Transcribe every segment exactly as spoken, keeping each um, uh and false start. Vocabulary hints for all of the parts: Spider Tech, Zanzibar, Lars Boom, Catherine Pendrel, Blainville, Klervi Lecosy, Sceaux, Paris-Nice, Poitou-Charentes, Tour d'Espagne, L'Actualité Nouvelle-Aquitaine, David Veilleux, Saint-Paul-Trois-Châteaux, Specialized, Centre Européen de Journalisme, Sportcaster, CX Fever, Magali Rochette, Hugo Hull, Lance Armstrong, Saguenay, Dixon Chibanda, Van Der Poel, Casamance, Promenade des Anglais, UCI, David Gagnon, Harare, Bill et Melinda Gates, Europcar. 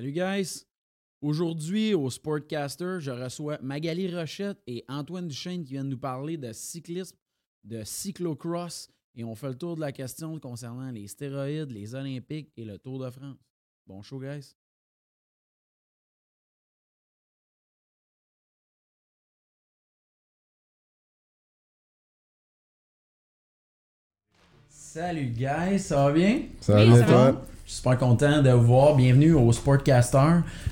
Salut guys! Aujourd'hui au Sportcaster, je reçois Magali Rochette et Antoine Duchesne qui viennent nous parler de cyclisme, de cyclocross et on fait le tour de la question concernant les stéroïdes, les Olympiques et le Tour de France. Bon show guys! Salut guys, ça va bien? Salut oui, toi! Va. Je suis super content de vous voir. Bienvenue au Sportcaster.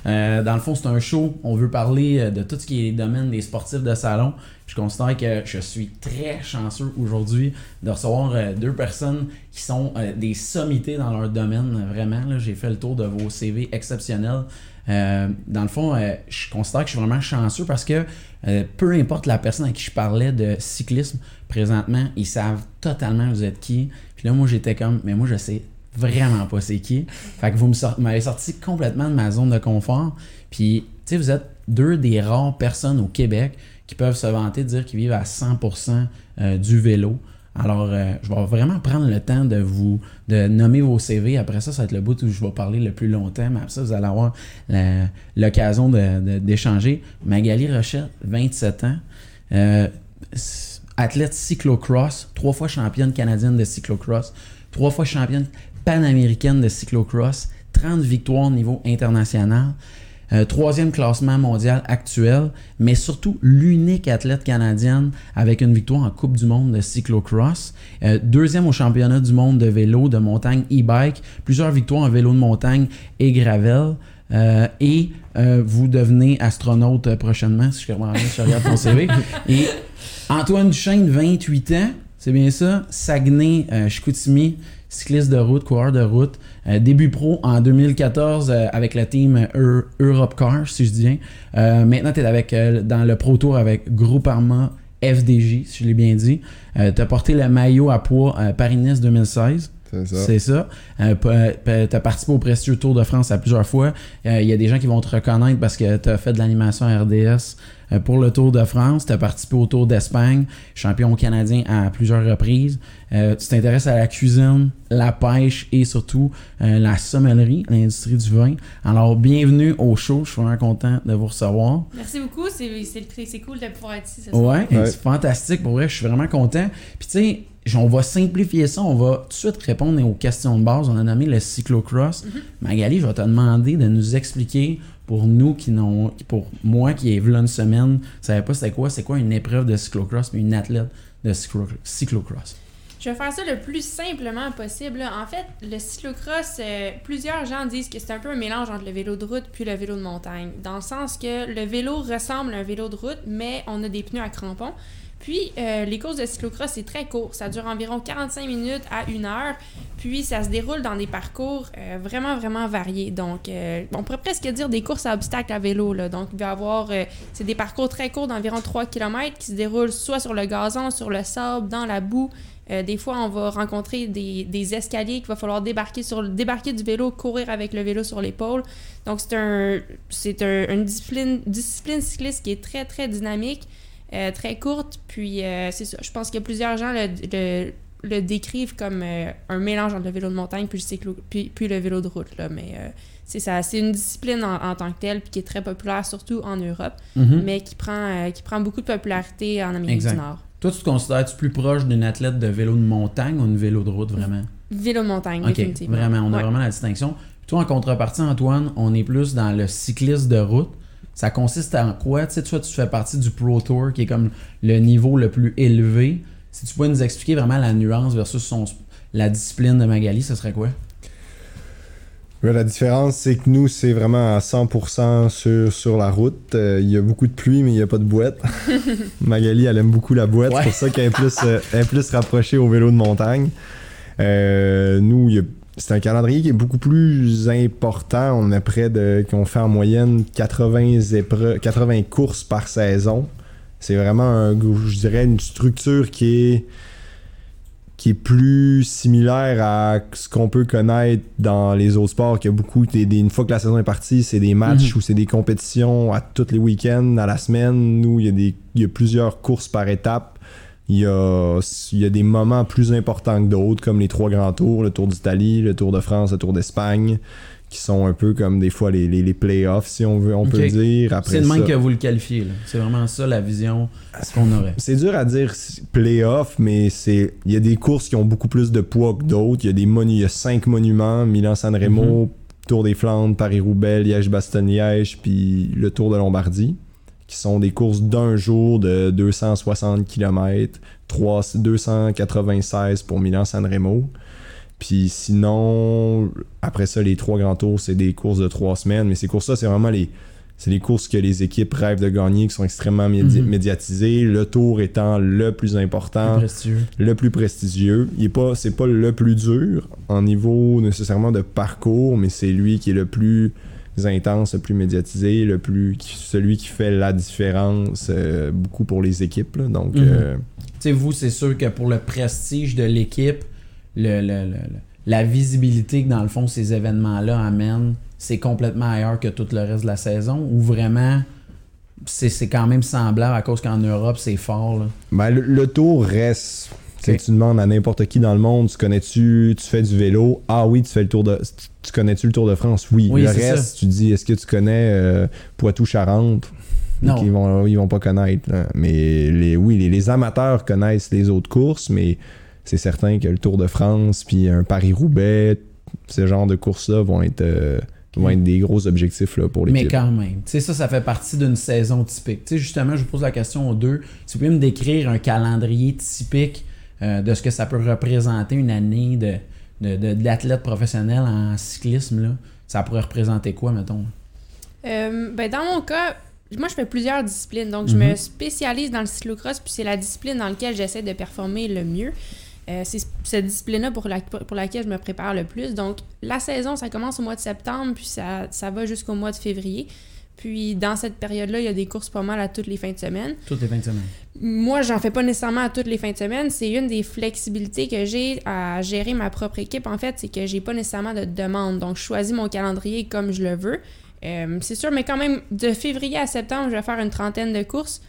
Euh, dans le fond, c'est un show. On veut parler de tout ce qui est les domaines des sportifs de salon. Je considère que je suis très chanceux aujourd'hui de recevoir deux personnes qui sont des sommités dans leur domaine. Vraiment, là, j'ai fait le tour de vos C V exceptionnels. Euh, dans le fond, euh, je considère que je suis vraiment chanceux parce que euh, peu importe la personne à qui je parlais de cyclisme présentement, ils savent totalement vous êtes qui. Puis là, moi, j'étais comme, mais moi, je sais vraiment pas c'est qui. Fait que vous me m'avez sorti complètement de ma zone de confort. Puis, tu sais, vous êtes deux des rares personnes au Québec qui peuvent se vanter de dire qu'ils vivent à cent pour cent euh, du vélo. Alors, euh, je vais vraiment prendre le temps de vous de nommer vos C V. Après ça, ça va être le bout où je vais parler le plus longtemps. Mais après ça, vous allez avoir la, l'occasion de, de, d'échanger. Magali Rochette, vingt-sept ans. Euh, athlète cyclocross. Trois fois championne canadienne de cyclocross. Trois fois championne panaméricaine de cyclocross. trente victoires au niveau international. Euh, troisième classement mondial actuel, mais surtout l'unique athlète canadienne avec une victoire en Coupe du monde de cyclocross. Euh, deuxième au championnat du monde de vélo de montagne e-bike. Plusieurs victoires en vélo de montagne et gravel. Euh, et euh, vous devenez astronaute prochainement, si je regarde ton C V. Et Antoine Duchesne, vingt-huit ans, c'est bien ça. Saguenay, euh, Chicoutimi. Cycliste de route, coureur de route, euh, début pro en deux mille quatorze euh, avec la team euh, Europcar, si je dis bien. Euh, maintenant, tu es avec euh, dans le Pro Tour avec Groupama F D J, si je l'ai bien dit. Euh, tu as porté le maillot à poids euh, Paris-Nice deux mille seize. C'est ça. C'est ça. Euh, tu as participé au précieux Tour de France à plusieurs fois. Il euh, y a des gens qui vont te reconnaître parce que tu as fait de l'animation à R D S euh, pour le Tour de France. Tu as participé au Tour d'Espagne, champion canadien à plusieurs reprises. Euh, tu t'intéresses à la cuisine, la pêche et surtout euh, la sommellerie, l'industrie du vin. Alors, bienvenue au show. Je suis vraiment content de vous recevoir. Merci beaucoup. C'est, c'est, c'est cool de pouvoir être ici. Ça, ouais, ouais, c'est fantastique. Pour vrai, je suis vraiment content. Puis, tu sais, on va simplifier ça, on va tout de suite répondre aux questions de base. On a nommé le cyclocross. Mm-hmm. Magali, je vais te demander de nous expliquer, pour nous qui n'ont, pour moi qui est v'là une semaine, je savais pas c'était quoi, c'est quoi une épreuve de cyclocross, mais une athlète de cyclo- cyclocross. Je vais faire ça le plus simplement possible. En fait, le cyclocross, euh, plusieurs gens disent que c'est un peu un mélange entre le vélo de route puis le vélo de montagne, dans le sens que le vélo ressemble à un vélo de route, mais on a des pneus à crampons. Puis, euh, les courses de cyclocross, c'est très court. Ça dure environ quarante-cinq minutes à une heure. Puis, ça se déroule dans des parcours euh, vraiment, vraiment variés. Donc, euh, on pourrait presque dire des courses à obstacles à vélo, là. Donc, il va y avoir... Euh, c'est des parcours très courts d'environ trois kilomètres qui se déroulent soit sur le gazon, sur le sable, dans la boue. Euh, des fois, on va rencontrer des, des escaliers qu'il va falloir débarquer, sur, débarquer du vélo, courir avec le vélo sur l'épaule. Donc, c'est, un, c'est un, une discipline, discipline cycliste qui est très, très dynamique. Euh, très courte, puis euh, c'est ça. Je pense que plusieurs gens le, le, le décrivent comme euh, un mélange entre le vélo de montagne puis le, cyclo, puis, puis le vélo de route, là. Mais euh, c'est ça, c'est une discipline en, en tant que telle, puis qui est très populaire, surtout en Europe, mm-hmm. mais qui prend, euh, qui prend beaucoup de popularité en Amérique exact. Du Nord. Toi, tu te considères-tu plus proche d'une athlète de vélo de montagne ou une vélo de route, vraiment? Vélo de montagne, okay, définitivement. Vraiment, on a ouais. vraiment la distinction. Puis toi, en contrepartie, Antoine, on est plus dans le cycliste de route. Ça consiste en quoi? Tu sais, toi, tu fais partie du Pro Tour, qui est comme le niveau le plus élevé. Si tu pouvais nous expliquer vraiment la nuance versus son, la discipline de Magali, ce serait quoi? Ouais, la différence, c'est que nous, c'est vraiment à cent pour cent sur, sur la route. Il euh, y a beaucoup de pluie, mais il n'y a pas de bouette. Magali, elle aime beaucoup la bouette. Ouais. C'est pour ça qu'elle est plus, euh, elle est plus rapprochée au vélo de montagne. Euh, nous, il y a... C'est un calendrier qui est beaucoup plus important. On a près de, qu'on fait en moyenne quatre-vingts épreuves, quatre-vingts courses par saison. C'est vraiment, un, je dirais, une structure qui est, qui est plus similaire à ce qu'on peut connaître dans les autres sports. Qu'il y a beaucoup, des, des, une fois que la saison est partie, c'est des matchs mm-hmm. ou c'est des compétitions à tous les week-ends, à la semaine. Nous, il y a des, il y a plusieurs courses par étape. Il y, a, il y a des moments plus importants que d'autres, comme les trois grands tours, le Tour d'Italie, le Tour de France, le Tour d'Espagne, qui sont un peu comme des fois les, les, les playoffs, si on veut, on okay. peut dire. Après c'est le même ça, que vous le qualifiez. Là. C'est vraiment ça la vision, ce qu'on aurait. C'est dur à dire playoff, mais c'est il y a des courses qui ont beaucoup plus de poids que d'autres. Il y a des monu- il y a cinq monuments, Milan-San Remo, mm-hmm. Tour des Flandres, Paris-Roubaix, Liège-Bastogne-Liège, puis le Tour de Lombardie, qui sont des courses d'un jour de deux cent soixante kilomètres, deux cent quatre-vingt-seize pour Milan-San Remo. Puis sinon, après ça, les trois grands tours, c'est des courses de trois semaines. Mais ces courses-là, c'est vraiment les, c'est les courses que les équipes rêvent de gagner, qui sont extrêmement médi- mm-hmm. médiatisées. Le tour étant le plus important, le, le plus prestigieux. Il est pas, c'est pas le plus dur en niveau nécessairement de parcours, mais c'est lui qui est le plus intense, le plus médiatisé, le plus, celui qui fait la différence euh, beaucoup pour les équipes. Là. Donc, mm-hmm. euh... tu sais, vous, c'est sûr que pour le prestige de l'équipe, Le, le, le, la visibilité que dans le fond ces événements-là amènent, c'est complètement ailleurs que tout le reste de la saison, ou vraiment c'est, c'est quand même semblable à cause qu'en Europe c'est fort là. Ben, le, le tour reste okay. Tu demandes à n'importe qui dans le monde, tu connais-tu, tu fais du vélo, ah oui tu fais le tour de, tu, tu connais-tu le Tour de France, oui, oui le reste ça. Tu dis est-ce que tu connais euh, Poitou-Charentes? Non. Ils vont, ils vont pas connaître là. Mais les, oui les, les amateurs connaissent les autres courses, mais c'est certain que le Tour de France puis un Paris-Roubaix, ce genre de courses-là vont être, euh, vont être des gros objectifs là, pour l'équipe. Mais quand même, tu sais, ça, ça fait partie d'une saison typique. Tu sais, justement, je vous pose la question aux deux. Si vous pouvez me décrire un calendrier typique euh, de ce que ça peut représenter une année de, de, de, de l'athlète professionnel en cyclisme, là, ça pourrait représenter quoi, mettons? Euh, ben dans mon cas, moi, je fais plusieurs disciplines. Donc, mm-hmm. je me spécialise dans le cyclocross, puis c'est la discipline dans laquelle j'essaie de performer le mieux. Euh, c'est cette discipline-là pour, la, pour laquelle je me prépare le plus. Donc, la saison, ça commence au mois de septembre, puis ça, ça va jusqu'au mois de février. Puis, dans cette période-là, il y a des courses pas mal à toutes les fins de semaine. Toutes les fins de semaine. Moi, j'en fais pas nécessairement à toutes les fins de semaine. C'est une des flexibilités que j'ai à gérer ma propre équipe, en fait, c'est que j'ai pas nécessairement de demande. Donc, je choisis mon calendrier comme je le veux. Euh, c'est sûr, mais quand même, de février à septembre, je vais faire une trentaine de courses.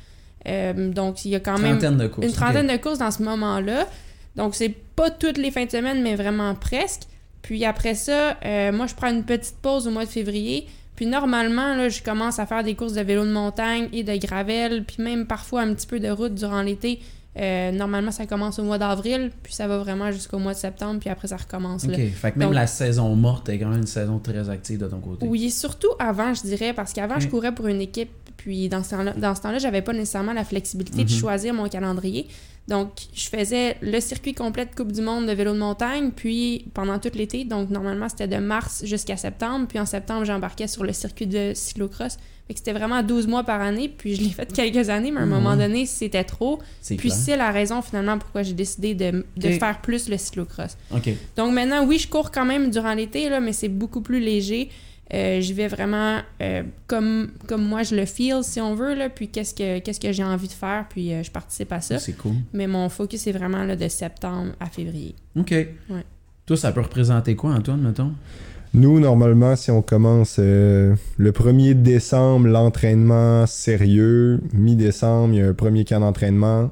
Euh, donc, il y a quand même trentaine de courses, une trentaine okay. de courses dans ce moment-là. Donc, c'est pas toutes les fins de semaine, mais vraiment presque. Puis après ça, euh, moi, je prends une petite pause au mois de février. Puis normalement, là, je commence à faire des courses de vélo de montagne et de gravel, puis même parfois un petit peu de route durant l'été. Euh, normalement, ça commence au mois d'avril, puis ça va vraiment jusqu'au mois de septembre, puis après, ça recommence. Là. OK. Fait que même Donc, la saison morte est quand même une saison très active de ton côté. Oui, surtout avant, je dirais, parce qu'avant, mmh. je courais pour une équipe, puis dans ce temps-là, dans ce temps-là j'avais pas nécessairement la flexibilité mmh. de choisir mon calendrier. Donc, je faisais le circuit complet de Coupe du monde de vélo de montagne, puis pendant tout l'été, donc normalement, c'était de mars jusqu'à septembre, puis en septembre, j'embarquais sur le circuit de cyclocross. Fait que c'était vraiment douze mois par année, puis je l'ai fait quelques années, mais à un mmh. moment donné, c'était trop. C'est puis clair. C'est la raison, finalement, pourquoi j'ai décidé de, de okay. faire plus le cyclocross. Okay. Donc maintenant, oui, je cours quand même durant l'été, là, mais c'est beaucoup plus léger. Euh, je vais vraiment euh, comme, comme moi, je le feel, si on veut, là, puis qu'est-ce que, qu'est-ce que j'ai envie de faire, puis euh, je participe à ça. C'est cool. Mais mon focus est vraiment là, de septembre à février. OK. Ouais. Toi, ça peut représenter quoi, Antoine, mettons? Nous, normalement, si on commence euh, le premier décembre, l'entraînement sérieux. Mi-décembre, il y a un premier camp d'entraînement.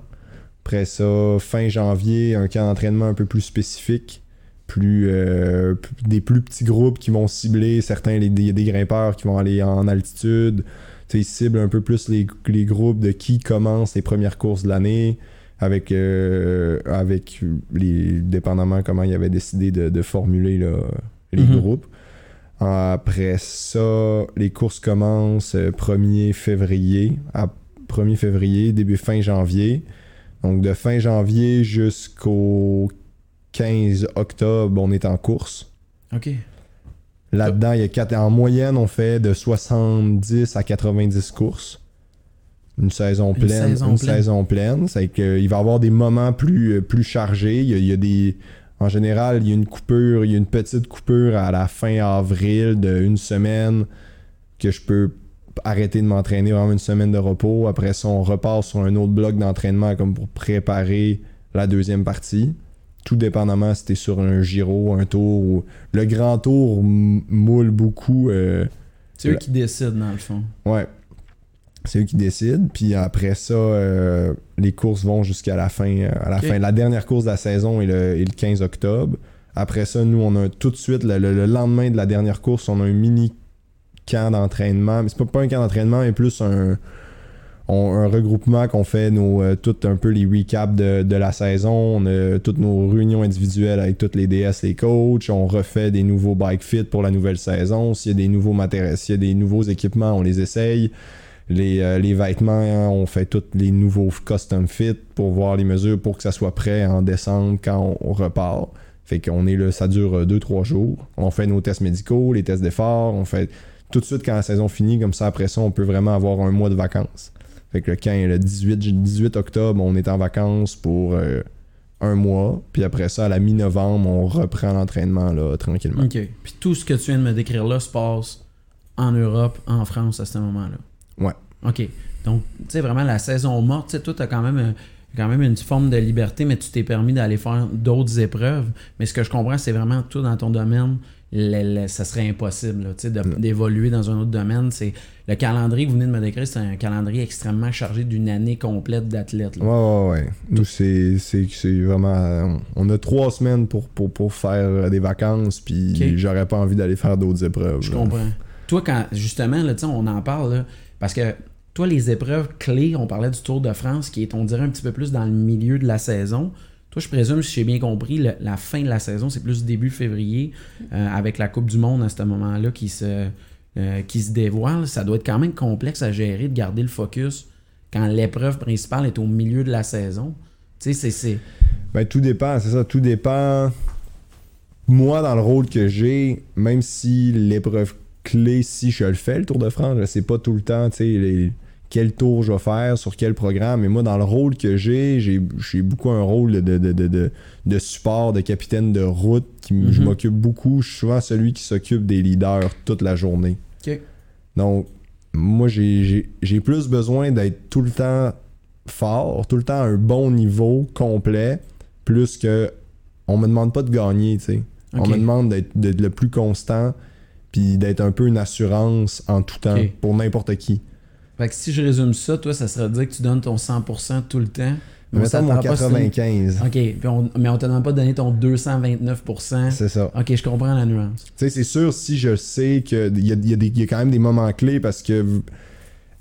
Après ça, fin janvier, un camp d'entraînement un peu plus spécifique. Plus, euh, des plus petits groupes qui vont cibler. Certains, il y a des grimpeurs qui vont aller en altitude. T'sais, ils ciblent un peu plus les, les groupes de qui commence les premières courses de l'année. Avec, euh, avec les, dépendamment comment ils avaient décidé de, de formuler là, les mm-hmm. groupes. Après ça, les courses commencent premier février, à premier février, début fin janvier. Donc de fin janvier jusqu'au quinze octobre, on est en course. OK. Là-dedans, il y a quatre, en moyenne, on fait de soixante-dix à quatre-vingt-dix courses. Une saison pleine. Une saison, une pleine. saison pleine. C'est qu'il va y avoir des moments plus, plus chargés. Il y a, il y a des... En général, il y a une coupure, il y a une petite coupure à la fin avril d'une semaine que je peux arrêter de m'entraîner, vraiment une semaine de repos. Après ça, on repart sur un autre bloc d'entraînement comme pour préparer la deuxième partie. Tout dépendamment si t'es sur un Giro, un tour ou... Le grand tour moule beaucoup. Euh... C'est eux qui décident dans le fond. Ouais. C'est eux qui décident. Puis après ça, euh, les courses vont jusqu'à la fin. À la, okay. fin. La dernière course de la saison est le, est le quinze octobre. Après ça, nous, on a tout de suite, le, le, le lendemain de la dernière course, on a un mini camp d'entraînement. Mais c'est pas, pas un camp d'entraînement, mais plus un, on, un regroupement qu'on fait, nos euh, tout un peu les recaps de, de la saison. On a toutes nos réunions individuelles avec toutes les D S, les coachs. On refait des nouveaux bike fit pour la nouvelle saison. S'il y a des nouveaux matériaux, s'il y a des nouveaux équipements, on les essaye. Les, euh, les vêtements, hein, on fait tous les nouveaux custom fit pour voir les mesures pour que ça soit prêt en décembre quand on, on repart. Fait qu'on est là, ça dure deux trois jours. On fait nos tests médicaux, les tests d'effort, on fait tout de suite quand la saison finit, comme ça après ça, on peut vraiment avoir un mois de vacances. Fait que le quinze, le dix-huit octobre, on est en vacances pour euh, un mois, puis après ça, à la mi-novembre, on reprend l'entraînement là, tranquillement. OK. Puis tout ce que tu viens de me décrire là se passe en Europe, en France à ce moment-là. Ouais. OK. Donc, tu sais, vraiment, la saison morte, tu sais, toi, t'as quand même, quand même une forme de liberté, mais tu t'es permis d'aller faire d'autres épreuves. Mais ce que je comprends, c'est vraiment, toi, dans ton domaine, le, le, ça serait impossible, là, tu sais, de, mm. d'évoluer dans un autre domaine. C'est le calendrier que vous venez de me décrire, c'est un calendrier extrêmement chargé d'une année complète d'athlètes. Ouais, ouais, ouais. Nous, c'est, c'est, c'est vraiment... On a trois semaines pour, pour, pour faire des vacances, puis okay. J'aurais pas envie d'aller faire d'autres épreuves. Je comprends. Toi, quand justement, là, tu sais, on en parle, là, parce que toi, les épreuves clés, on parlait du Tour de France qui est, on dirait, un petit peu plus dans le milieu de la saison. Toi, je présume, si j'ai bien compris, le, la fin de la saison, c'est plus début février, euh, avec la Coupe du Monde à ce moment-là qui se, euh, qui se dévoile. Ça doit être quand même complexe à gérer, de garder le focus quand l'épreuve principale est au milieu de la saison. Tu sais, c'est... c'est... Ben, tout dépend, c'est ça, tout dépend. Moi, dans le rôle que j'ai, même si l'épreuve clé, si je le fais, le Tour de France, je sais pas tout le temps, tu sais, les... quel tour je vais faire, sur quel programme. Mais moi, dans le rôle que j'ai, j'ai, j'ai beaucoup un rôle de, de, de, de, de support, de capitaine de route, qui mm-hmm. je m'occupe beaucoup. Je suis souvent celui qui s'occupe des leaders toute la journée. Okay. Donc, moi, j'ai, j'ai, j'ai plus besoin d'être tout le temps fort, tout le temps à un bon niveau complet, plus que on me demande pas de gagner, tu sais. Okay. On me demande d'être, d'être le plus constant, puis d'être un peu une assurance en tout temps, okay. pour n'importe qui. Fait que si je résume ça, toi, ça serait de dire que tu donnes ton cent pour cent tout le temps. Mais on t'attend pas quatre-vingt-quinze. OK, puis on, mais on te demande pas de donner ton deux cent vingt-neuf pour cent. C'est ça. OK, je comprends la nuance. Tu sais, c'est sûr, si je sais qu'il y a, y, a y a quand même des moments clés parce que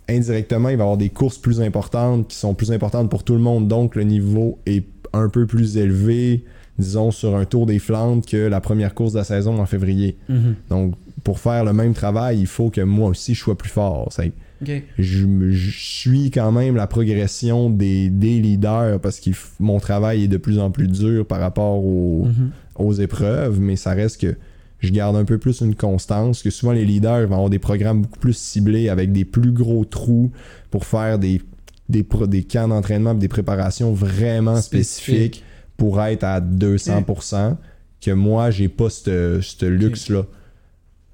indirectement, il va y avoir des courses plus importantes qui sont plus importantes pour tout le monde. Donc, le niveau est un peu plus élevé, disons, sur un Tour des Flandres que la première course de la saison en février. Mm-hmm. Donc, pour faire le même travail, il faut que moi aussi, je sois plus fort. Ça, okay. Je, je suis quand même la progression des, des leaders parce que mon travail est de plus en plus dur par rapport aux, mm-hmm. aux épreuves, mais ça reste que je garde un peu plus une constance, que souvent les leaders vont avoir des programmes beaucoup plus ciblés avec des plus gros trous pour faire des, des, des camps d'entraînement, des préparations vraiment Spécifique. spécifiques pour être à deux cents pour cent, mm. que moi, j'ai pas ce luxe-là. Okay.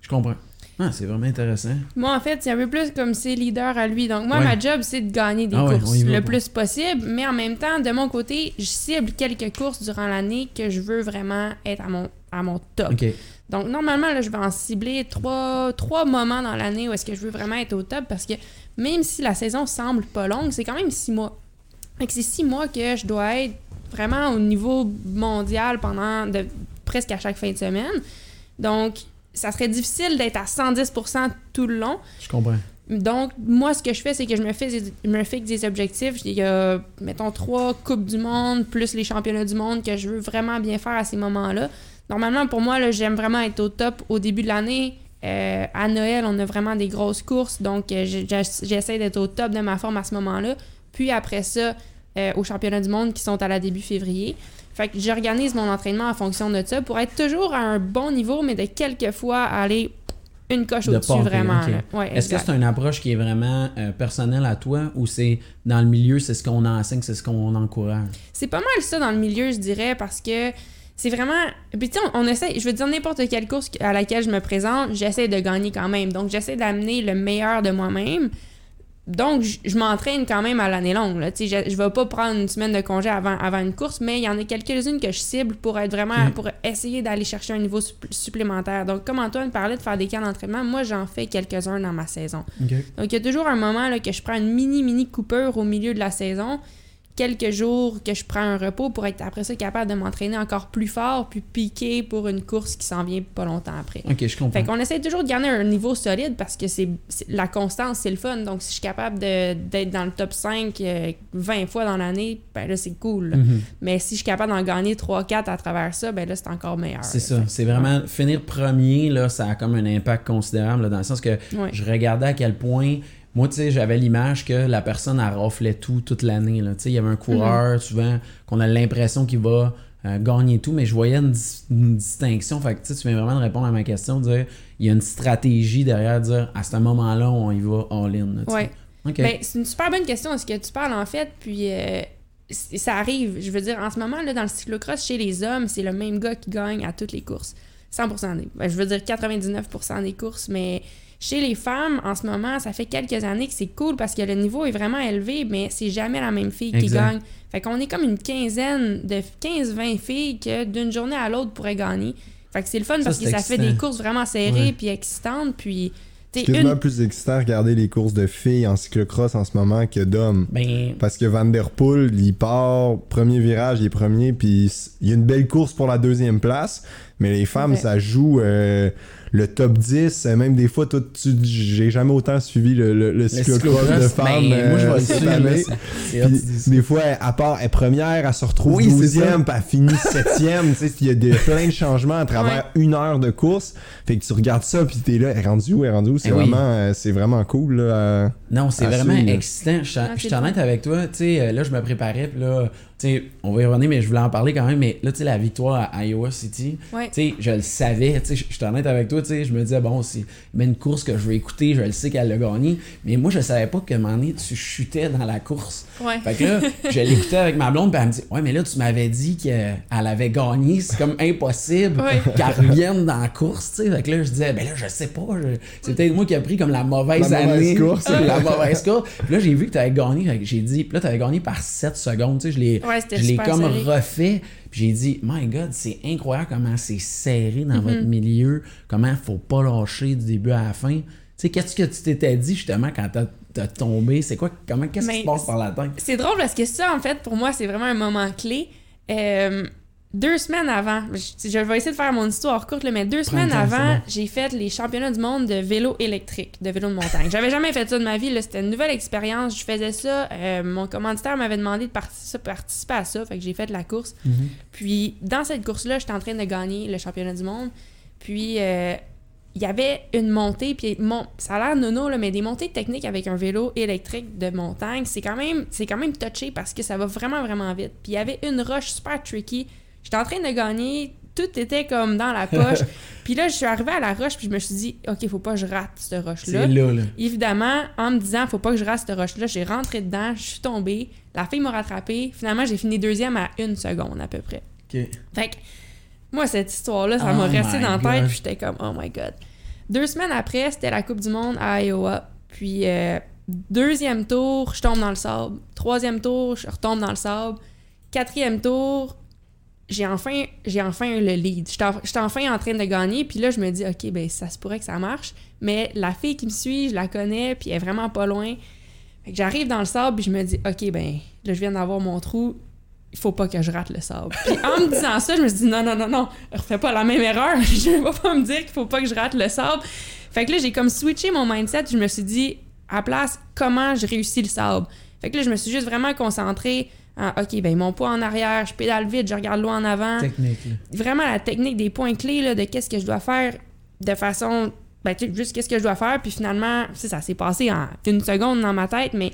Je comprends. Ah, c'est vraiment intéressant. Moi, en fait, c'est un peu plus comme ses leaders à lui. Donc, moi, ouais. ma job, c'est de gagner des ah courses ouais, le pas. plus possible. Mais en même temps, de mon côté, je cible quelques courses durant l'année que je veux vraiment être à mon, à mon top. Okay. Donc, normalement, là, je vais en cibler trois, trois moments dans l'année où est-ce que je veux vraiment être au top. Parce que même si la saison semble pas longue, c'est quand même six mois. Fait que c'est six mois que je dois être vraiment au niveau mondial pendant de, presque à chaque fin de semaine. Donc, ça serait difficile d'être à cent dix pour cent tout le long. Je comprends. Donc, moi, ce que je fais, c'est que je me fixe, je me fixe des objectifs. Il y a, mettons, trois Coupes du Monde, plus les championnats du monde que je veux vraiment bien faire à ces moments-là. Normalement, pour moi, là, j'aime vraiment être au top au début de l'année. Euh, à Noël, on a vraiment des grosses courses. Donc, je, je, j'essaie d'être au top de ma forme à ce moment-là. Puis après ça, euh, aux championnats du monde qui sont à la début février. Fait que j'organise mon entraînement en fonction de ça pour être toujours à un bon niveau, mais de quelquefois aller une coche de au-dessus, porter, vraiment. Okay. Ouais, Est-ce exact. que c'est une approche qui est vraiment euh, personnelle à toi ou c'est dans le milieu, c'est ce qu'on enseigne, c'est ce qu'on encourage? C'est pas mal ça dans le milieu, je dirais, parce que c'est vraiment... Puis tu sais, on, on essaie, je veux dire, n'importe quelle course à laquelle je me présente, j'essaie de gagner quand même. Donc, j'essaie d'amener le meilleur de moi-même. Donc, je, je m'entraîne quand même à l'année longue. Là. Je ne vais pas prendre une semaine de congé avant, avant une course, mais il y en a quelques-unes que je cible pour être vraiment mmh. pour essayer d'aller chercher un niveau supplé- supplémentaire. Donc, comme Antoine parlait de faire des camps d'entraînement, moi, j'en fais quelques-uns dans ma saison. Okay. Donc, il y a toujours un moment là, que je prends une mini-mini coupure au milieu de la saison quelques jours que je prends un repos pour être après ça capable de m'entraîner encore plus fort puis piquer pour une course qui s'en vient pas longtemps après. OK, je comprends. Fait qu'on essaie toujours de garder un niveau solide parce que c'est, c'est la constance, c'est le fun. Donc, si je suis capable de, d'être dans le top cinq euh, vingt fois dans l'année, ben là, c'est cool. Mm-hmm. Mais si je suis capable d'en gagner trois quatre à travers ça, ben là, c'est encore meilleur. C'est là, ça. C'est vraiment... Finir premier, là, ça a comme un impact considérable là, dans le sens que ouais. je regardais à quel point... Moi, tu sais, j'avais l'image que la personne, elle raflait tout toute l'année. Tu sais, il y avait un coureur, mm-hmm. souvent, qu'on a l'impression qu'il va euh, gagner tout, mais je voyais une, dis- une distinction. Fait que, tu sais, tu viens vraiment de répondre à ma question, dire, il y a une stratégie derrière, dire, à ce moment-là, on y va all-in. Oui. Okay. Ben, c'est une super bonne question, ce que tu parles, en fait, puis... Euh... Ça arrive, je veux dire, en ce moment, là, dans le cyclocross, chez les hommes, c'est le même gars qui gagne à toutes les courses. cent pour cent des... Ben, je veux dire quatre-vingt-dix-neuf pour cent des courses, mais chez les femmes, en ce moment, ça fait quelques années que c'est cool parce que le niveau est vraiment élevé, mais c'est jamais la même fille qui exact. Gagne. Fait qu'on est comme une quinzaine de quinze vingt filles que d'une journée à l'autre pourraient gagner. Fait que c'est le fun ça, parce que excitant. Ça fait des courses vraiment serrées puis excitantes, puis... C'est tellement une... plus excitant à regarder les courses de filles en cyclocross en ce moment que d'hommes. Ben... Parce que Van Der Poel, il part, premier virage, il est premier, puis il y a une belle course pour la deuxième place. Mais les femmes, ouais. ça joue euh, le top dix. Même des fois, toi, tu, j'ai jamais autant suivi le, le, le, le cyclocross de femmes. Ben, euh, moi, je vois cette année. Des fois, elle, elle part, elle est première, elle se retrouve oui, douzième, puis elle finit septième. Il y a des, plein de changements à travers ouais. une heure de course. Fait que tu regardes ça, puis t'es là, elle est rendue où, elle est rendue où. C'est, eh oui. vraiment, euh, c'est vraiment cool. Là, à, non, c'est vraiment suivre. Excitant. Je, ah, je suis honnête avec toi. T'sais, là, je me préparais, puis là... T'sais, on va y revenir, mais je voulais en parler quand même. Mais là, tu sais, la victoire à Iowa City, ouais. t'sais, je le savais. Je suis honnête avec toi. T'sais, je me disais, bon, c'est une course que je vais écouter. Je le sais qu'elle l'a gagnée. Mais moi, je savais pas que, m'en est, tu chutais dans la course. Ouais. Fait que là, je l'écoutais avec ma blonde. Puis elle me dit, ouais, mais là, tu m'avais dit qu'elle avait gagné. C'est comme impossible ouais. qu'elle revienne dans la course. T'sais. Fait que là, je disais, ben là, je sais pas. Je... C'est peut-être moi qui ai pris comme la mauvaise la année. Mauvaise course, la mauvaise course. Puis là, j'ai vu que tu avais gagné. Fait que j'ai dit, puis là, tu avais gagné par sept secondes. T'sais, je l'ai. Ouais, je l'ai comme serré. Refait, puis j'ai dit, my God, c'est incroyable comment c'est serré dans mm-hmm. votre milieu, comment faut pas lâcher du début à la fin. Tu sais, qu'est-ce que tu t'étais dit justement quand t'as, t'as tombé? C'est quoi, comment, qu'est-ce Mais, qui se passe par la tête? C'est drôle parce que ça, en fait, pour moi, c'est vraiment un moment clé. Euh... Deux semaines avant, je, je vais essayer de faire mon histoire courte, là, mais deux Prends semaines temps, avant, bon. J'ai fait les championnats du monde de vélo électrique, de vélo de montagne. J'avais jamais fait ça de ma vie, là, c'était une nouvelle expérience. Je faisais ça, euh, mon commanditaire m'avait demandé de partic- participer à ça, fait que j'ai fait la course. Mm-hmm. Puis, dans cette course-là, j'étais en train de gagner le championnat du monde. Puis, euh, il y avait une montée, puis mon, ça a l'air nono, là, mais des montées techniques avec un vélo électrique de montagne, c'est quand même, c'est quand même touché parce que ça va vraiment, vraiment vite. Puis, il y avait une roche super tricky. J'étais en train de gagner, tout était comme dans la poche. Puis là, je suis arrivée à la roche, puis je me suis dit, OK, faut pas que je rate cette roche-là. C'est là, là. Évidemment, en me disant, faut pas que je rate cette roche-là, j'ai rentré dedans, je suis tombée, la fille m'a rattrapée. Finalement, j'ai fini deuxième à une seconde à peu près. OK. Fait que, moi, cette histoire-là, ça oh m'a resté dans la tête, puis j'étais comme, oh my God. Deux semaines après, c'était la Coupe du monde à Iowa. Puis, euh, deuxième tour, je tombe dans le sable. Troisième tour, je retombe dans le sable. Quatrième tour, J'ai enfin, j'ai enfin le lead. J'étais en, j'étais enfin en train de gagner. Puis là, je me dis, OK, ben ça se pourrait que ça marche. Mais la fille qui me suit, je la connais, puis elle est vraiment pas loin. Fait que j'arrive dans le sable, puis je me dis, OK, ben là, je viens d'avoir mon trou. Il faut pas que je rate le sable. Puis en me disant ça, je me suis dit, non, non, non, non, refais pas la même erreur. Je ne vais pas me dire qu'il faut pas que je rate le sable. Fait que là, j'ai comme switché mon mindset. Je me suis dit, à place, comment je réussis le sable? Fait que là, je me suis juste vraiment concentrée. Ah, OK, ben mon poids en arrière, je pédale vite, je regarde loin en avant. Technique, là. Vraiment la technique des points clés là, de qu'est-ce que je dois faire de façon... Ben, tu sais, juste qu'est-ce que je dois faire. Puis finalement, tu sais, ça s'est passé en une seconde dans ma tête, mais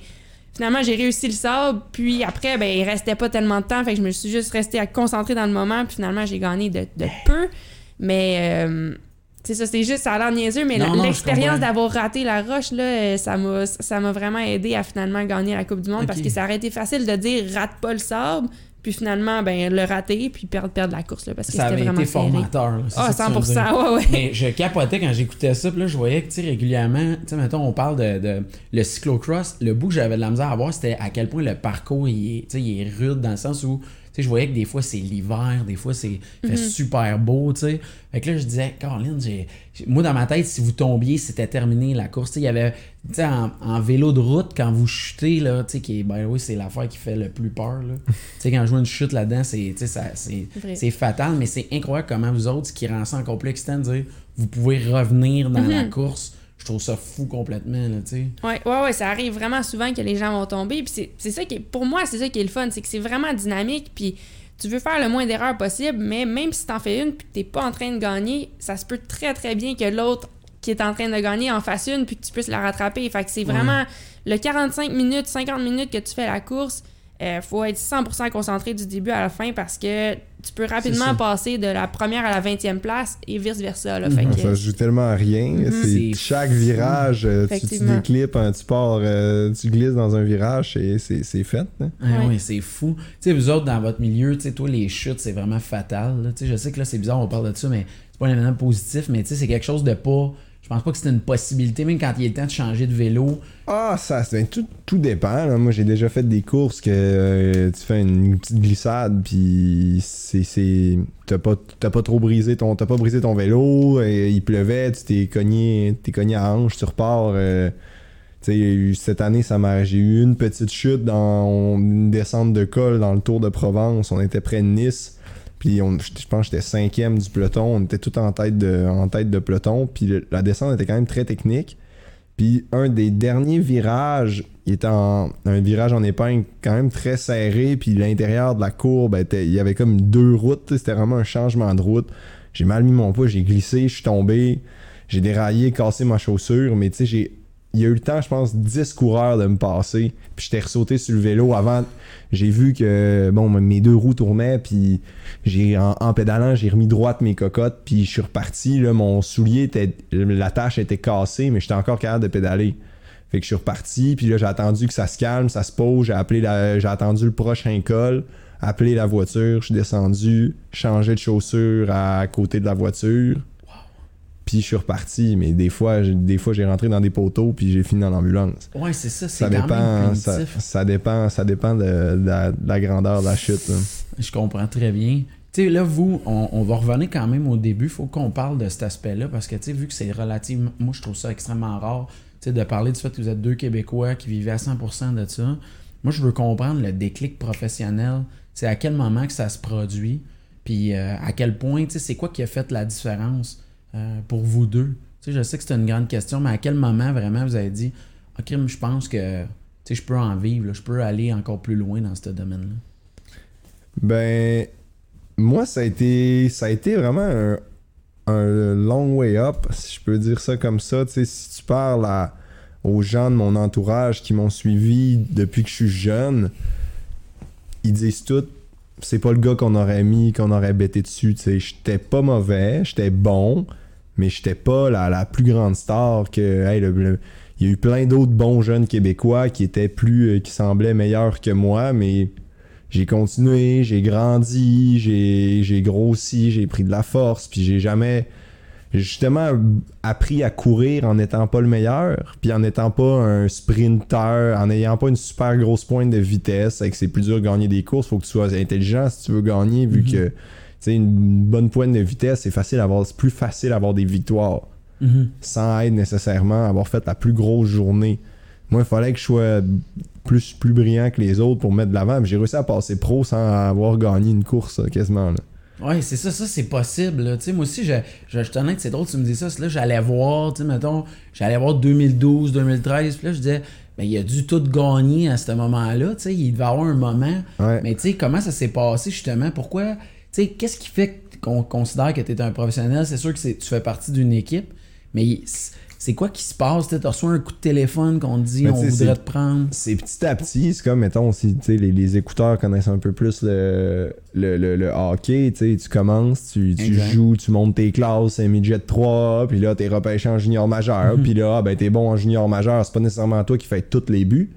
finalement, j'ai réussi le sable. Puis après, ben il restait pas tellement de temps. Fait que je me suis juste restée à concentrer dans le moment. Puis finalement, j'ai gagné de, de peu. Mais... Euh, c'est ça, c'est juste, ça a l'air niaiseux, mais non, la, non, l'expérience d'avoir raté la roche, là, ça m'a, ça m'a vraiment aidé à finalement gagner la Coupe du monde okay. parce que ça aurait été facile de dire « rate pas le sable », puis finalement, ben le rater, puis perdre, perdre la course, là, parce que ça c'était vraiment serré. Ça avait été formateur. Là, ah, cent pour cent, ouais, ouais. Mais je capotais quand j'écoutais ça, puis là, je voyais que, tu sais, régulièrement, tu sais, mettons, on parle de, de le cyclocross, le bout que j'avais de la misère à voir, c'était à quel point le parcours, il est, tu sais, il est rude dans le sens où sais, je voyais que des fois c'est l'hiver, des fois c'est fait mm-hmm. super beau, tu sais. Fait que là je disais, Caroline, j'ai, j'ai... moi dans ma tête, si vous tombiez, c'était terminé la course. Tu sais, il y avait, tu sais, en, en vélo de route, quand vous chutez là, tu sais, qui est, ben oui, c'est l'affaire qui fait le plus peur là. Tu sais, quand je vois une chute là-dedans, c'est, tu sais, ça, c'est, c'est fatal, mais c'est incroyable comment vous autres, ce qui rend ça encore plus excitant, dire, vous pouvez revenir dans mm-hmm. la course. Je trouve ça fou complètement, là, tu sais. Ouais, ouais, ouais, ça arrive vraiment souvent que les gens vont tomber. Puis c'est, c'est ça qui est, pour moi, c'est ça qui est le fun, c'est que c'est vraiment dynamique. Puis tu veux faire le moins d'erreurs possible, mais même si t'en fais une puis que t'es pas en train de gagner, ça se peut très, très bien que l'autre qui est en train de gagner en fasse une puis que tu puisses la rattraper. Fait que c'est vraiment ouais. le quarante-cinq minutes, cinquante minutes que tu fais la course, euh, faut être cent pour cent concentré du début à la fin parce que tu peux rapidement passer de la première à la vingtième place et vice-versa. Là. Fait que... ça se joue tellement à rien. Mm-hmm. C'est, c'est chaque virage, tu, tu déclips, hein, tu pars, euh, tu glisses dans un virage et c'est, c'est fait. Hein? Ah, oui, ouais, c'est fou. Tu sais, vous autres, dans votre milieu, tu sais, toi, les chutes, c'est vraiment fatal. Tu sais, je sais que là, c'est bizarre, on parle de ça, mais c'est pas un événement positif, mais tu sais, c'est quelque chose de pas... Je pense pas que c'est une possibilité, même quand il est le temps de changer de vélo. Ah, ça, ben, tout, tout dépend. Là. Moi, j'ai déjà fait des courses que euh, tu fais une petite glissade, puis c'est, c'est, t'as pas, t'as pas trop brisé ton, t'as pas brisé ton vélo, et il pleuvait, tu t'es cogné, t'es cogné à hanche, tu repars. Euh, tu sais, cette année, ça m'a, j'ai eu une petite chute dans une descente de col dans le Tour de Provence. On était près de Nice. Puis on, je pense que j'étais cinquième du peloton, on était tout en tête de, en tête de peloton, puis le, la descente était quand même très technique. Puis un des derniers virages, il était en, un virage en épingle quand même très serré, puis l'intérieur de la courbe, était, il y avait comme deux routes, c'était vraiment un changement de route. J'ai mal mis mon pas, j'ai glissé, je suis tombé, j'ai déraillé, cassé ma chaussure, mais tu sais, j'ai... il y a eu le temps, je pense, dix coureurs de me passer. Puis j'étais ressauté sur le vélo avant. J'ai vu que bon, mes deux roues tournaient. Puis j'ai, en, en pédalant, j'ai remis droite mes cocottes. Puis je suis reparti. Là, mon soulier était... la tâche était cassée, mais j'étais encore capable de pédaler. Fait que je suis reparti. Puis là, j'ai attendu que ça se calme, ça se pose. J'ai appelé la... j'ai attendu le prochain col, appelé la voiture. Je suis descendu, changé de chaussures à côté de la voiture. Puis je suis reparti, mais des fois, j'ai, des fois j'ai rentré dans des poteaux puis j'ai fini dans l'ambulance. Ouais, c'est ça, c'est ça quand dépend, même ça, ça dépend, ça dépend de, de, la, de la grandeur de la chute. Là. Je comprends très bien. Tu sais, là, vous, on, on va revenir quand même au début. Faut qu'on parle de cet aspect-là parce que, tu sais, vu que c'est relativement... moi, je trouve ça extrêmement rare, tu sais, de parler du fait que vous êtes deux Québécois qui vivaient à cent pour cent de ça. Moi, je veux comprendre le déclic professionnel. C'est à quel moment que ça se produit puis euh, à quel point, tu sais, c'est quoi qui a fait la différence pour vous deux? Tu sais, je sais que c'est une grande question, mais à quel moment vraiment vous avez dit « Ok, je pense que tu sais, je peux en vivre, là, je peux aller encore plus loin dans ce domaine-là? » Ben, moi, ça a été, ça a été vraiment un, un long way up, si je peux dire ça comme ça. Tu sais, si tu parles à, aux gens de mon entourage qui m'ont suivi depuis que je suis jeune, ils disent tout. C'est pas le gars qu'on aurait mis, qu'on aurait bêté dessus. Tu sais, j'étais pas mauvais, j'étais bon, mais j'étais pas la, la plus grande star que... Hey, le, le, il y a eu plein d'autres bons jeunes Québécois qui étaient plus... qui semblaient meilleurs que moi, mais j'ai continué, j'ai grandi, j'ai, j'ai grossi, j'ai pris de la force, puis j'ai jamais... J'ai justement appris à courir en n'étant pas le meilleur, puis en n'étant pas un sprinter, en n'ayant pas une super grosse pointe de vitesse, avec c'est plus dur de gagner des courses, faut que tu sois intelligent si tu veux gagner, vu mm-hmm. que tu sais, une bonne pointe de vitesse, c'est facile à avoir, c'est plus facile d'avoir des victoires, mm-hmm. sans être nécessairement avoir fait la plus grosse journée. Moi, il fallait que je sois plus, plus brillant que les autres pour me mettre de l'avant, mais j'ai réussi à passer pro sans avoir gagné une course quasiment, là. Ouais, c'est ça, ça c'est possible, là. Tu sais, moi aussi, je, je, je t'en ai, c'est drôle, tu me dis ça, c'est là, j'allais voir, tu sais, mettons, j'allais voir deux mille douze, deux mille treize, puis là, je disais, ben, il a dû tout gagner à ce moment-là, tu sais, il devait avoir un moment, ouais. Mais tu sais, comment ça s'est passé, justement, pourquoi, tu sais, qu'est-ce qui fait qu'on considère que t'es un professionnel, c'est sûr que c'est, tu fais partie d'une équipe, mais c'est quoi qui se passe, tu as reçu un coup de téléphone qu'on te dit, ben, on voudrait te prendre. C'est petit à petit, c'est comme, mettons, si les, les écouteurs connaissent un peu plus le, le, le, le hockey, tu commences, tu, tu joues, tu montes tes classes, midget trois, puis là, t'es repêché en junior majeur, mm-hmm. puis là, ben, t'es bon en junior majeur, c'est pas nécessairement toi qui fais tous les buts.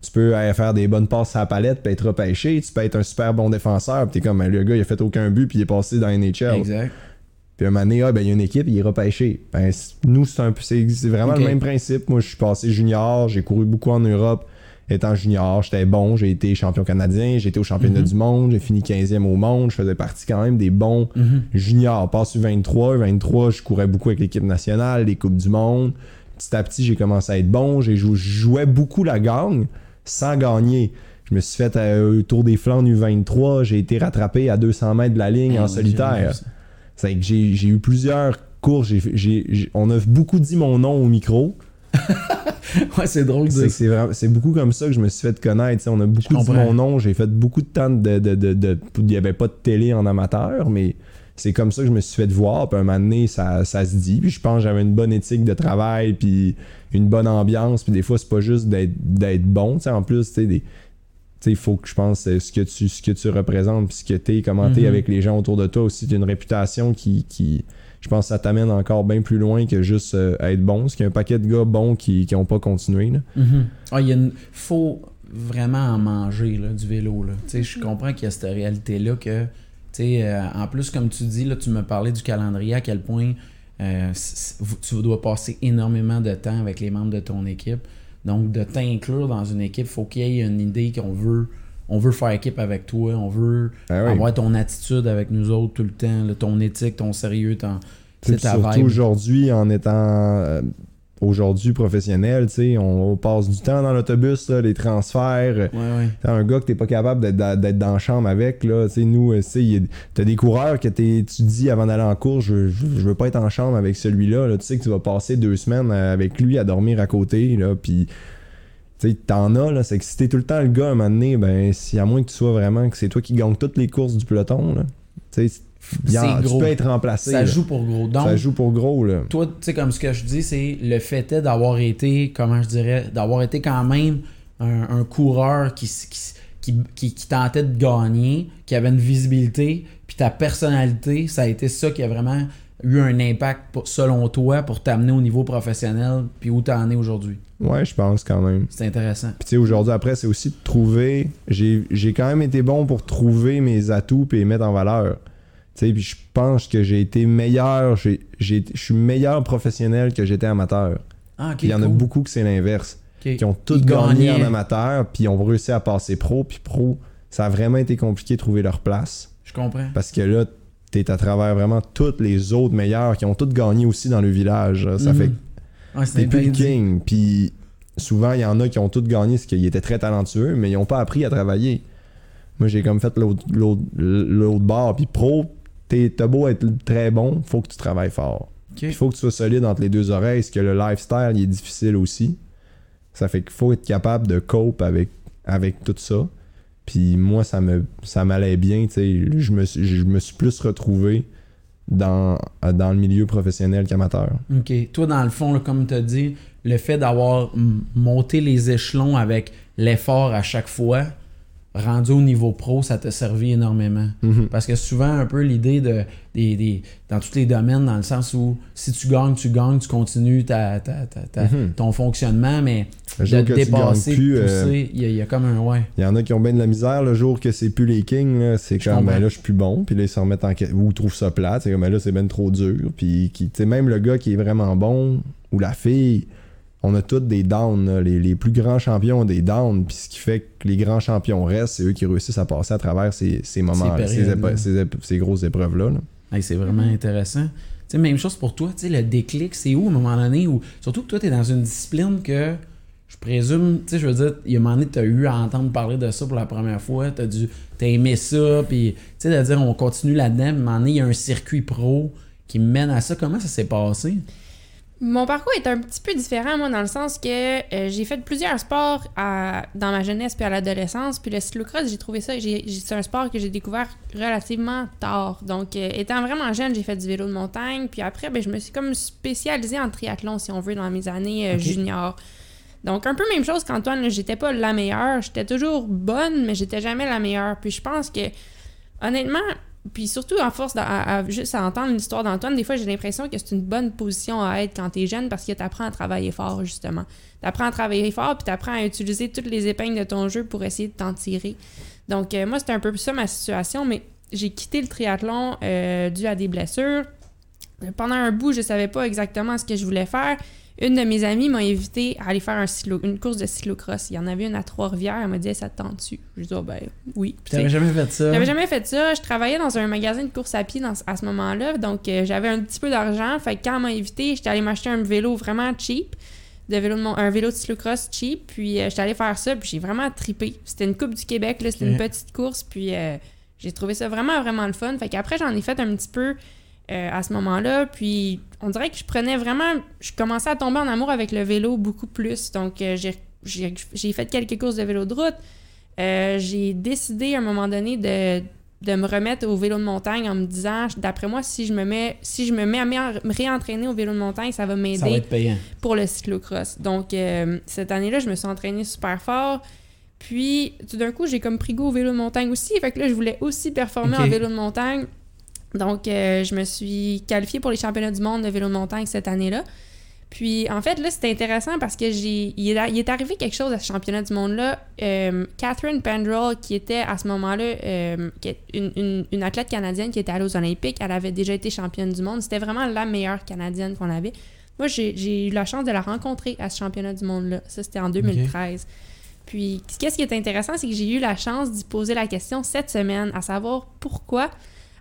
Tu peux aller faire des bonnes passes à la palette, puis être repêché, tu peux être un super bon défenseur, puis t'es comme, ben, le gars, il a fait aucun but, puis il est passé dans N H L. Exact. Puis à un moment donné, ah, ben, il y a une équipe, il est repêché. Ben, nous, c'est, un, c'est, c'est vraiment okay. le même principe. Moi, je suis passé junior, j'ai couru beaucoup en Europe. étant junior, j'étais bon, j'ai été champion canadien, j'ai été au championnat mm-hmm. du monde, j'ai fini quinzième au monde, je faisais partie quand même des bons mm-hmm. juniors. Passe sur vingt-trois, vingt-trois, je courais beaucoup avec l'équipe nationale, les coupes du monde. Petit à petit, j'ai commencé à être bon, j'ai joué, je jouais beaucoup la gagne sans gagner. Je me suis fait euh, Tour des Flandres U vingt-trois, j'ai été rattrapé à deux cents mètres de la ligne oh, en solitaire. C'est que j'ai, j'ai eu plusieurs courses, j'ai, j'ai, j'ai, on a beaucoup dit mon nom au micro. Ouais, c'est drôle. C'est, c'est, vraiment, c'est beaucoup comme ça que je me suis fait connaître. T'sais, on a beaucoup dit mon nom, j'ai fait beaucoup de temps de... de, de, de, de il n'y avait pas de télé en amateur, mais c'est comme ça que je me suis fait voir. Puis un moment donné, ça, ça se dit. Puis je pense que j'avais une bonne éthique de travail, puis une bonne ambiance. Puis des fois, c'est pas juste d'être, d'être bon. T'sais, en plus, tu sais, il faut que je pense ce que tu, ce que tu représentes, puis ce que t'es, comment t'es mm-hmm. avec les gens autour de toi aussi. T'as une réputation qui... qui je pense que ça t'amène encore bien plus loin que juste euh, être bon. Parce qu'il y a un paquet de gars bons qui n'ont pas continué. Là. Mm-hmm. Ah, il y a une... faut vraiment en manger là, du vélo. Là. T'sais, je comprends qu'il y a cette réalité-là que, t'sais, euh, en plus, comme tu dis, là, tu me parlais du calendrier, à quel point euh, tu dois passer énormément de temps avec les membres de ton équipe. Donc, de t'inclure dans une équipe, il faut qu'il y ait une idée qu'on veut... On veut faire équipe avec toi, on veut ah oui. avoir ton attitude avec nous autres tout le temps, là, ton éthique, ton sérieux, ton, c'est ta surtout vibe. Aujourd'hui, en étant euh, aujourd'hui professionnel, on passe du temps dans l'autobus, là, les transferts. Ouais, ouais. Un gars que t'es pas capable d'être, d'être dans la chambre avec, là, nous, t'sais, t'as des coureurs que t'es, tu dis avant d'aller en course, je, je, je veux pas être en chambre avec celui-là. Là, tu sais que tu vas passer deux semaines avec lui à dormir à côté, là, puis... Tu sais, t'en as, là, c'est que si t'es tout le temps le gars à un moment donné, ben, si, à moins que tu sois vraiment que c'est toi qui gagne toutes les courses du peloton, là, tu sais, tu peux être remplacé. Ça là. Joue pour gros. Donc, ça joue pour gros, là. Toi, tu sais, comme ce que je dis, c'est le fait est d'avoir été, comment je dirais, d'avoir été quand même un, un coureur qui, qui, qui, qui, qui tentait de gagner, qui avait une visibilité, puis ta personnalité, ça a été ça qui a vraiment eu un impact pour, selon toi, pour t'amener au niveau professionnel, puis où t'en es aujourd'hui. Ouais, je pense quand même. C'est intéressant. Puis tu sais, aujourd'hui, après, c'est aussi de trouver... J'ai, j'ai quand même été bon pour trouver mes atouts et les mettre en valeur. Tu sais, puis je pense que j'ai été meilleur... Je j'ai, suis meilleur professionnel que j'étais amateur. Ah, OK, il y cool. en a beaucoup que c'est l'inverse. Okay. Qui ont tous gagné en amateur, puis ont réussi à passer pro, puis pro. Ça a vraiment été compliqué de trouver leur place. Je comprends. Parce que là, t'es à travers vraiment tous les autres meilleurs qui ont tous gagné aussi dans le village. Ça mm-hmm. fait... Ouais, c'est t'es plus le king. Puis souvent, il y en a qui ont tous gagné parce qu'ils étaient très talentueux, mais ils n'ont pas appris à travailler. Moi, j'ai comme fait l'autre, l'autre, l'autre bord. Puis pro, t'es, t'as beau être très bon, faut que tu travailles fort. Okay. Il faut que tu sois solide entre les deux oreilles, parce que le lifestyle, il est difficile aussi. Ça fait qu'il faut être capable de cope avec, avec tout ça. Puis moi, ça, me, ça m'allait bien. Je me, je me suis plus retrouvé Dans, dans le milieu professionnel qu'amateur. OK. Toi, dans le fond, là, comme tu as dit, le fait d'avoir monté les échelons avec l'effort à chaque fois, rendu au niveau pro, ça t'a servi énormément. Mm-hmm. Parce que souvent, un peu l'idée de, des, des, dans tous les domaines, dans le sens où si tu gagnes, tu gagnes, tu continues ta, ta, ta, ta, mm-hmm. ton fonctionnement, mais le de te dépasser, de pousser, il euh, y, y a comme un ouais. Il y en a qui ont bien de la misère le jour que c'est plus les kings, là, c'est je comme comprends. Ben là, je suis plus bon, puis là, ils se remettent en question, ou ils trouvent ça plat, c'est comme ben là, c'est ben trop dur, puis tu sais, même le gars qui est vraiment bon, ou la fille. On a tous des downs, les, les plus grands champions ont des downs, puis ce qui fait que les grands champions restent, c'est eux qui réussissent à passer à travers ces, ces moments, ces, ces, épa- ces, ép- ces grosses épreuves-là. Là. Hey, c'est vraiment intéressant. T'sais, même chose pour toi, le déclic, c'est où à un moment donné, où, surtout que toi, tu es dans une discipline que je présume, tu sais, je veux dire, il y a un moment donné, tu as eu à entendre parler de ça pour la première fois, tu as dû, t'as aimé ça, puis tu sais, de dire on continue là-dedans, à un moment donné, il y a un circuit pro qui mène à ça. Comment ça s'est passé? Mon parcours est un petit peu différent, moi, dans le sens que euh, j'ai fait plusieurs sports à, dans ma jeunesse puis à l'adolescence. Puis le cyclocross, j'ai trouvé ça, j'ai, c'est un sport que j'ai découvert relativement tard. Donc, euh, étant vraiment jeune, j'ai fait du vélo de montagne. Puis après, ben, je me suis comme spécialisée en triathlon, si on veut, dans mes années euh, okay. junior. Donc, un peu même chose qu'Antoine, là, j'étais pas la meilleure. J'étais toujours bonne, mais j'étais jamais la meilleure. Puis je pense que, honnêtement... Puis surtout, en force, à, à, juste à entendre l'histoire d'Antoine, des fois, j'ai l'impression que c'est une bonne position à être quand t'es jeune parce que t'apprends à travailler fort, justement. T'apprends à travailler fort, puis t'apprends à utiliser toutes les épingles de ton jeu pour essayer de t'en tirer. Donc, euh, moi, c'était un peu ça, ma situation, mais j'ai quitté le triathlon euh, dû à des blessures. Pendant un bout, je savais pas exactement ce que je voulais faire. Une de mes amies m'a invité à aller faire un silo, une course de cyclocross. Il y en avait une à Trois-Rivières. Elle m'a dit hey, « ça te tente-tu? » Je lui ai dit oh, « ben oui. » Puis t'avais jamais fait ça? J'avais jamais fait ça. Je travaillais dans un magasin de course à pied dans, à ce moment-là. Donc, euh, j'avais un petit peu d'argent. Fait que quand elle m'a invité, j'étais allée m'acheter un vélo vraiment cheap. De vélo de mon, un vélo de cyclocross cheap. Puis, euh, j'étais allée faire ça. Puis, j'ai vraiment trippé. C'était une Coupe du Québec. Là, c'était okay. une petite course. Puis, euh, j'ai trouvé ça vraiment, vraiment le fun. Fait qu'après, j'en ai fait un petit peu... Euh, à ce moment-là, puis on dirait que je prenais vraiment... Je commençais à tomber en amour avec le vélo beaucoup plus. Donc, euh, j'ai, j'ai, j'ai fait quelques courses de vélo de route. Euh, j'ai décidé, à un moment donné, de, de me remettre au vélo de montagne en me disant, d'après moi, si je me mets si je me mets à me réentraîner au vélo de montagne, ça va m'aider ça va être payant. Pour le cyclocross. Donc, euh, cette année-là, je me suis entraînée super fort. Puis, tout d'un coup, j'ai comme pris goût au vélo de montagne aussi. Fait que là, je voulais aussi performer okay. en vélo de montagne. Donc, euh, je me suis qualifiée pour les championnats du monde de vélo de montagne cette année-là. Puis, en fait, là, c'était intéressant parce que j'ai, il est, il est arrivé quelque chose à ce championnat du monde-là. Euh, Catherine Pendrel, qui était à ce moment-là euh, une, une, une athlète canadienne qui était allée aux Olympiques, elle avait déjà été championne du monde. C'était vraiment la meilleure Canadienne qu'on avait. Moi, j'ai, j'ai eu la chance de la rencontrer à ce championnat du monde-là. Ça, c'était en deux mille treize. Okay. Puis, qu'est-ce qui est intéressant, c'est que j'ai eu la chance d'y poser la question cette semaine, à savoir pourquoi...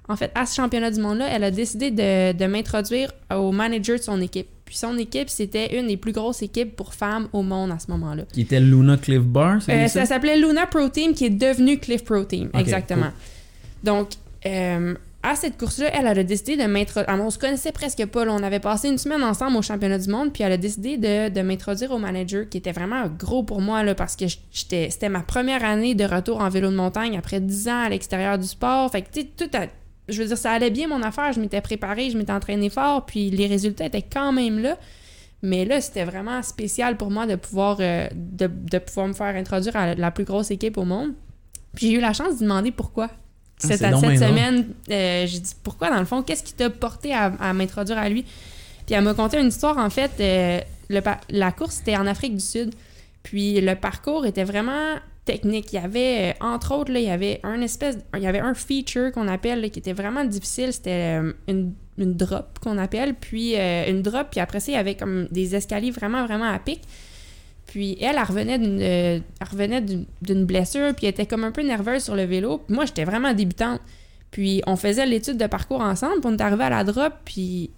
En fait, à ce championnat du monde-là, elle a décidé de, de m'introduire au manager de son équipe. Puis son équipe, c'était une des plus grosses équipes pour femmes au monde à ce moment-là. Qui était Luna Cliff Bar? Euh, ça, ça s'appelait Luna Pro Team, qui est devenue Cliff Pro Team. Okay, exactement. Cool. Donc, euh, à cette course-là, elle, elle a décidé de m'introduire... On se connaissait presque pas. Là. On avait passé une semaine ensemble au championnat du monde, puis elle a décidé de, de m'introduire au manager, qui était vraiment gros pour moi, là, parce que j'étais, c'était ma première année de retour en vélo de montagne après dix ans à l'extérieur du sport. Fait que, tu sais, tout à... Je veux dire, ça allait bien mon affaire, je m'étais préparée, je m'étais entraînée fort, puis les résultats étaient quand même là. Mais là, c'était vraiment spécial pour moi de pouvoir, euh, de, de pouvoir me faire introduire à la plus grosse équipe au monde. Puis j'ai eu la chance de demander pourquoi. Ah, cette cette semaine, euh, j'ai dit pourquoi dans le fond, qu'est-ce qui t'a porté à, à m'introduire à lui? Puis elle m'a conté une histoire, en fait, euh, le, la course était en Afrique du Sud, puis le parcours était vraiment... technique. Il y avait, entre autres, là, il y avait un espèce, il y avait un feature qu'on appelle, là, qui était vraiment difficile, c'était euh, une, une drop qu'on appelle, puis euh, une drop, puis après ça, il y avait comme des escaliers vraiment, vraiment à pic. Puis elle, elle revenait d'une, euh, elle revenait d'une, d'une blessure, puis elle était comme un peu nerveuse sur le vélo. Puis moi, j'étais vraiment débutante. Puis on faisait l'étude de parcours ensemble, puis on est arrivé à la drop, puis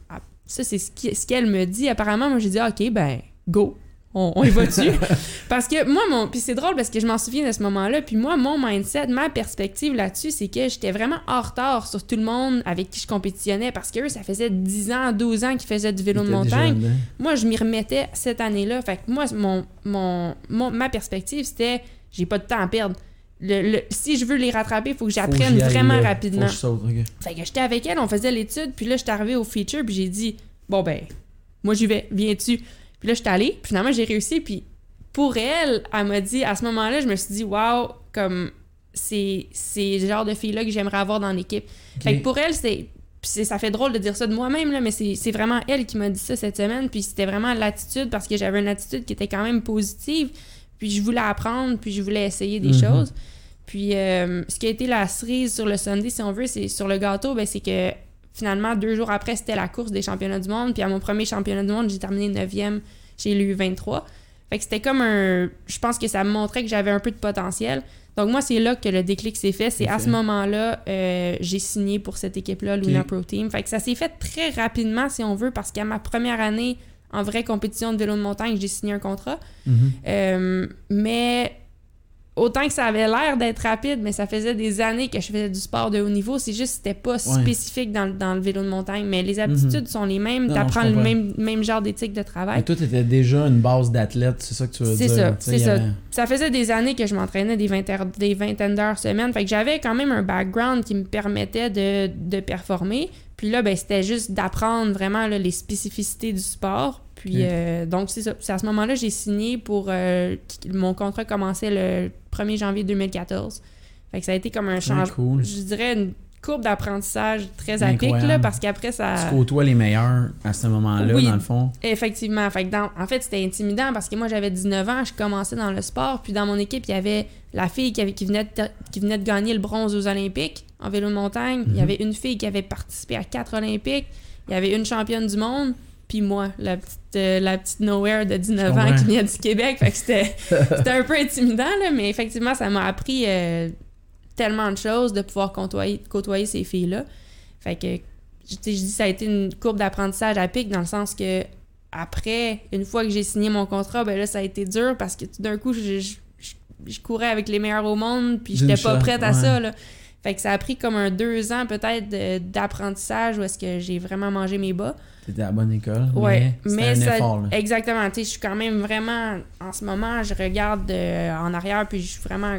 ça, c'est ce, qui, ce qu'elle me dit. Apparemment, moi, j'ai dit, OK, ben, go! On, on y va dessus. Parce que moi, mon... Puis c'est drôle parce que je m'en souviens de ce moment-là. Puis moi, mon mindset, ma perspective là-dessus, c'est que j'étais vraiment en retard sur tout le monde avec qui je compétitionnais parce qu'eux, ça faisait dix ans, douze ans qu'ils faisaient du vélo de montagne. Déjà, hein? Moi, je m'y remettais cette année-là. Fait que moi, mon, mon, mon, ma perspective, c'était « j'ai pas de temps à perdre ». Le, le, si je veux les rattraper, il faut que j'apprenne vraiment rapidement. Faut que je saute, okay. Fait que j'étais avec elle, on faisait l'étude, puis là, j'étais arrivée au feature, puis j'ai dit « bon ben, moi j'y vais, viens-tu ». Puis là, je suis allée, puis finalement, j'ai réussi. Puis pour elle, elle m'a dit, à ce moment-là, je me suis dit, waouh, comme c'est, c'est le genre de fille-là que j'aimerais avoir dans l'équipe. Okay. Fait que pour elle, c'est, c'est, ça fait drôle de dire ça de moi-même, là, mais c'est, c'est vraiment elle qui m'a dit ça cette semaine. Puis c'était vraiment l'attitude, parce que j'avais une attitude qui était quand même positive. Puis je voulais apprendre, puis je voulais essayer des mm-hmm. choses. Puis euh, ce qui a été la cerise sur le Sunday, si on veut, c'est sur le gâteau, ben, c'est que. Finalement, deux jours après, c'était la course des championnats du monde. Puis à mon premier championnat du monde, j'ai terminé neuvième chez l'U vingt-trois. Fait que c'était comme un... Je pense que ça me montrait que j'avais un peu de potentiel. Donc moi, c'est là que le déclic s'est fait. C'est okay. à ce moment-là, euh, j'ai signé pour cette équipe-là, Luna okay. Pro Team. Fait que ça s'est fait très rapidement, si on veut, parce qu'à ma première année en vraie compétition de vélo de montagne, j'ai signé un contrat. Mm-hmm. Euh, mais... Autant que ça avait l'air d'être rapide, mais ça faisait des années que je faisais du sport de haut niveau. C'est juste que c'était pas ouais. spécifique dans, dans le vélo de montagne. Mais les aptitudes mm-hmm. sont les mêmes. Non, t'apprends non, le même, même genre d'éthique de travail. Mais toi, t'étais déjà une base d'athlète. C'est ça que tu veux c'est dire. Ça, c'est ça. Avait... Ça faisait des années que je m'entraînais des, vingt, des vingtaines d'heures semaine. Fait que j'avais quand même un background qui me permettait de, de performer. Puis là, ben, c'était juste d'apprendre vraiment là, les spécificités du sport. Puis okay. euh, donc, c'est ça. C'est à ce moment-là, j'ai signé pour... Euh, qui, mon contrat commençait le premier janvier deux mille quatorze. Fait que ça a été comme un changement. Cool. Je dirais une courbe d'apprentissage très à pic, là, parce qu'après, ça... Tu côtoies les meilleurs à ce moment-là, oui, dans le fond. Effectivement. Fait que dans, en fait, c'était intimidant parce que moi, j'avais dix-neuf ans, je commençais dans le sport. Puis dans mon équipe, il y avait la fille qui, avait, qui, venait, de, qui venait de gagner le bronze aux Olympiques en vélo de montagne. Mm-hmm. Il y avait une fille qui avait participé à quatre Olympiques. Il y avait une championne du monde. puis moi, la petite, euh, la petite nowhere de dix-neuf ans qui vient du Québec. Fait que c'était, c'était un peu intimidant, là, mais effectivement, ça m'a appris euh, tellement de choses de pouvoir côtoyer, côtoyer ces filles-là. Fait que, je dis, ça a été une courbe d'apprentissage à pic, dans le sens que après, une fois que j'ai signé mon contrat, ben là, ça a été dur parce que tout d'un coup, je, je, je, je courais avec les meilleurs au monde, puis j'étais pas prête à ça, là. Fait que ça a pris comme un deux ans peut-être d'apprentissage où est-ce que j'ai vraiment mangé mes bas. T'étais à la bonne école, ouais, mais, mais c'était un ça, effort. Là. Exactement, tu sais, je suis quand même vraiment, en ce moment, je regarde euh, en arrière, puis je suis vraiment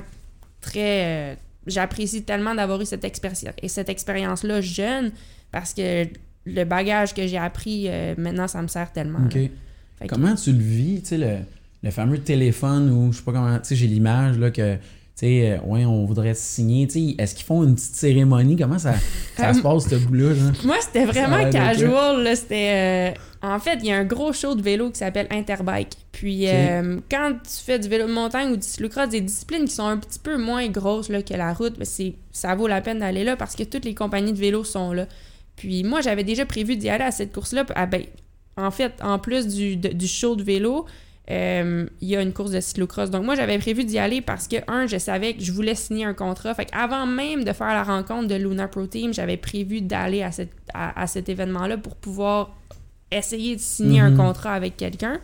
très... Euh, j'apprécie tellement d'avoir eu cette, expéri- cette expérience-là jeune, parce que le bagage que j'ai appris, euh, maintenant, ça me sert tellement. Okay. Comment que... tu le vis, tu sais, le, le fameux téléphone où, je sais pas comment, tu sais, j'ai l'image, là, que... Tu sais, ouais, on voudrait signer. Tu sais, est-ce qu'ils font une petite cérémonie? Comment ça, ça se passe, ce bout-là? Genre? Moi, c'était vraiment casual. Là, c'était, euh... En fait, il y a un gros show de vélo qui s'appelle Interbike. Puis, okay. euh, quand tu fais du vélo de montagne ou du cyclocross, des disciplines qui sont un petit peu moins grosses là, que la route, mais c'est, ça vaut la peine d'aller là parce que toutes les compagnies de vélo sont là. Puis, moi, j'avais déjà prévu d'y aller à cette course-là. Ah, ben, en fait, en plus du, de, du show de vélo... il euh, y a une course de cyclocross. Donc moi, j'avais prévu d'y aller parce que, un, je savais que je voulais signer un contrat. Fait qu'avant même de faire la rencontre de Luna Pro Team, j'avais prévu d'aller à, cette, à, à cet événement-là pour pouvoir essayer de signer mm-hmm. un contrat avec quelqu'un.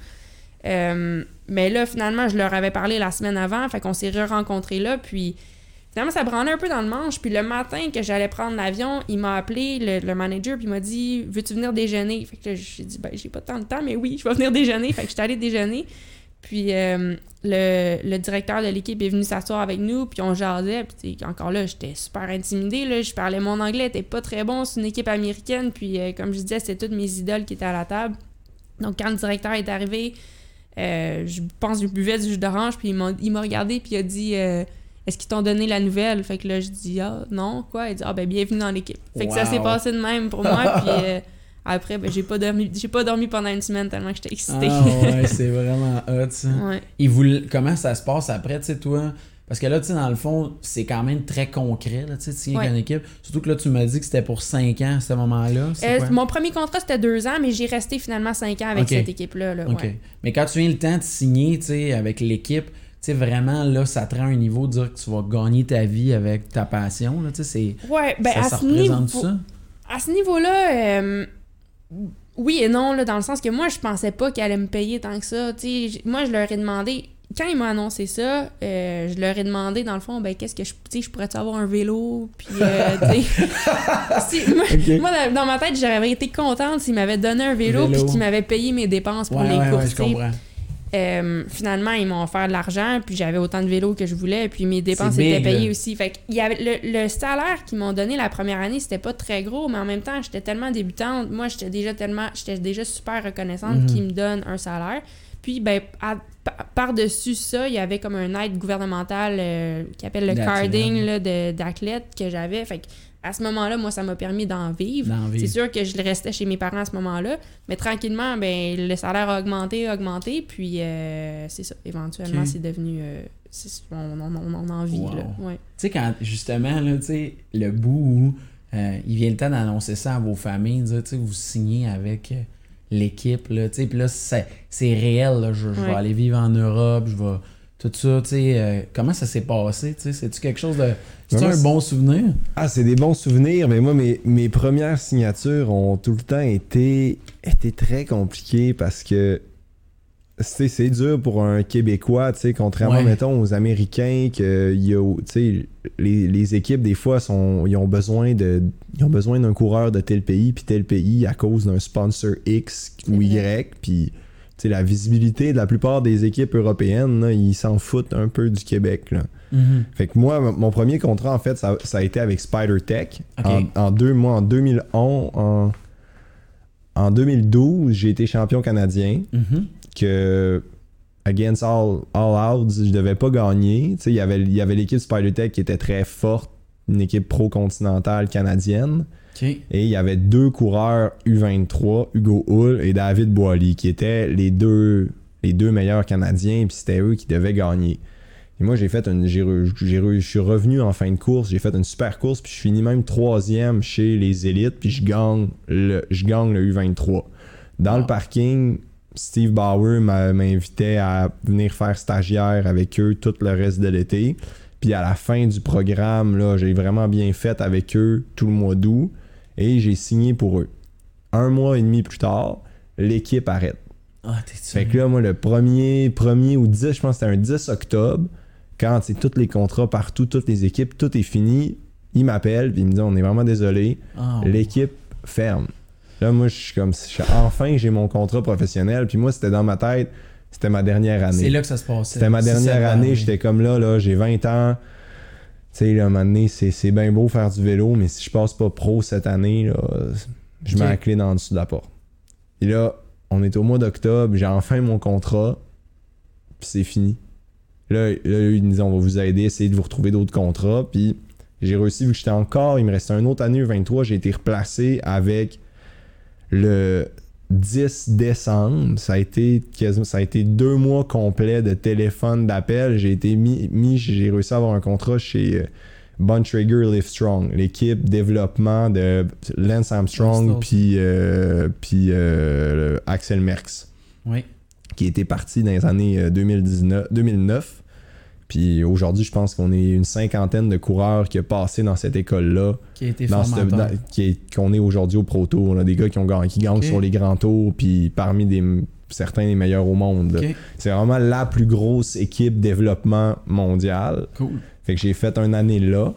Euh, mais là, finalement, je leur avais parlé la semaine avant. Fait qu'on s'est re-rencontrés là. Puis finalement, ça branlait un peu dans le manche. Puis le matin que j'allais prendre l'avion, il m'a appelé, le, le manager, puis il m'a dit « Veux-tu venir déjeuner? » Fait que là, j'ai dit « Ben, j'ai pas tant de temps, mais oui, je vais venir déjeuner. » Fait que j'étais allée déjeuner. Puis euh, le, le directeur de l'équipe est venu s'asseoir avec nous, puis on jasait. Puis encore là, j'étais super intimidée. Là. Je parlais mon anglais, était pas très bon. C'est une équipe américaine. Puis euh, comme je disais, c'était toutes mes idoles qui étaient à la table. Donc quand le directeur est arrivé, euh, je pense que je buvais du jus d'orange, puis il m'a, il m'a regardé, puis il a dit... Euh, est-ce qu'ils t'ont donné la nouvelle? Fait que là, je dis, ah, non, quoi? Il dit, ah, ben, bienvenue dans l'équipe. Fait wow. que ça s'est passé de même pour moi. Puis euh, après, ben, j'ai pas dormi, j'ai pas dormi pendant une semaine tellement que j'étais excitée. Ah, ouais, c'est vraiment hot, ça. Ouais. Et vous, comment ça se passe après, tu sais, toi? Parce que là, tu sais, dans le fond, c'est quand même très concret, là, tu sais, tu viens avec une équipe. Surtout que là, tu m'as dit que c'était pour cinq ans à ce moment-là. C'est euh, quoi? Mon premier contrat, c'était deux ans, mais j'ai resté finalement cinq ans avec okay. cette équipe-là. Là, OK. Ouais. Mais quand tu viens le temps de signer, tu sais, avec l'équipe, tu sais, vraiment, là, ça te rend un niveau de dire que tu vas gagner ta vie avec ta passion, là, tu sais, c'est... Ouais, ben, ça, ça à ce représente niveau... ça? À ce niveau-là, euh, oui et non, là, dans le sens que moi, je pensais pas qu'elle allait me payer tant que ça, tu sais, moi, je leur ai demandé... Quand ils m'ont annoncé ça, euh, je leur ai demandé, dans le fond, ben qu'est-ce que je... Tu sais, je pourrais-tu avoir un vélo? Puis, euh, tu sais... moi, okay. moi, dans ma tête, j'aurais été contente s'ils m'avaient donné un vélo, vélo. Puis qu'ils m'avaient payé mes dépenses pour ouais, les ouais, courses, ouais, je comprends. Euh, finalement, ils m'ont offert de l'argent, puis j'avais autant de vélos que je voulais, puis mes dépenses big, étaient payées là. Aussi. Fait que il y avait le, le salaire qu'ils m'ont donné la première année, c'était pas très gros, mais en même temps, j'étais tellement débutante. Moi, j'étais déjà tellement, j'étais déjà super reconnaissante mm-hmm. qu'ils me donnent un salaire. Puis, ben, à, par-dessus ça, il y avait comme un aide gouvernementale euh, qui appelle le carding là, de, d'athlète que j'avais. Fait que à ce moment-là, moi, ça m'a permis d'en vivre. d'en vivre. C'est sûr que je restais chez mes parents à ce moment-là, mais tranquillement, ben, le salaire a augmenté, a augmenté, puis euh, c'est ça. Éventuellement, okay. c'est devenu... Euh, c'est, on, on, on en vit, wow. là. Ouais. Tu sais, quand, justement, là, tu sais, le bout où euh, il vient le temps d'annoncer ça à vos familles, dire, tu sais, vous signez avec l'équipe, là, tu sais, puis là, c'est, c'est réel, là, je, je ouais. vais aller vivre en Europe, je vais... Tout ça, tu sais, euh, comment ça s'est passé, tu sais, c'est-tu quelque chose de... C'est un bon souvenir? Ah, c'est des bons souvenirs, mais moi, mes, mes premières signatures ont tout le temps été, été très compliquées parce que c'est, c'est dur pour un Québécois, tu sais, contrairement, ouais. mettons, aux Américains, que y a, les, les équipes, des fois, sont, ils ont besoin de, ils ont besoin d'un coureur de tel pays, puis tel pays, à cause d'un sponsor X ou Y, puis... T'sais, la visibilité de la plupart des équipes européennes, là, ils s'en foutent un peu du Québec. Là. Mm-hmm. Fait que moi, mon premier contrat, en fait, ça, ça a été avec Spider Tech. Okay. En, en deux mois, en deux mille onze, en, en deux mille douze, j'ai été champion canadien. Mm-hmm. Que, against all, all odds, je devais pas gagner. T'sais, il y avait, il y avait l'équipe Spider Tech qui était très forte, une équipe pro-continentale canadienne. Okay. Et il y avait deux coureurs U vingt-trois, Hugo Hull et David Boilly, qui étaient les deux, les deux meilleurs Canadiens, puis c'était eux qui devaient gagner. Et moi, j'ai fait une, j'ai, j'ai, je suis revenu en fin de course, j'ai fait une super course, puis je finis même troisième chez les élites, puis je gagne le, je gagne le U vingt-trois. Dans le parking, Steve Bauer m'invitait à venir faire stagiaire avec eux tout le reste de l'été. Puis à la fin du programme, là, j'ai vraiment bien fait avec eux tout le mois d'août et j'ai signé pour eux. Un mois et demi plus tard, l'équipe arrête. Ah, t'es sûr? Fait que là, moi, le premier, premier ou dix, je pense que c'était un dix octobre, quand c'est tous les contrats partout, toutes les équipes, tout est fini, ils m'appellent puis ils me disent « On est vraiment désolé, oh. L'équipe ferme. » Là, moi, je suis comme « Enfin, j'ai mon contrat professionnel. » Puis moi, c'était dans ma tête, c'était ma dernière année. C'est là que ça se passait. C'était ma dernière année, année, j'étais comme là, là, j'ai vingt ans. Tu sais, là, à un moment donné, c'est, c'est bien beau faire du vélo, mais si je passe pas pro cette année, là, je mets la clé dans le dessous de la porte. Et là, on est au mois d'octobre, j'ai enfin mon contrat, puis c'est fini. Là, là, ils me disaient, on va vous aider, essayer de vous retrouver d'autres contrats. Puis j'ai réussi, vu que j'étais encore, il me restait une autre année, vingt-trois, j'ai été replacé avec le dix décembre. Ça a été, ça a été deux mois complets de téléphone, d'appel. J'ai été mis, mis, j'ai réussi à avoir un contrat chez Bontrager Live Strong, l'équipe développement de Lance Armstrong puis euh, euh, Axel Merckx. Oui. Qui était parti dans les années deux mille dix-neuf, deux mille neuf. Puis aujourd'hui, je pense qu'on est une cinquantaine de coureurs qui a passé dans cette école-là. Qui a été formateur. Qu'on est aujourd'hui au Pro Tour. On a des gars qui, ont, qui gagnent okay. sur les grands tours, puis parmi des, certains des meilleurs au monde. Okay. C'est vraiment la plus grosse équipe développement mondiale. Cool. Fait que j'ai fait une année là.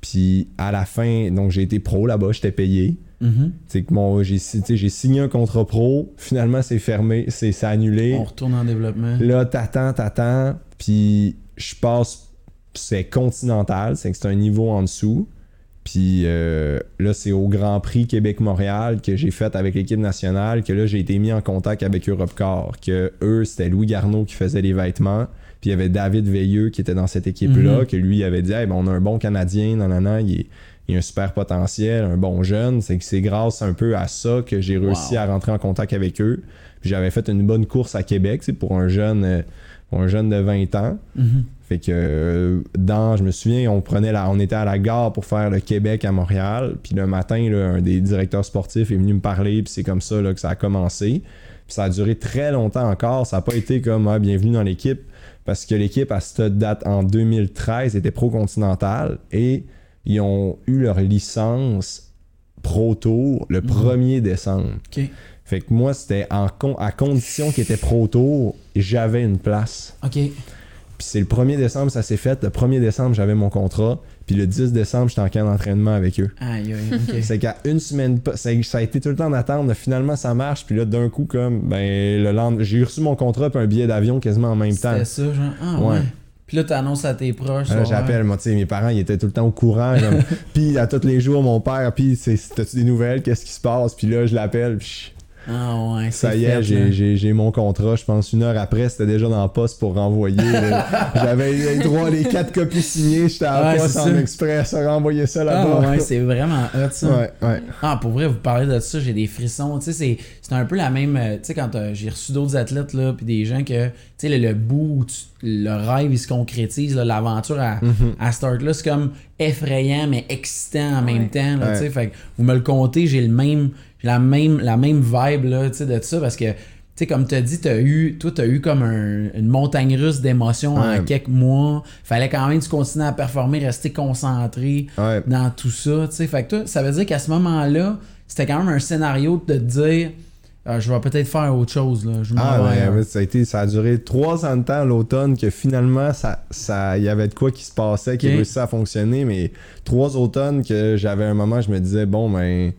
Puis à la fin, donc j'ai été pro là-bas, j'étais payé. Mm-hmm. C'est que bon, j'ai, j'ai signé un contrat pro, finalement c'est fermé, c'est, c'est annulé. On retourne en développement. Là, t'attends, t'attends, puis je passe, c'est continental, c'est que c'est un niveau en dessous. Puis euh, là, c'est au Grand Prix Québec-Montréal que j'ai fait avec l'équipe nationale, que là, j'ai été mis en contact avec Europcar, que eux, c'était Louis Garneau qui faisait les vêtements. Puis il y avait David Veilleux qui était dans cette équipe-là, mm-hmm. que lui avait dit hey, « ben, on a un bon Canadien, nanana, il est... il y a un super potentiel, un bon jeune. » C'est que c'est grâce un peu à ça que j'ai réussi wow. à rentrer en contact avec eux. Puis j'avais fait une bonne course à Québec, c'est pour un jeune, pour un jeune de vingt ans. Mm-hmm. Fait que dans, je me souviens, on prenait la, on était à la gare pour faire le Québec à Montréal. Puis le matin, là, un des directeurs sportifs est venu me parler. Puis c'est comme ça là, que ça a commencé. Puis ça a duré très longtemps encore. Ça n'a pas été comme ah, bienvenue dans l'équipe, parce que l'équipe à cette date en deux mille treize était pro-continentale et ils ont eu leur licence Pro Tour le premier mmh. décembre. Okay. Fait que moi, c'était en con- à condition qu'ils étaient Pro Tour, j'avais une place. Okay. Puis c'est le premier décembre, ça s'est fait. Le premier décembre, j'avais mon contrat. Puis le dix décembre, j'étais en camp d'entraînement avec eux. Aïe, aïe, okay. C'est qu'à une semaine, ça, ça a été tout le temps d'attendre. Finalement, ça marche. Puis là, d'un coup, comme, ben, le lendemain, j'ai reçu mon contrat puis un billet d'avion quasiment en même c'était temps. C'était ça, genre, ah ouais. ouais. Puis là, t'annonces à tes proches. Là, j'appelle, moi, tu sais, mes parents, ils étaient tout le temps au courant. Puis à tous les jours, mon père, puis t'as-tu des nouvelles, qu'est-ce qui se passe? Puis là, je l'appelle, puis ah ouais, ça c'est y est, j'ai, j'ai, j'ai mon contrat. Je pense une heure après, c'était déjà dans la poste pour renvoyer. J'avais les trois, les quatre copies signées. J'étais à la ouais, poste en ça. Express à renvoyer ça là-bas. Ah ouais, c'est vraiment hot ça. Ouais, ouais. Ah, pour vrai, vous parlez de ça, j'ai des frissons. Tu sais, c'est, c'est un peu la même. Tu sais, quand j'ai reçu d'autres athlètes, là, puis des gens que, tu sais, le, le bout où tu, le rêve, il se concrétise, là, l'aventure à, mm-hmm. à start là, c'est comme effrayant, mais excitant en même ouais. temps. Là, ouais. Tu sais, fait que vous me le comptez, j'ai le même. La même, la même vibe là, tu sais, de ça, parce que tu sais, comme tu as dit, t'as eu, toi, tu as eu comme un, une montagne russe d'émotions ouais. en quelques mois. Fallait quand même que tu continues à performer, rester concentré ouais. dans tout ça. Tu sais, fait que toi, ça veut dire qu'à ce moment-là, c'était quand même un scénario de te dire euh, je vais peut-être faire autre chose. Là. Je ah, ouais, ouais, ça, a été, ça a duré trois ans de temps l'automne que finalement, ça, ça, y avait de quoi qui se passait, qui okay. réussissait à fonctionner, mais trois automnes que j'avais un moment, je me disais bon, ben.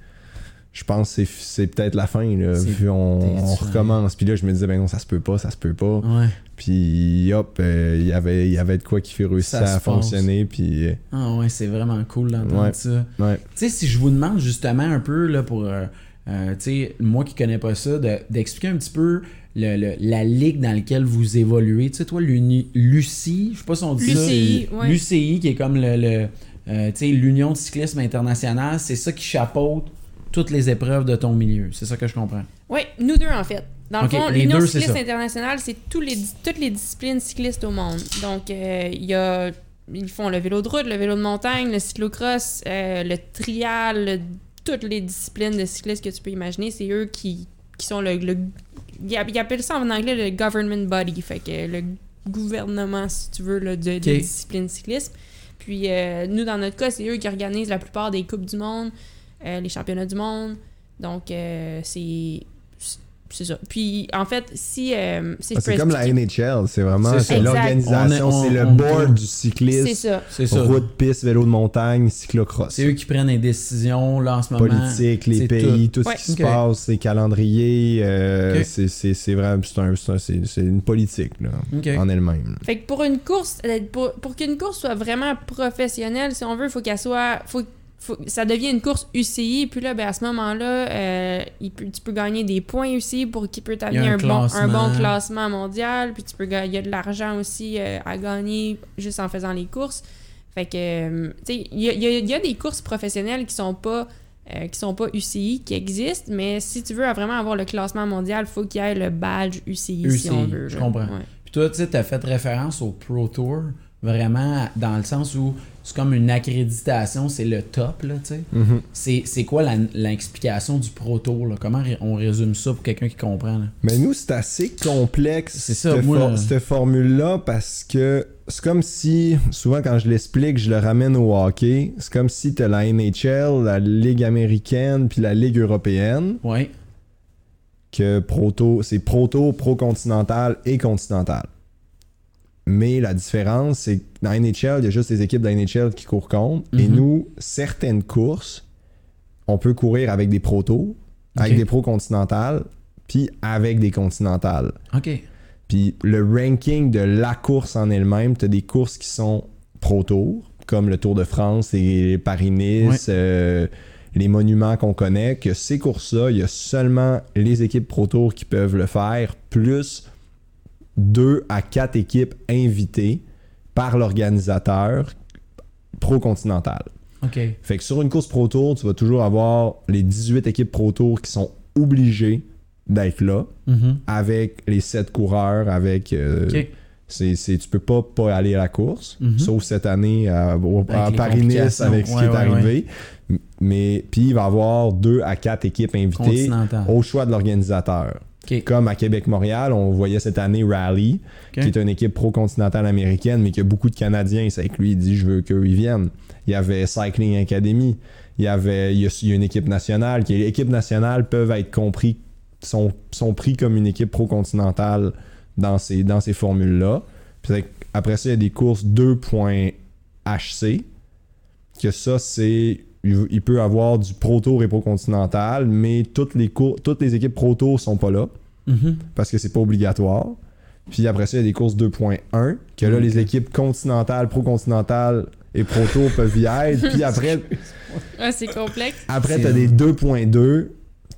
Je pense que c'est, c'est peut-être la fin, là. Puis on, on recommence. Puis là, je me disais, ben non, ça se peut pas, ça se peut pas. Ouais. Puis hop, euh, y avait, y avait de quoi qui fait réussir à fonctionner. Puis... Ah ouais, c'est vraiment cool d'entendre ouais. ça. Ouais. Tu sais, si je vous demande justement un peu, là, pour euh, euh, tu sais, moi qui connais pas ça, de, d'expliquer un petit peu le, le, la ligue dans laquelle vous évoluez. Tu sais, toi, l'U C I, je sais pas si on dit ça. L'U C I, oui. L'U C I, qui est comme le, le euh, tu sais, l'Union de cyclisme internationale, c'est ça qui chapeaute toutes les épreuves de ton milieu. C'est ça que je comprends. Oui, nous deux, en fait. Dans le okay, fond, l'Union cycliste c'est internationale, c'est tous les, toutes les disciplines cyclistes au monde. Donc, euh, y a, ils font le vélo de route, le vélo de montagne, le cyclocross, euh, le trial, le, toutes les disciplines de cyclistes que tu peux imaginer. C'est eux qui, qui sont le, le ils appellent ça en anglais le government body, fait que le gouvernement, si tu veux, là, de, okay. des disciplines cyclisme. Puis euh, nous, dans notre cas, c'est eux qui organisent la plupart des Coupes du Monde, euh, les championnats du monde. Donc, euh, c'est... C'est ça. Puis, en fait, si... Euh, si ah, c'est comme la N H L, c'est vraiment c'est, c'est l'organisation, on est, on, c'est le board on, du cyclisme. C'est ça. C'est ça. Route, piste, vélo de montagne, cyclocross. C'est eux qui prennent les décisions, là, en ce moment. Politique, les pays, tout, tout ouais. ce qui okay. se passe, les calendriers, euh, okay. c'est, c'est, c'est vraiment... C'est, un, c'est, un, c'est, c'est une politique, là, okay. en elle-même. Fait que pour une course, pour, pour qu'une course soit vraiment professionnelle, si on veut, il faut qu'elle soit... Faut, Faut, ça devient une course U C I, puis là, ben à ce moment-là, euh, il peut, tu peux gagner des points U C I pour qu'il peut t'amener un, un, bon, un bon classement mondial, puis tu peux, il y a de l'argent aussi euh, à gagner juste en faisant les courses. Fait que, euh, tu sais, il y, y, y a des courses professionnelles qui sont pas euh, qui sont pas U C I, qui existent, mais si tu veux vraiment avoir le classement mondial, il faut qu'il y ait le badge U C I, U C I si on veut. Je comprends. Ouais. Puis toi, tu sais, t'as fait référence au Pro Tour, vraiment dans le sens où c'est comme une accréditation, c'est le top, là, tu sais. Mm-hmm. C'est, c'est quoi la, l'explication du Pro Tour, là? Comment on résume ça pour quelqu'un qui comprend, là? Mais nous, c'est assez complexe, c'est ça, cette, moi, for- cette formule-là, parce que c'est comme si, souvent quand je l'explique, je le ramène au hockey, c'est comme si t'as la N H L, la Ligue américaine, puis la Ligue européenne. Oui. Que Pro Tour, c'est Pro Tour, Pro Continental et Continental. Mais la différence, c'est que dans la N H L, il y a juste les équipes de la N H L qui courent contre. Mm-hmm. Et nous, certaines courses, on peut courir avec des pro-tours, avec okay. des pro-continentales, puis avec des continentales. OK. Puis le ranking de la course en elle-même, tu as des courses qui sont pro-tours, comme le Tour de France, les Paris-Nice, ouais. euh, les monuments qu'on connaît, que ces courses-là, il y a seulement les équipes pro-tours qui peuvent le faire, plus... deux à quatre équipes invitées par l'organisateur pro-continental. OK. Fait que sur une course Pro Tour, tu vas toujours avoir les dix-huit équipes Pro Tour qui sont obligées d'être là, mm-hmm. avec les sept coureurs, avec... Euh, okay. c'est, c'est, tu peux pas, pas aller à la course, mm-hmm. sauf cette année à, à, à Paris-Nice avec ce ouais, qui est ouais, arrivé. Ouais. Mais puis il va y avoir deux à quatre équipes invitées au choix de l'organisateur. Okay. Comme à Québec-Montréal, on voyait cette année Rally, okay. qui est une équipe pro-continentale américaine, mais qui a beaucoup de Canadiens. C'est que lui, il dit « je veux qu'eux, ils viennent ». Il y avait Cycling Academy, il y avait il y a, il y a une équipe nationale. Qui, les équipes nationales peuvent être compris, sont, sont pris comme une équipe pro-continentale dans ces, dans ces formules-là. Puis après ça, il y a des courses deux point H C, que ça, c'est... Il peut avoir du Pro Tour et Pro Continental, mais toutes les, cours, toutes les équipes Pro Tour sont pas là, mm-hmm. parce que c'est pas obligatoire. Puis après ça, il y a des courses deux point un, que là, okay. les équipes continentales, Pro Continental et Pro Tour peuvent y être. Puis après... ouais, c'est complexe. Après, tu as des deux point deux,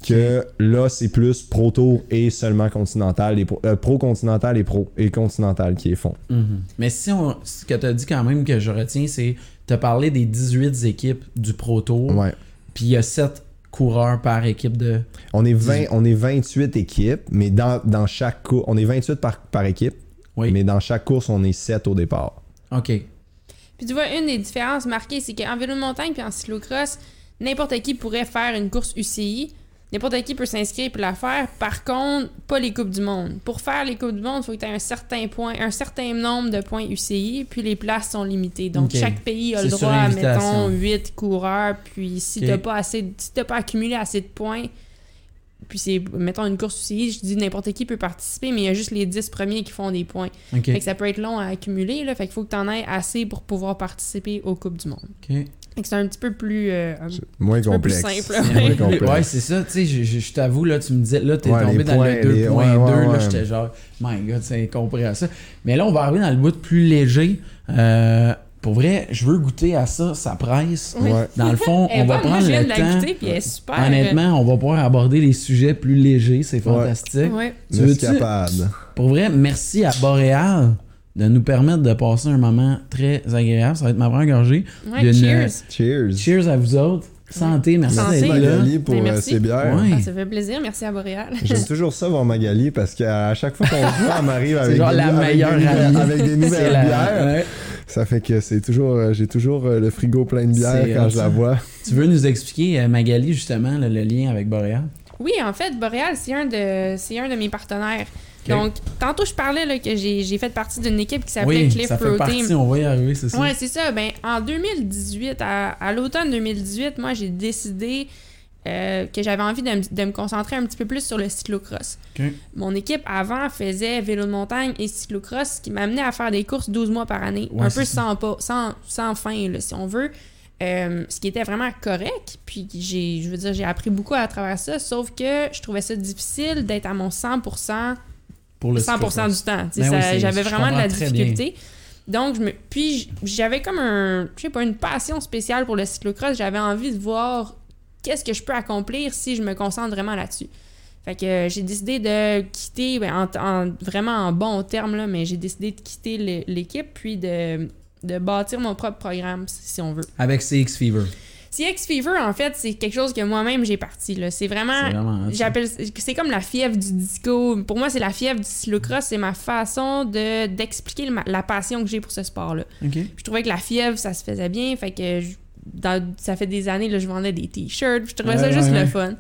que okay. là, c'est plus Pro Tour et seulement Continental, et pro, euh, Pro Continental et Pro et Continental qui les font. Mm-hmm. Mais si on, ce que tu as dit quand même que je retiens, c'est... Tu as parlé des dix-huit équipes du Pro Tour. Ouais. Puis il y a sept coureurs par équipe de. On est vingt, on est vingt-huit équipes, mais dans, dans chaque course. On est vingt-huit par, par équipe. Oui. Mais dans chaque course, on est sept au départ. OK. Puis tu vois, une des différences marquées, c'est qu'en vélo de montagne puis en cyclocross, n'importe qui pourrait faire une course U C I. N'importe qui peut s'inscrire pour la faire. Par contre, pas les Coupes du Monde. Pour faire les Coupes du Monde, il faut que tu aies un certain point, un certain nombre de points U C I, puis les places sont limitées. Donc, okay. chaque pays a c'est le droit à, mettons, huit coureurs. Puis, si okay. tu n'as pas assez, si tu n'as pas accumulé assez de points, puis c'est, mettons, une course U C I, je dis n'importe qui peut participer, mais il y a juste les dix premiers qui font des points. Okay. Fait que ça peut être long à accumuler, là. Fait qu'il faut que tu en aies assez pour pouvoir participer aux Coupes du Monde. OK. C'est un petit peu plus, euh, c'est moins, petit complexe. Peu plus simple, c'est moins complexe. Ouais, c'est ça. Tu sais, je, je, je t'avoue, là, tu me disais, là, t'es ouais, tombé dans points, le deux point deux. Les... Ouais, ouais, là, ouais. J'étais genre, my God, c'est incompréhensible ça. Mais là, on va arriver dans le bout de plus léger. Euh, pour vrai, je veux goûter à ça, ça presse. Ouais. Dans le fond, on va prendre le temps. Puis elle est super. Honnêtement, on va pouvoir aborder les sujets plus légers. C'est fantastique. Ouais. Tu veux-tu... capable. Pour vrai, merci à Boréal de nous permettre de passer un moment très agréable. Ça va être ma première gorgée. Ouais, cheers. Cheers. Cheers à vous autres. Santé, merci d'être là. Magali pour merci. Ses bières. Ouais. Ah, ça fait plaisir, merci à Boréal. J'aime toujours ça voir Magali parce qu'à chaque fois qu'on voit, elle m'arrive avec, genre des, la avec, meilleure des, amie. Avec des nouvelles la... bières. Ouais. Ça fait que c'est toujours, j'ai toujours le frigo plein de bières c'est quand je la vois. Tu veux nous expliquer, Magali, justement, le, le lien avec Boréal? Oui, en fait, Boréal, c'est un de, c'est un de mes partenaires. Okay. Donc, tantôt, je parlais là, que j'ai, j'ai fait partie d'une équipe qui s'appelait oui, Cliff Pro Team. Oui, ça fait partie, on va y arriver, c'est ça. Oui, c'est ça. Ben, en deux mille dix-huit, à, à l'automne deux mille dix-huit, moi, j'ai décidé euh, que j'avais envie de, de me concentrer un petit peu plus sur le cyclocross. Okay. Mon équipe, avant, faisait vélo de montagne et cyclocross, ce qui m'amenait à faire des courses douze mois par année, ouais, un peu sans, pas, sans, sans fin, là, si on veut. Euh, ce qui était vraiment correct, puis j'ai, je veux dire, j'ai appris beaucoup à travers ça, sauf que je trouvais ça difficile d'être à mon cent pour cent pour le cent pour cent du temps. Ben ça, oui, j'avais vraiment de la difficulté. Bien. Donc, je me, puis j'avais comme un, je sais pas, une passion spéciale pour le cyclocross. J'avais envie de voir qu'est-ce que je peux accomplir si je me concentre vraiment là-dessus. Fait que j'ai décidé de quitter, ben, en, en, vraiment en bon terme, là, mais j'ai décidé de quitter le, l'équipe, puis de... de bâtir mon propre programme, si on veut. Avec C X Fever. C X Fever, en fait, c'est quelque chose que moi-même, j'ai parti. Là. C'est vraiment... C'est, vraiment j'appelle, c'est comme la fièvre du disco. Pour moi, c'est la fièvre du cyclocross. C'est ma façon de, d'expliquer le, la passion que j'ai pour ce sport-là. Okay. Je trouvais que la fièvre, ça se faisait bien. Fait que je, dans, ça fait des années, là, je vendais des t-shirts. Je trouvais ouais, ça ouais, juste ouais. le fun.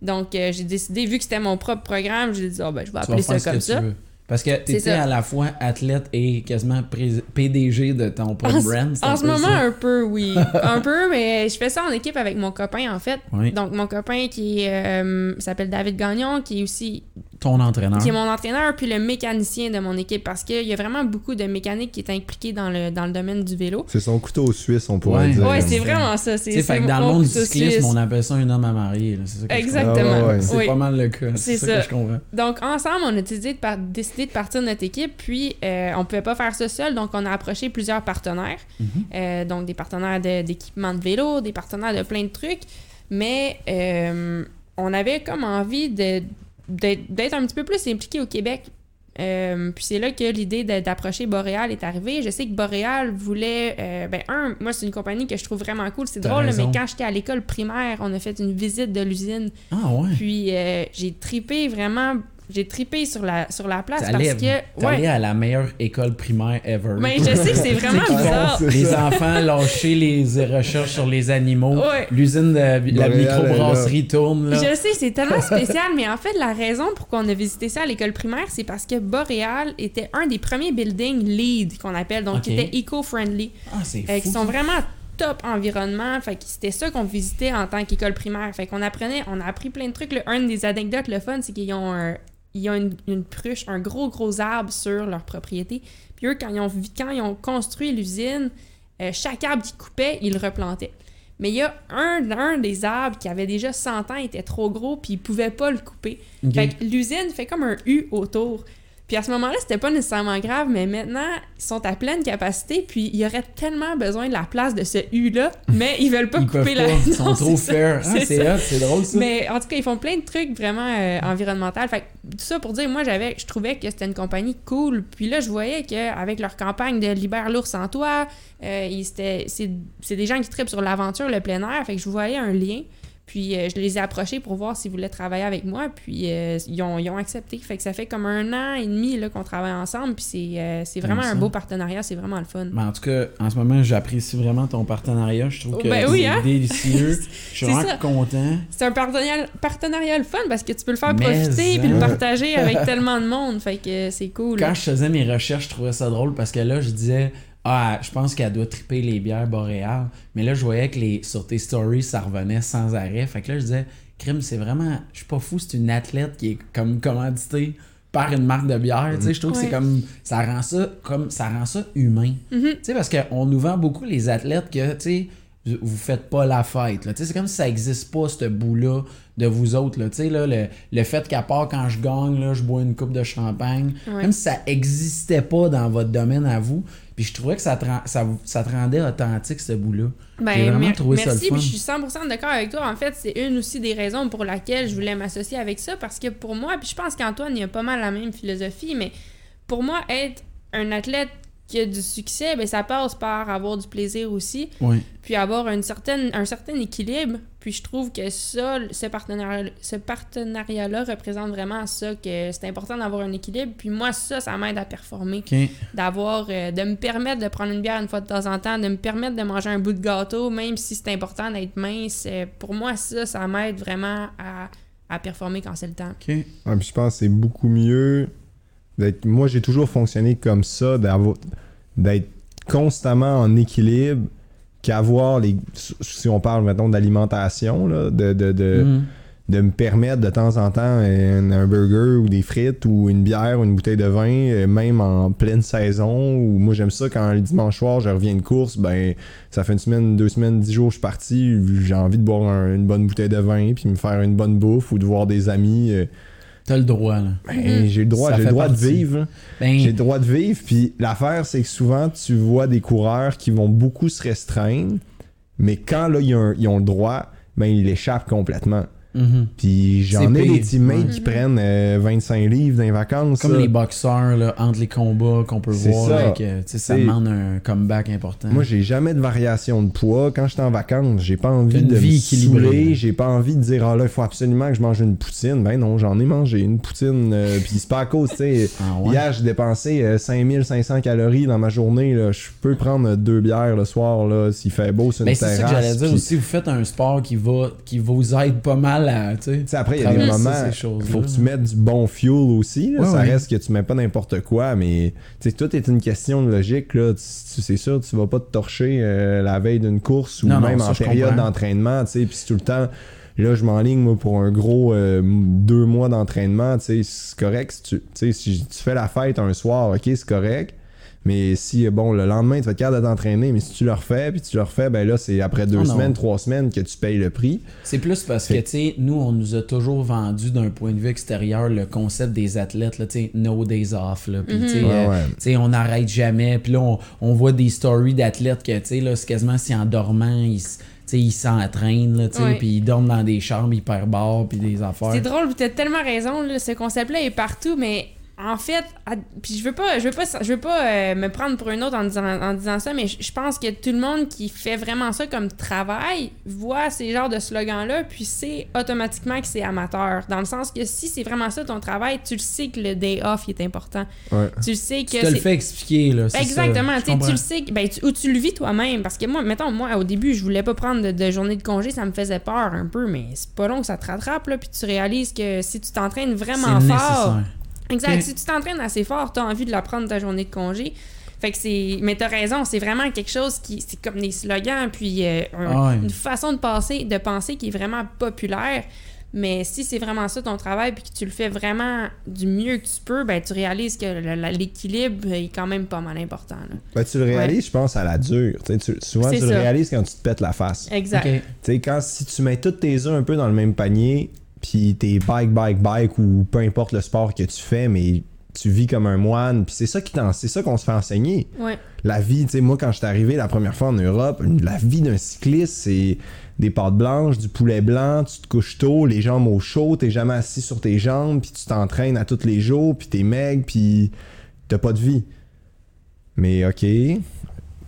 Donc, euh, j'ai décidé, vu que c'était mon propre programme, j'ai dit, oh, ben, je vais appeler ça comme ça. Parce que tu étais à la fois athlète et quasiment pré- P D G de ton propre brand. En ce moment, ça. un peu, oui. un peu, mais je fais ça en équipe avec mon copain, en fait. Oui. Donc, mon copain qui euh, s'appelle David Gagnon, qui est aussi... Ton entraîneur. Qui est mon entraîneur, puis le mécanicien de mon équipe. Parce qu'il y a vraiment beaucoup de mécanique qui est impliquée dans le, dans le domaine du vélo. C'est son couteau suisse, on pourrait ouais. dire. Oui, c'est vraiment ça. C'est, c'est fait que dans le monde du cyclisme, suisse. on appelle ça un homme à marier. Là. C'est ça que Exactement. Je ouais, ouais. C'est oui. pas mal le cas. C'est, c'est ça, ça que je comprends. Donc, ensemble, on a décidé de par- décider de partir de notre équipe, puis euh, on pouvait pas faire ça seul, donc on a approché plusieurs partenaires, mm-hmm. euh, donc des partenaires de, d'équipements de vélo, des partenaires de plein de trucs, mais euh, on avait comme envie de, de, d'être un petit peu plus impliqué au Québec, euh, puis c'est là que l'idée de, d'approcher Boréal est arrivée. Je sais que Boréal voulait, euh, ben un, moi c'est une compagnie que je trouve vraiment cool, c'est T'as drôle, raison. mais quand j'étais à l'école primaire, on a fait une visite de l'usine, ah, ouais. puis euh, j'ai trippé vraiment J'ai trippé sur la, sur la place t'allais, parce que... T'allais ouais. à la meilleure école primaire ever. Mais je sais que c'est vraiment c'est bizarre. Font, c'est les enfants lâchaient les recherches sur les animaux. Ouais. L'usine de la microbrasserie tourne. Là. Je sais, c'est tellement spécial. Mais en fait, la raison pour qu'on a visité ça à l'école primaire, c'est parce que Boréal était un des premiers buildings lead qu'on appelle, donc okay. qui était eco-friendly. Ah, c'est euh, fou. Qui sont vraiment... top environnement, fait que c'était ça qu'on visitait en tant qu'école primaire, fait qu'on apprenait, on a appris plein de trucs, là, une des anecdotes le fun, c'est qu'ils ont, un, ils ont une, une cruche, un gros gros arbre sur leur propriété, puis eux quand ils ont, quand ils ont construit l'usine, euh, chaque arbre qu'ils coupaient, ils le replantaient. Mais il y a un, un des arbres qui avait déjà cent ans, il était trop gros, puis ils pouvaient pas le couper. Okay. Fait que l'usine fait comme un U autour. Puis à ce moment-là, c'était pas nécessairement grave, mais maintenant, ils sont à pleine capacité, puis il y aurait tellement besoin de la place de ce U-là, mais ils veulent pas ils couper la... Pas. Ils sont non, trop fair. C'est, ah, c'est, c'est, hot, c'est drôle, ça. Mais en tout cas, ils font plein de trucs vraiment euh, environnementaux. Fait que tout ça pour dire, moi, j'avais, je trouvais que c'était une compagnie cool. Puis là, je voyais qu'avec leur campagne de « Libère l'ours en toi euh, », c'est, c'est des gens qui trippent sur l'aventure, le plein air. Fait que je voyais un lien. Puis euh, je les ai approchés pour voir s'ils voulaient travailler avec moi, puis euh, ils, ont, ils ont accepté. Fait que ça fait comme un an et demi là, qu'on travaille ensemble, puis c'est, euh, c'est vraiment un beau partenariat, c'est vraiment le fun. Ben, en tout cas, en ce moment, j'apprécie vraiment ton partenariat, je trouve oh, que ben, c'est oui, hein? délicieux. Je suis vraiment ça. content. C'est un partenariat, partenariat le fun, parce que tu peux le faire Mais profiter, ça... puis le partager avec tellement de monde, fait que euh, c'est cool. Quand là. je faisais mes recherches, je trouvais ça drôle, parce que là, je disais... Ah, je pense qu'elle doit triper les bières boréales. Mais là, je voyais que les, sur tes stories, ça revenait sans arrêt. Fait que là, je disais, crime, c'est vraiment... Je suis pas fou, c'est une athlète qui est comme commanditée par une marque de bière. Mmh. Tu sais, je trouve ouais. que c'est comme... Ça rend ça, comme, ça, rend ça humain. Mmh. Tu sais, parce qu'on nous vend beaucoup les athlètes que, tu sais, vous faites pas la fête. Là. Tu sais, c'est comme si ça existe pas, ce bout-là. De vous autres, là, tu sais, là, le, le fait qu'à part quand je gagne, là, je bois une coupe de champagne, ouais. même si ça n'existait pas dans votre domaine à vous, puis je trouvais que ça te, ça, ça te rendait authentique, ce bout-là. Ben, J'ai vraiment mer- trouvé merci, ça le fun. Merci, puis je suis cent pour cent d'accord avec toi. En fait, c'est une aussi des raisons pour laquelle je voulais m'associer avec ça, parce que pour moi, puis je pense qu'Antoine, il a pas mal la même philosophie, mais pour moi, être un athlète qui a du succès, ben ça passe par avoir du plaisir aussi, oui. puis avoir une certaine, un certain équilibre. Puis je trouve que ça, ce, partenari- ce partenariat-là représente vraiment ça, que c'est important d'avoir un équilibre. Puis moi, ça, ça m'aide à performer. Okay. D'avoir, euh, de me permettre de prendre une bière une fois de temps en temps, de me permettre de manger un bout de gâteau, même si c'est important d'être mince. Pour moi, ça, ça m'aide vraiment à... à performer quand c'est le temps. OK. Ouais, puis je pense que c'est beaucoup mieux d'être... Moi, j'ai toujours fonctionné comme ça, d'avoir... d'être constamment en équilibre qu'avoir les... Si on parle, mettons, d'alimentation, là, de... de, de... Mm. de me permettre de temps en temps un, un burger ou des frites ou une bière ou une bouteille de vin, même en pleine saison. Ou moi, j'aime ça quand le dimanche soir, je reviens de course, ben ça fait une semaine, deux semaines, dix jours, je suis parti, j'ai envie de boire un, une bonne bouteille de vin puis me faire une bonne bouffe ou de voir des amis. T'as le droit, là. Ben, j'ai le droit, j'ai le droit, de vivre, ben... j'ai le droit de vivre. J'ai le droit de vivre. Puis l'affaire, c'est que souvent, tu vois des coureurs qui vont beaucoup se restreindre, mais quand là, ils ont, ils ont le droit, ben ils l'échappent complètement. Mm-hmm. Puis j'en c'est ai pire. Des teammates mm-hmm. qui prennent euh, vingt-cinq livres dans les vacances. Comme ça. Les boxeurs, là, entre les combats qu'on peut c'est voir, ça. Là, que, ça demande un comeback important. Moi, j'ai jamais de variation de poids. Quand j'étais en vacances, j'ai pas envie de me saouler, j'ai pas envie de dire « Ah là, il faut absolument que je mange une poutine ». Ben non, j'en ai mangé une poutine. Euh, puis c'est pas à cause, tu sais. Ah ouais. Hier, j'ai dépensé euh, cinq mille cinq cents calories dans ma journée. Là. Je peux prendre deux bières le soir là, s'il fait beau sur une ben, terrasse. Mais c'est ça que j'allais dire pis... aussi. Vous faites un sport qui, va, qui vous aide pas mal. À, t'sais, t'sais, après, il y a des moments, il faut que tu mettes du bon fuel aussi. Là, ouais, ça ouais. reste que tu mets pas n'importe quoi, mais tout est une question de logique. Là. Tu, tu, c'est sûr, tu vas pas te torcher euh, la veille d'une course ou non, même non, ça, en période comprends. D'entraînement. Puis c'est tout le temps, là, je m'enligne moi, pour un gros euh, deux mois d'entraînement. C'est correct. Si tu, si tu fais la fête un soir, ok, c'est correct. Mais si, bon, le lendemain, tu vas te garder à t'entraîner, mais si tu le refais, puis tu le refais, ben là, c'est après deux oh semaines, trois semaines que tu payes le prix. C'est plus parce fait... que, tu sais, nous, on nous a toujours vendu d'un point de vue extérieur le concept des athlètes, là, tu sais, no days off, là, puis, mm-hmm. tu sais, ouais, euh, ouais. tu sais, on n'arrête jamais, puis là, on, on voit des stories d'athlètes que, tu sais, là, c'est quasiment si en dormant, ils... T'sais, ils s'entraînent, ouais. puis ils dorment dans des chambres hyper bars, puis des affaires. C'est drôle, t'as tellement raison, là, ce concept-là est partout, mais... En fait, puis je veux pas, je veux pas, je veux pas euh, me prendre pour une autre en disant, en disant ça, mais je pense que tout le monde qui fait vraiment ça comme travail voit ces genres de slogans-là, puis c'est automatiquement que c'est amateur. Dans le sens que si c'est vraiment ça ton travail, tu le sais que le day off est important. Ouais. Tu le sais que. Tu te c'est... le fais expliquer, là. C'est exactement. Ça, tu le sais que, ben, tu, ou tu le vis toi-même. Parce que moi, mettons, moi, au début, je voulais pas prendre de, de journée de congé, ça me faisait peur un peu, mais c'est pas long que ça te rattrape, là, puis tu réalises que si tu t'entraînes vraiment c'est fort. Nécessaire. Exact. Okay. Si tu t'entraînes assez fort, t'as envie de la prendre ta journée de congé. Fait que c'est... Mais t'as raison, c'est vraiment quelque chose qui... C'est comme des slogans, puis euh, un... oh, oui. une façon de penser, de penser qui est vraiment populaire. Mais si c'est vraiment ça ton travail, puis que tu le fais vraiment du mieux que tu peux, ben tu réalises que le, la, l'équilibre est quand même pas mal important. Là. Ben, tu le réalises, ouais. je pense, à la dure. Tu, souvent, c'est tu ça. Le réalises quand tu te pètes la face. Exact. Okay. Tu sais, quand si tu mets toutes tes œufs un peu dans le même panier... Puis t'es bike, bike, bike ou peu importe le sport que tu fais, mais tu vis comme un moine. Puis c'est ça, qui c'est ça qu'on se fait enseigner. Ouais. La vie, tu sais, moi, quand je suis arrivé la première fois en Europe, la vie d'un cycliste, c'est des pâtes blanches, du poulet blanc, tu te couches tôt, les jambes au chaud, t'es jamais assis sur tes jambes, puis tu t'entraînes à tous les jours, puis t'es maigre, puis t'as pas de vie. Mais OK...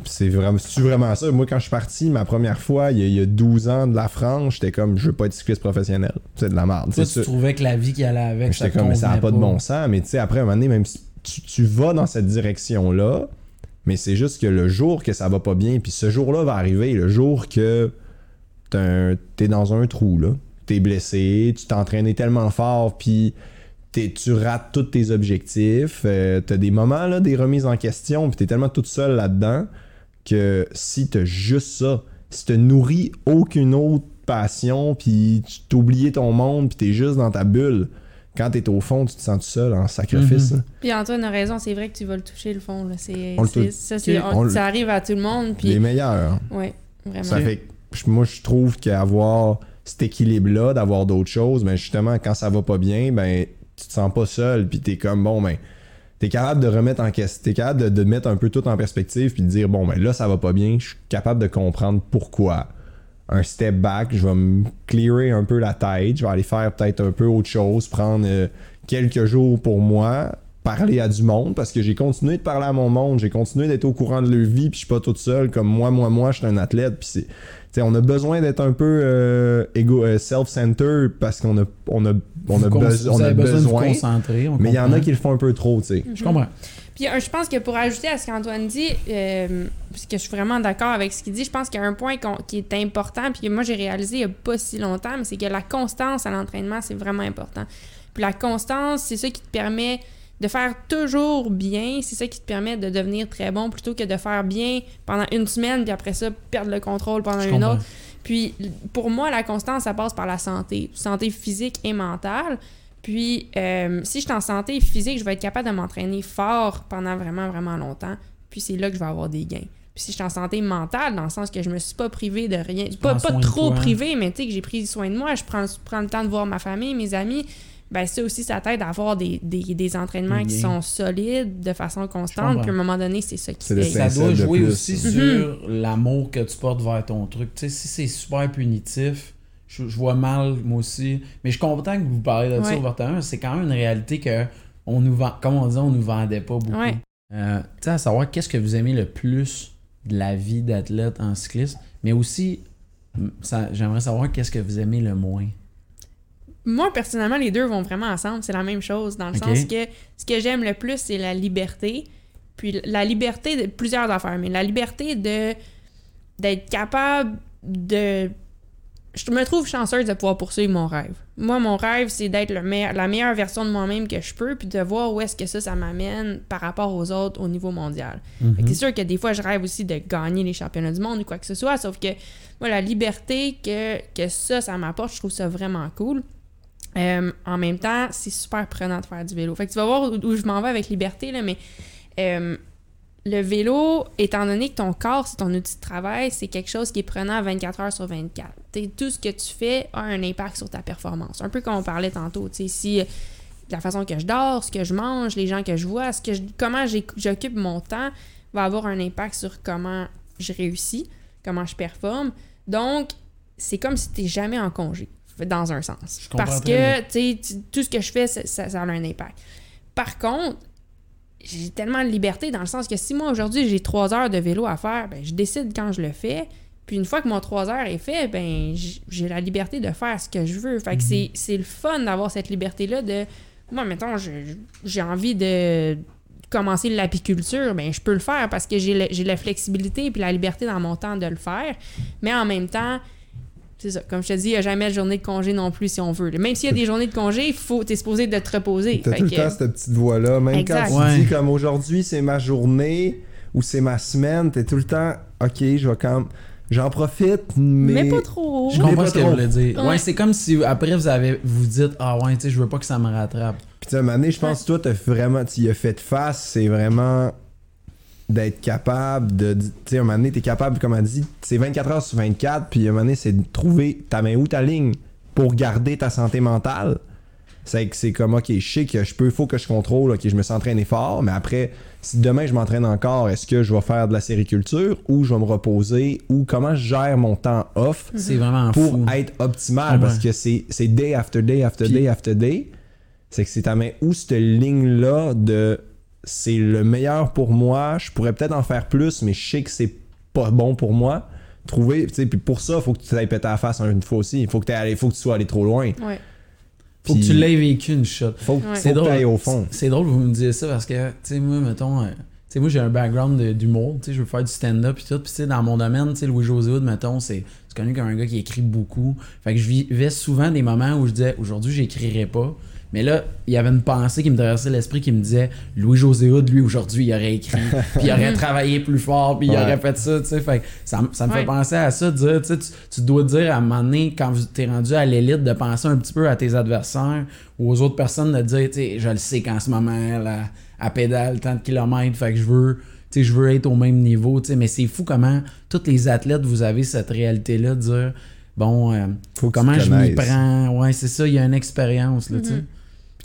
C'est vraiment, c'est-tu vraiment ça? Moi, quand je suis parti ma première fois, il y a, il y a douze ans de la France, j'étais comme, je veux pas être cycliste professionnel. C'est de la merde. Toi, tu ça. Trouvais que la vie qui allait avec, j'étais ça comme, mais ça n'a pas de bon sens. Mais tu sais, après, à un moment donné, même si tu, tu vas dans cette direction-là, mais c'est juste que le jour que ça va pas bien, puis ce jour-là va arriver, le jour que t'es dans un trou, là, t'es blessé, tu t'entraînais tellement fort, puis... T'es, tu rates tous tes objectifs, euh, t'as des moments, là, des remises en question, puis t'es tellement toute seule là-dedans que si t'as juste ça, si t'as nourri aucune autre passion, puis tu t'as oublié ton monde, puis t'es juste dans ta bulle, quand t'es au fond, tu te sens tout seul en sacrifice. Mm-hmm. Puis Antoine a raison, c'est vrai que tu vas le toucher, le fond. Là. C'est, on c'est, le ça, c'est, on, on, ça arrive à tout le monde. Puis... Les meilleurs. Oui, vraiment. Ça fait que moi, je trouve qu'avoir cet équilibre-là, d'avoir d'autres choses, ben justement, quand ça va pas bien, ben tu te sens pas seul, puis t'es comme, bon, ben, t'es capable de remettre en question, t'es capable de, de mettre un peu tout en perspective, puis de dire, bon, ben là, ça va pas bien, je suis capable de comprendre pourquoi. Un step back, je vais me clearer un peu la tête, je vais aller faire peut-être un peu autre chose, prendre euh, quelques jours pour moi, parler à du monde, parce que j'ai continué de parler à mon monde, j'ai continué d'être au courant de leur vie, puis je suis pas toute seule, comme moi, moi, moi, je suis un athlète, puis c'est... T'sais, on a besoin d'être un peu euh, égo, euh, self-centered parce qu'on a, on a, on a, beso- on a besoin, besoin de se concentrer. Mais il y en a qui le font un peu trop. Mm-hmm. Je comprends. Puis je pense que pour ajouter à ce qu'Antoine dit, euh, parce que je suis vraiment d'accord avec ce qu'il dit, je pense qu'il y a un point qu'on, qui est important, puis que moi j'ai réalisé il n'y a pas si longtemps, mais c'est que la constance à l'entraînement, c'est vraiment important. Puis la constance, c'est ça qui te permet de faire toujours bien, c'est ça qui te permet de devenir très bon, plutôt que de faire bien pendant une semaine, puis après ça, perdre le contrôle pendant je une comprends. Autre. Puis pour moi, la constance, ça passe par la santé, santé physique et mentale. Puis, euh, si je suis en santé physique, je vais être capable de m'entraîner fort pendant vraiment, vraiment longtemps. Puis, c'est là que je vais avoir des gains. Puis, si je suis en santé mentale, dans le sens que je me suis pas privée de rien, pas, pas trop privée, mais tu sais que j'ai pris soin de moi, je prends, prends le temps de voir ma famille, mes amis, ben ça aussi, ça t'aide à avoir des, des, des entraînements des qui sont solides de façon constante. Puis, à un moment donné, c'est ça qui c'est fait. Ça doit jouer aussi mm-hmm. sur l'amour que tu portes vers ton truc. Tu sais, si c'est super punitif, Je, je vois mal, moi aussi. Mais je suis content que vous parlez de ça au vingt et un. C'est quand même une réalité qu'on nous vend, comme on disait, on nous vendait pas beaucoup. Ouais. Euh, tu sais, à savoir qu'est-ce que vous aimez le plus de la vie d'athlète en cycliste, mais aussi, ça, j'aimerais savoir qu'est-ce que vous aimez le moins. Moi, personnellement, les deux vont vraiment ensemble. C'est la même chose, dans le okay. sens que ce que j'aime le plus, c'est la liberté. Puis la liberté de plusieurs affaires, mais la liberté de d'être capable de... Je me trouve chanceuse de pouvoir poursuivre mon rêve. Moi, mon rêve, c'est d'être le meilleur, la meilleure version de moi-même que je peux, puis de voir où est-ce que ça, ça m'amène par rapport aux autres au niveau mondial. Mm-hmm. Fait que c'est sûr que des fois, je rêve aussi de gagner les championnats du monde ou quoi que ce soit, sauf que moi, la liberté que, que ça, ça m'apporte, je trouve ça vraiment cool. Euh, en même temps, c'est super prenant de faire du vélo. Fait que tu vas voir où, où je m'en vais avec liberté, là, mais... Euh, le vélo, étant donné que ton corps, c'est ton outil de travail, c'est quelque chose qui est prenant vingt-quatre heures sur vingt-quatre. T'sais, tout ce que tu fais a un impact sur ta performance. Un peu comme on parlait tantôt. T'sais, si la façon que je dors, ce que je mange, les gens que je vois, ce que je, comment j'occupe mon temps va avoir un impact sur comment je réussis, comment je performe. Donc, c'est comme si tu n'es jamais en congé, dans un sens. Je Parce que t'sais, t'sais, tout ce que je fais, ça, ça, ça a un impact. Par contre, j'ai tellement de liberté dans le sens que si moi, aujourd'hui, j'ai trois heures de vélo à faire, ben je décide quand je le fais. Puis une fois que mon trois heures est fait, ben j'ai la liberté de faire ce que je veux. Fait que c'est, c'est le fun d'avoir cette liberté-là de... Moi, mettons, je, j'ai envie de commencer l'apiculture, ben je peux le faire parce que j'ai, le, j'ai la flexibilité puis la liberté dans mon temps de le faire. Mais en même temps, c'est ça. Comme je te dis, il n'y a jamais de journée de congé non plus si on veut. Même s'il y a des journées de congé, faut, t'es supposé de te reposer. T'as fait tout que... le temps cette petite voix-là. Même exact. Quand tu ouais. dis comme aujourd'hui, c'est ma journée ou c'est ma semaine, t'es tout le temps, OK, je vais quand même... J'en profite, mais... Mais pas trop. Je comprends ce que vous voulez dire. Ouais. ouais, c'est comme si après, vous avez vous dites « Ah ouais, tu sais, je veux pas que ça me rattrape. » Puis tu sais, à un moment donné, je pense que ouais. toi, t'as vraiment... Tu y as fait face, c'est vraiment... d'être capable de... Tu sais, à un moment donné, t'es capable, comme on dit, c'est vingt-quatre heures sur vingt-quatre, puis à un moment donné, c'est de trouver ta main ou ta ligne pour garder ta santé mentale. C'est que c'est comme, OK, je sais que je peux, faut que je contrôle, OK, je me suis entraîné fort, mais après, si demain je m'entraîne encore, est-ce que je vais faire de la sériculture ou je vais me reposer ou comment je gère mon temps off c'est vraiment pour fou. Être optimal, ah, parce ouais. que c'est, c'est day after day after puis, day after day. C'est que c'est ta main ou cette ligne-là de... c'est le meilleur pour moi, je pourrais peut-être en faire plus, mais je sais que c'est pas bon pour moi. Trouver, tu sais, puis pour ça, il faut que tu t'ailles péter la face une fois aussi. Il faut que tu faut que tu sois allé trop loin. Ouais. Faut puis, que tu l'aies vécu une shot. Faut, ouais. faut c'est que tu ailles au fond. C'est, c'est drôle que vous me disiez ça parce que, tu sais, moi, mettons, tu sais, moi, j'ai un background de, d'humour, tu sais, je veux faire du stand-up et tout. Puis, tu sais, dans mon domaine, tu sais, Louis-José Hood, mettons, c'est, c'est connu comme un gars qui écrit beaucoup. Fait que je vivais souvent des moments où je disais, aujourd'hui, j'écrirai pas. Mais là, il y avait une pensée qui me traversait l'esprit qui me disait Louis-José Hood, lui, aujourd'hui, il aurait écrit, puis il aurait travaillé plus fort, puis ouais. il aurait fait ça, tu sais. Fait ça, ça me ouais. fait penser à ça, dire, tu sais, tu, tu dois dire à un moment donné, quand tu es rendu à l'élite, de penser un petit peu à tes adversaires ou aux autres personnes, de dire, tu sais, je le sais qu'en ce moment, elle, elle pédale tant de kilomètres, fait que je veux, tu sais, je veux être au même niveau, tu sais. Mais c'est fou comment tous les athlètes, vous avez cette réalité-là, de dire, bon, euh, faut comment je m'y prends, ouais, c'est ça, il y a une expérience, là, mm-hmm. tu sais.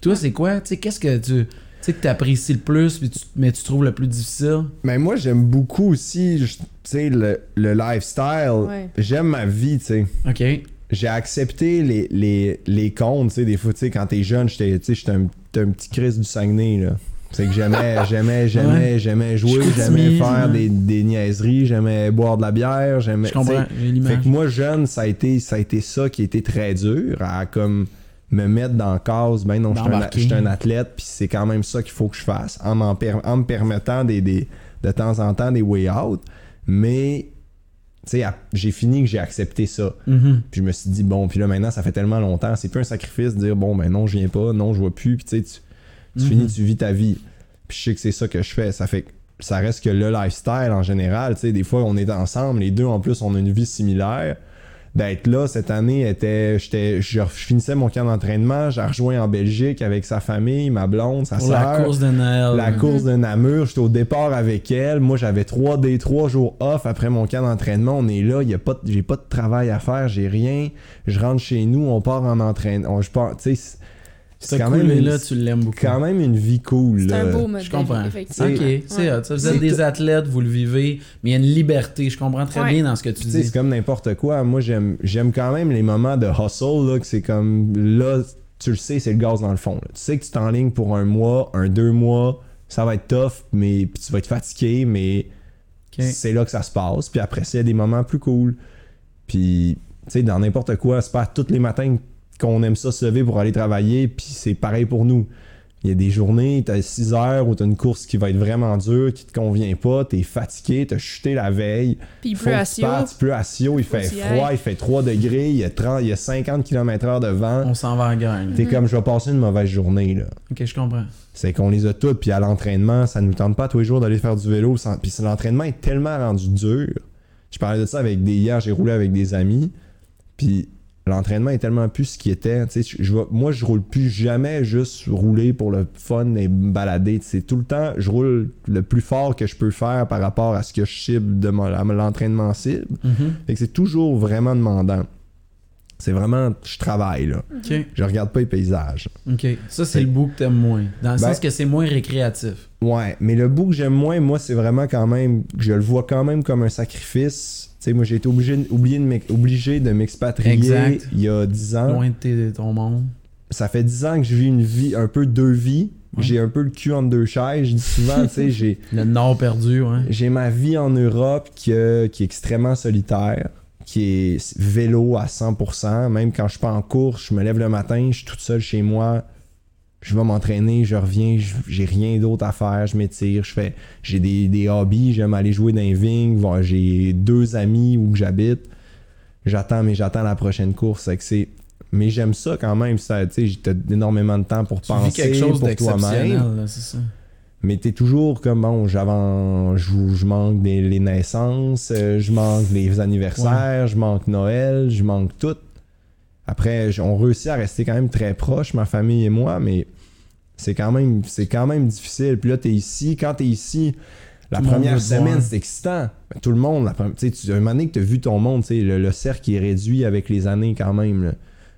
Toi, c'est quoi? Tu sais, qu'est-ce que tu sais que t'apprécies le plus, puis tu, mais tu trouves le plus difficile? Mais moi, j'aime beaucoup aussi, tu sais, le, le lifestyle. Ouais. J'aime ma vie, tu sais. OK. J'ai accepté les, les, les comptes, tu sais, des fois, tu sais, quand t'es jeune, j'étais, tu sais, j'étais un, un petit Christ du Saguenay, là. C'est que j'aimais, j'aimais, j'aimais, ouais. j'aimais jouer, j'aimais faire des, des niaiseries, j'aimais boire de la bière, j'aimais... Je comprends, j'ai l'image. Fait que moi, jeune, ça a été, ça a été ça qui a été très dur, à comme... me mettre dans la case, ben non, je suis un athlète, puis c'est quand même ça qu'il faut que je fasse, en, en, en me permettant des, des, de temps en temps des way out. Mais t'sais, j'ai fini que j'ai accepté ça. Mm-hmm. Puis je me suis dit, bon, puis là maintenant, ça fait tellement longtemps, c'est plus un sacrifice de dire, bon, ben non, je viens pas, non, je vois plus, puis tu, tu mm-hmm. finis, tu vis ta vie. Puis je sais que c'est ça que je fais. Ça fait ça reste que le lifestyle en général, tu sais, des fois on est ensemble, les deux en plus on a une vie similaire. D'être là, cette année, était, j'étais, je finissais mon camp d'entraînement, j'ai rejoint en Belgique avec sa famille, ma blonde, sa sœur. La course de Noël. La course de Namur, j'étais au départ avec elle. Moi, j'avais trois des trois jours off après mon camp d'entraînement. On est là, y a pas, j'ai pas de travail à faire, j'ai rien. Je rentre chez nous, on part en entraînement. Je pars, tu sais... C'est quand, cool, même une, là, tu l'aimes beaucoup. Quand même une vie cool. C'est un beau modèle. Je comprends. Effectivement. Ok, ouais. c'est, vous êtes c'est des t- athlètes, vous le vivez, mais il y a une liberté. Je comprends très ouais. bien dans ce que tu dis. C'est comme n'importe quoi. Moi, j'aime, j'aime quand même les moments de hustle, là, que c'est comme là, tu le sais, c'est le gaz dans le fond. Là. Tu sais que tu t'enlignes pour un mois, un deux mois, ça va être tough, mais puis tu vas être fatigué, mais okay. c'est là que ça se passe. Puis après, il y a des moments plus cool. Puis, tu sais, dans n'importe quoi, c'est pas tous les matins qu'on aime ça se lever pour aller travailler, puis c'est pareil pour nous. Il y a des journées, t'as six heures où t'as une course qui va être vraiment dure, qui te convient pas, t'es fatigué, t'as chuté la veille. Puis il pleut à Sio. Il pleut à Sio, il fait froid, il fait trois degrés, il y a, trente, il y a cinquante kilomètres heure de vent. On s'en va en gagne. T'es mm-hmm. comme, je vais passer une mauvaise journée, là. Ok, je comprends. C'est qu'on les a toutes, puis à l'entraînement, ça nous tente pas tous les jours d'aller faire du vélo. Sans... Puis l'entraînement est tellement rendu dur. Je parlais de ça avec des... Hier, j'ai roulé avec des amis, puis... L'entraînement est tellement plus ce qui était. Je, je, moi, je roule plus jamais juste rouler pour le fun et me balader. T'sais, tout le temps, je roule le plus fort que je peux faire par rapport à ce que je cible de mon, à l'entraînement cible. Mm-hmm. Fait que c'est toujours vraiment demandant. C'est vraiment, je travaille. Là. Okay. Je regarde pas les paysages. Okay. Ça, c'est fait, le bout que t'aimes moins. Dans le ben, sens que c'est moins récréatif. Ouais, mais le bout que j'aime moins, moi, c'est vraiment quand même, je le vois quand même comme un sacrifice. T'sais, moi, j'ai été obligé de, oublié de m'ex, obligé de m'expatrier exact. Il y a dix ans. Loin de tes, ton monde. Ça fait dix ans que je vis une vie, un peu deux vies. Ouais. J'ai un peu le cul entre deux chaises. Je dis souvent, tu sais, j'ai... Le nord perdu, ouais. J'ai ma vie en Europe qui, euh, qui est extrêmement solitaire, qui est vélo à cent pour cent. Même quand je suis pas en course, je me lève le matin, je suis toute seule chez moi. Je vais m'entraîner, je reviens, je, j'ai rien d'autre à faire, je m'étire, je fais, j'ai des, des hobbies, j'aime aller jouer dans les vignes, j'ai deux amis où j'habite, j'attends, mais j'attends la prochaine course. C'est que c'est... Mais j'aime ça quand même, tu sais, t'as énormément de temps pour tu penser, vis quelque chose pour toi-même. Là, c'est ça. Mais t'es toujours comme, bon, j'avance, je, je manque des, les naissances, je manque les anniversaires, ouais. je manque Noël, je manque tout. Après, on réussit à rester quand même très proche, ma famille et moi, mais c'est quand même, c'est quand même difficile. Puis là, t'es ici. Quand t'es ici, la tout première semaine, c'est excitant. Tout le monde, la première, tu sais, un moment donné que t'as vu ton monde, le, le cercle est réduit avec les années quand même. Là.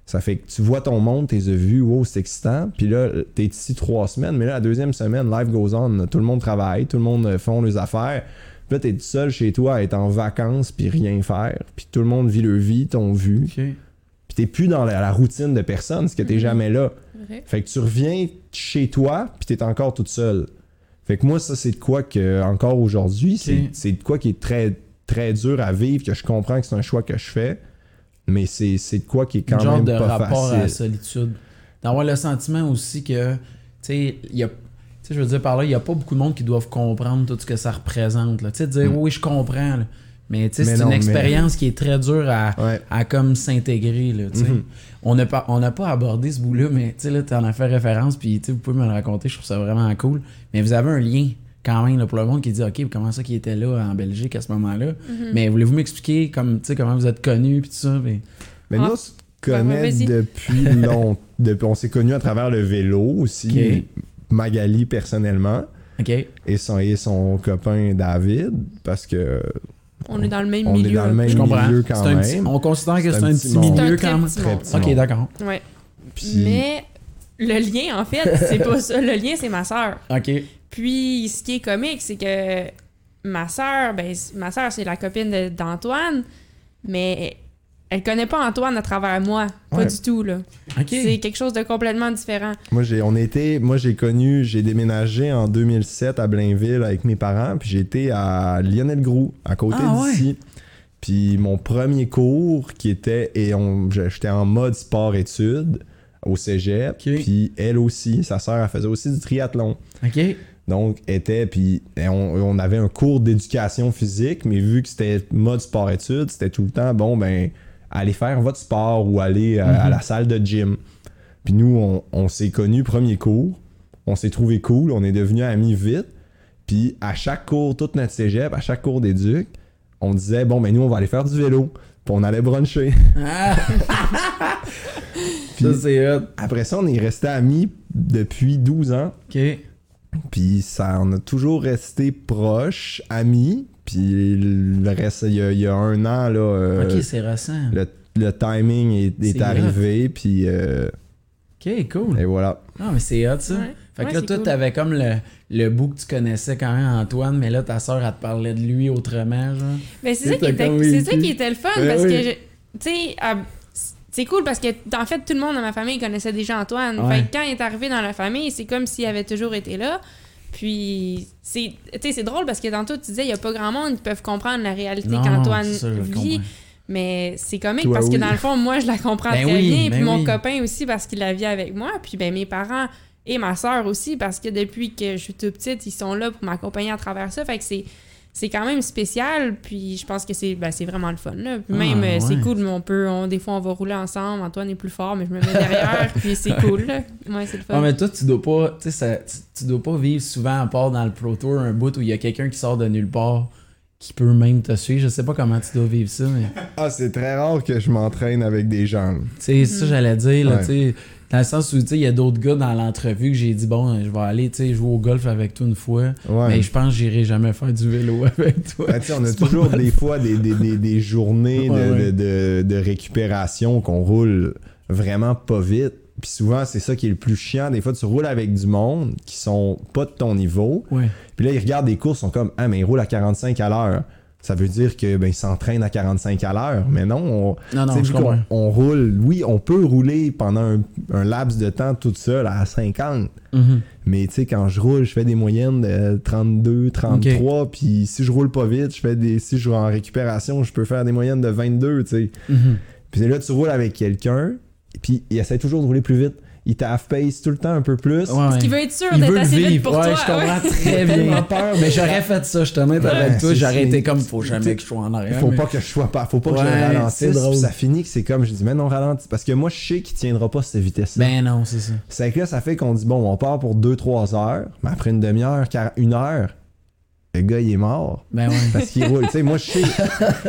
Ça fait que tu vois ton monde, t'es vu, wow, c'est excitant. Puis là, t'es ici trois semaines, mais là, la deuxième semaine, life goes on. Tout le monde travaille, tout le monde font leurs affaires. Puis là, t'es tout seul chez toi à être en vacances puis rien faire. Puis tout le monde vit leur vie, t'ont vu. Okay. T'es plus dans la, la routine de personne, parce que t'es mmh. jamais là. Okay. Fait que tu reviens chez toi, puis t'es encore toute seule. Fait que moi, ça, c'est de quoi que, encore aujourd'hui, okay. c'est, c'est de quoi qui est très, très dur à vivre, que je comprends que c'est un choix que je fais, mais c'est, c'est de quoi qui est quand Une même pas facile. Genre de rapport facile. À la solitude. D'avoir le sentiment aussi que, tu sais, il y a je veux dire, par là, il y a pas beaucoup de monde qui doivent comprendre tout ce que ça représente. Tu sais, dire mmh. oui, je comprends. Là. Mais, mais c'est non, une expérience mais... qui est très dure à, ouais. à comme s'intégrer. Là, mm-hmm. On n'a pas, pas abordé ce bout-là, mais tu en as fait référence, puis vous pouvez me le raconter, je trouve ça vraiment cool. Mais vous avez un lien quand même là, pour le monde qui dit « Ok, comment ça qu'il était là en Belgique à ce moment-là? Mm-hmm. » Mais voulez-vous m'expliquer comme, comment vous êtes connus puis tout ça? Pis... Mais ah. nous, on se connaît ah, depuis longtemps. On s'est connus à travers le vélo aussi, okay. Magali personnellement, okay. et, son, et son copain David, parce que... On est dans le même on milieu. On est dans le même je milieu comprends. Quand même. Petit, on considère que c'est, c'est un petit, petit milieu quand même. Très petit ok, d'accord. Ouais. Puis... Mais le lien, en fait, c'est pas ça. Le lien, c'est ma sœur. Ok. Puis ce qui est comique, c'est que ma sœur, ben ma sœur, c'est la copine de, d'Antoine, mais elle connaît pas Antoine à travers moi, pas ouais. du tout là. Okay. C'est quelque chose de complètement différent. Moi, j'ai, on était, moi, j'ai connu, j'ai déménagé en deux mille sept à Blainville avec mes parents, puis j'étais à Lionel Groulx, à côté ah, d'ici. Ouais. Puis mon premier cours qui était, et on, j'étais en mode sport-études au cégep. Okay. Puis elle aussi, sa sœur, elle faisait aussi du triathlon. OK. Donc, était, puis on, on avait un cours d'éducation physique, mais vu que c'était mode sport-études, c'était tout le temps, bon, ben, allez faire votre sport ou aller à, mm-hmm. à la salle de gym. Puis nous, on, on s'est connus, premier cours, on s'est trouvé cool, on est devenus amis vite. Puis à chaque cours, toute notre cégep, à chaque cours d'éduc, on disait, bon, ben, nous, on va aller faire du vélo. Puis on allait bruncher. Ah. Puis, ça, c'est hot. Après ça, on est resté amis depuis douze ans. OK. Puis ça, on a toujours resté proches, amis. Puis le reste, il y a, il y a un an, là... Euh, OK, c'est récent. Le, le timing est, est arrivé, puis... Euh, OK, cool. Et voilà. Non, mais c'est hot, ça. Ouais. Fait que ouais, là, toi, cool. T'avais comme le, le bout que tu connaissais quand même, Antoine, mais là, ta sœur, elle te parlait de lui autrement, genre. Ben, c'est, ça qui, était, c'est ça qui était le fun, ben, parce oui. que, tu sais... Euh, c'est cool parce que, en fait, tout le monde dans ma famille connaissait déjà Antoine. Ouais. Fait que quand il est arrivé dans la famille, c'est comme s'il avait toujours été là. Puis, c'est, c'est drôle parce que tantôt, tu disais, il n'y a pas grand monde qui peuvent comprendre la réalité non, qu'Antoine ça, vit. Mais c'est comique toi, parce oui. que, dans le fond, moi, je la comprends ben très oui, bien. Ben puis, mon oui. copain aussi, parce qu'il la vit avec moi. Puis, ben mes parents et ma sœur aussi, parce que depuis que je suis toute petite, ils sont là pour m'accompagner à travers ça. Fait que c'est... C'est quand même spécial, puis je pense que c'est, ben, c'est vraiment le fun. Là. Puis même, ah, ouais. c'est cool, mais on peut, on, des fois, on va rouler ensemble. Antoine est plus fort, mais je me mets derrière, puis c'est cool. Là. Ouais, c'est le fun. Ah, mais toi, tu dois pas, ça, tu, tu dois pas vivre souvent à part dans le Pro Tour un bout où il y a quelqu'un qui sort de nulle part qui peut même te suivre. Je sais pas comment tu dois vivre ça, mais... Ah, c'est très rare que je m'entraîne avec des gens. C'est mm-hmm. ça j'allais dire, là, ouais. tu sais... Dans le sens où, tu sais, il y a d'autres gars dans l'entrevue que j'ai dit, bon, je vais aller, tu sais, jouer au golf avec toi une fois, ouais. mais je pense que j'irai jamais faire du vélo avec toi. Ben, tu sais, on a c'est toujours des fois des, des, des, des journées ouais, de, ouais. De, de, de récupération qu'on roule vraiment pas vite. Puis souvent, c'est ça qui est le plus chiant. Des fois, tu roules avec du monde qui sont pas de ton niveau. Ouais. Puis là, ils regardent des courses, ils sont comme, ah, mais ils roulent à quarante-cinq à l'heure. Ça veut dire que ben ils s'entraînent à quarante-cinq à l'heure, mais non, on, non, non, je qu'on, on roule, oui, on peut rouler pendant un, un laps de temps toute seule à cinquante, mm-hmm. mais tu sais, quand je roule, je fais des moyennes de trente-deux, trente-trois, okay. puis si je roule pas vite, je fais des, si je suis en récupération, je peux faire des moyennes de vingt-deux, tu sais. Mm-hmm. Puis là, tu roules avec quelqu'un, puis il essaie toujours de rouler plus vite. Il t'half-pace tout le temps un peu plus. Ouais, parce qu'il veut être sûr il d'être assez vite vivre. Pour ouais, toi. Je comprends ouais. très bien peur, mais j'aurais fait ça, je te mets avec toi, j'aurais c'est... été comme, faut jamais que je sois en arrière. Faut mais... pas que je sois pas, faut pas ouais, que je ralentisse. Puis ça finit que c'est comme, je dis, mais non, ralentis. Parce que moi, je sais qu'il tiendra pas cette vitesse-là. Ben non, c'est ça. C'est que là, ça fait qu'on dit, bon, on part pour deux trois heures, mais après une demi-heure, une heure, le gars, il est mort. Ben oui. Parce qu'il roule. Tu sais, moi, je sais,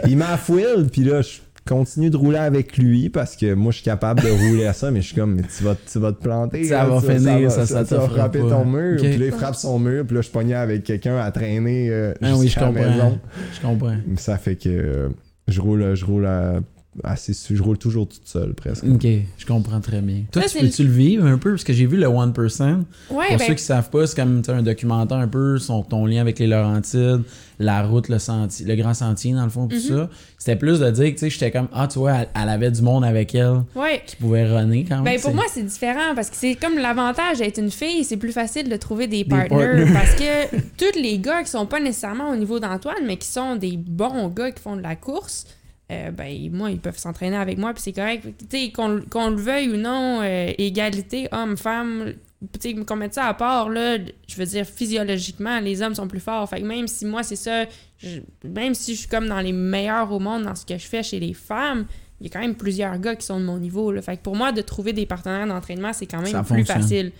il m'a fouillé, puis là, je continue de rouler avec lui parce que moi je suis capable de rouler à ça, mais je suis comme, mais tu vas, tu vas te planter. Ça, là, va, finir, ça va ça, ça, ça va frapper pas. Ton mur. Okay. Puis là, il frappe son mur. Puis là, je pognais avec quelqu'un à traîner euh, ah, oui, je comprends. Maison. Je comprends. Ça fait que euh, je roule, je roule à, assez, je roule toujours toute seule presque. OK, je comprends très bien. Toi, ça, tu peux-tu le... le vivre un peu? Parce que j'ai vu le one percent. Ouais, Pour ben... ceux qui savent pas, c'est comme un documentaire un peu son, ton lien avec les Laurentides. La route, le sentier, le grand sentier, dans le fond, tout mm-hmm. ça. C'était plus de dire que, tu sais, j'étais comme, ah, tu vois, elle, elle avait du monde avec elle ouais. qui pouvait runner quand même. Ben, pour moi, c'est différent parce que c'est comme l'avantage d'être une fille, c'est plus facile de trouver des, des partners, partners parce que tous les gars qui sont pas nécessairement au niveau d'Antoine, mais qui sont des bons gars qui font de la course, euh, ben, moi, ils peuvent s'entraîner avec moi, puis c'est correct. Tu sais, qu'on, qu'on le veuille ou non, euh, égalité homme-femme, t'sais, qu'on mette ça à part, là, je veux dire, physiologiquement, les hommes sont plus forts. Fait que même si moi, c'est ça, je, même si je suis comme dans les meilleurs au monde dans ce que je fais chez les femmes, il y a quand même plusieurs gars qui sont de mon niveau. Là. Fait que pour moi, de trouver des partenaires d'entraînement, c'est quand même ça plus fonctionne. Facile.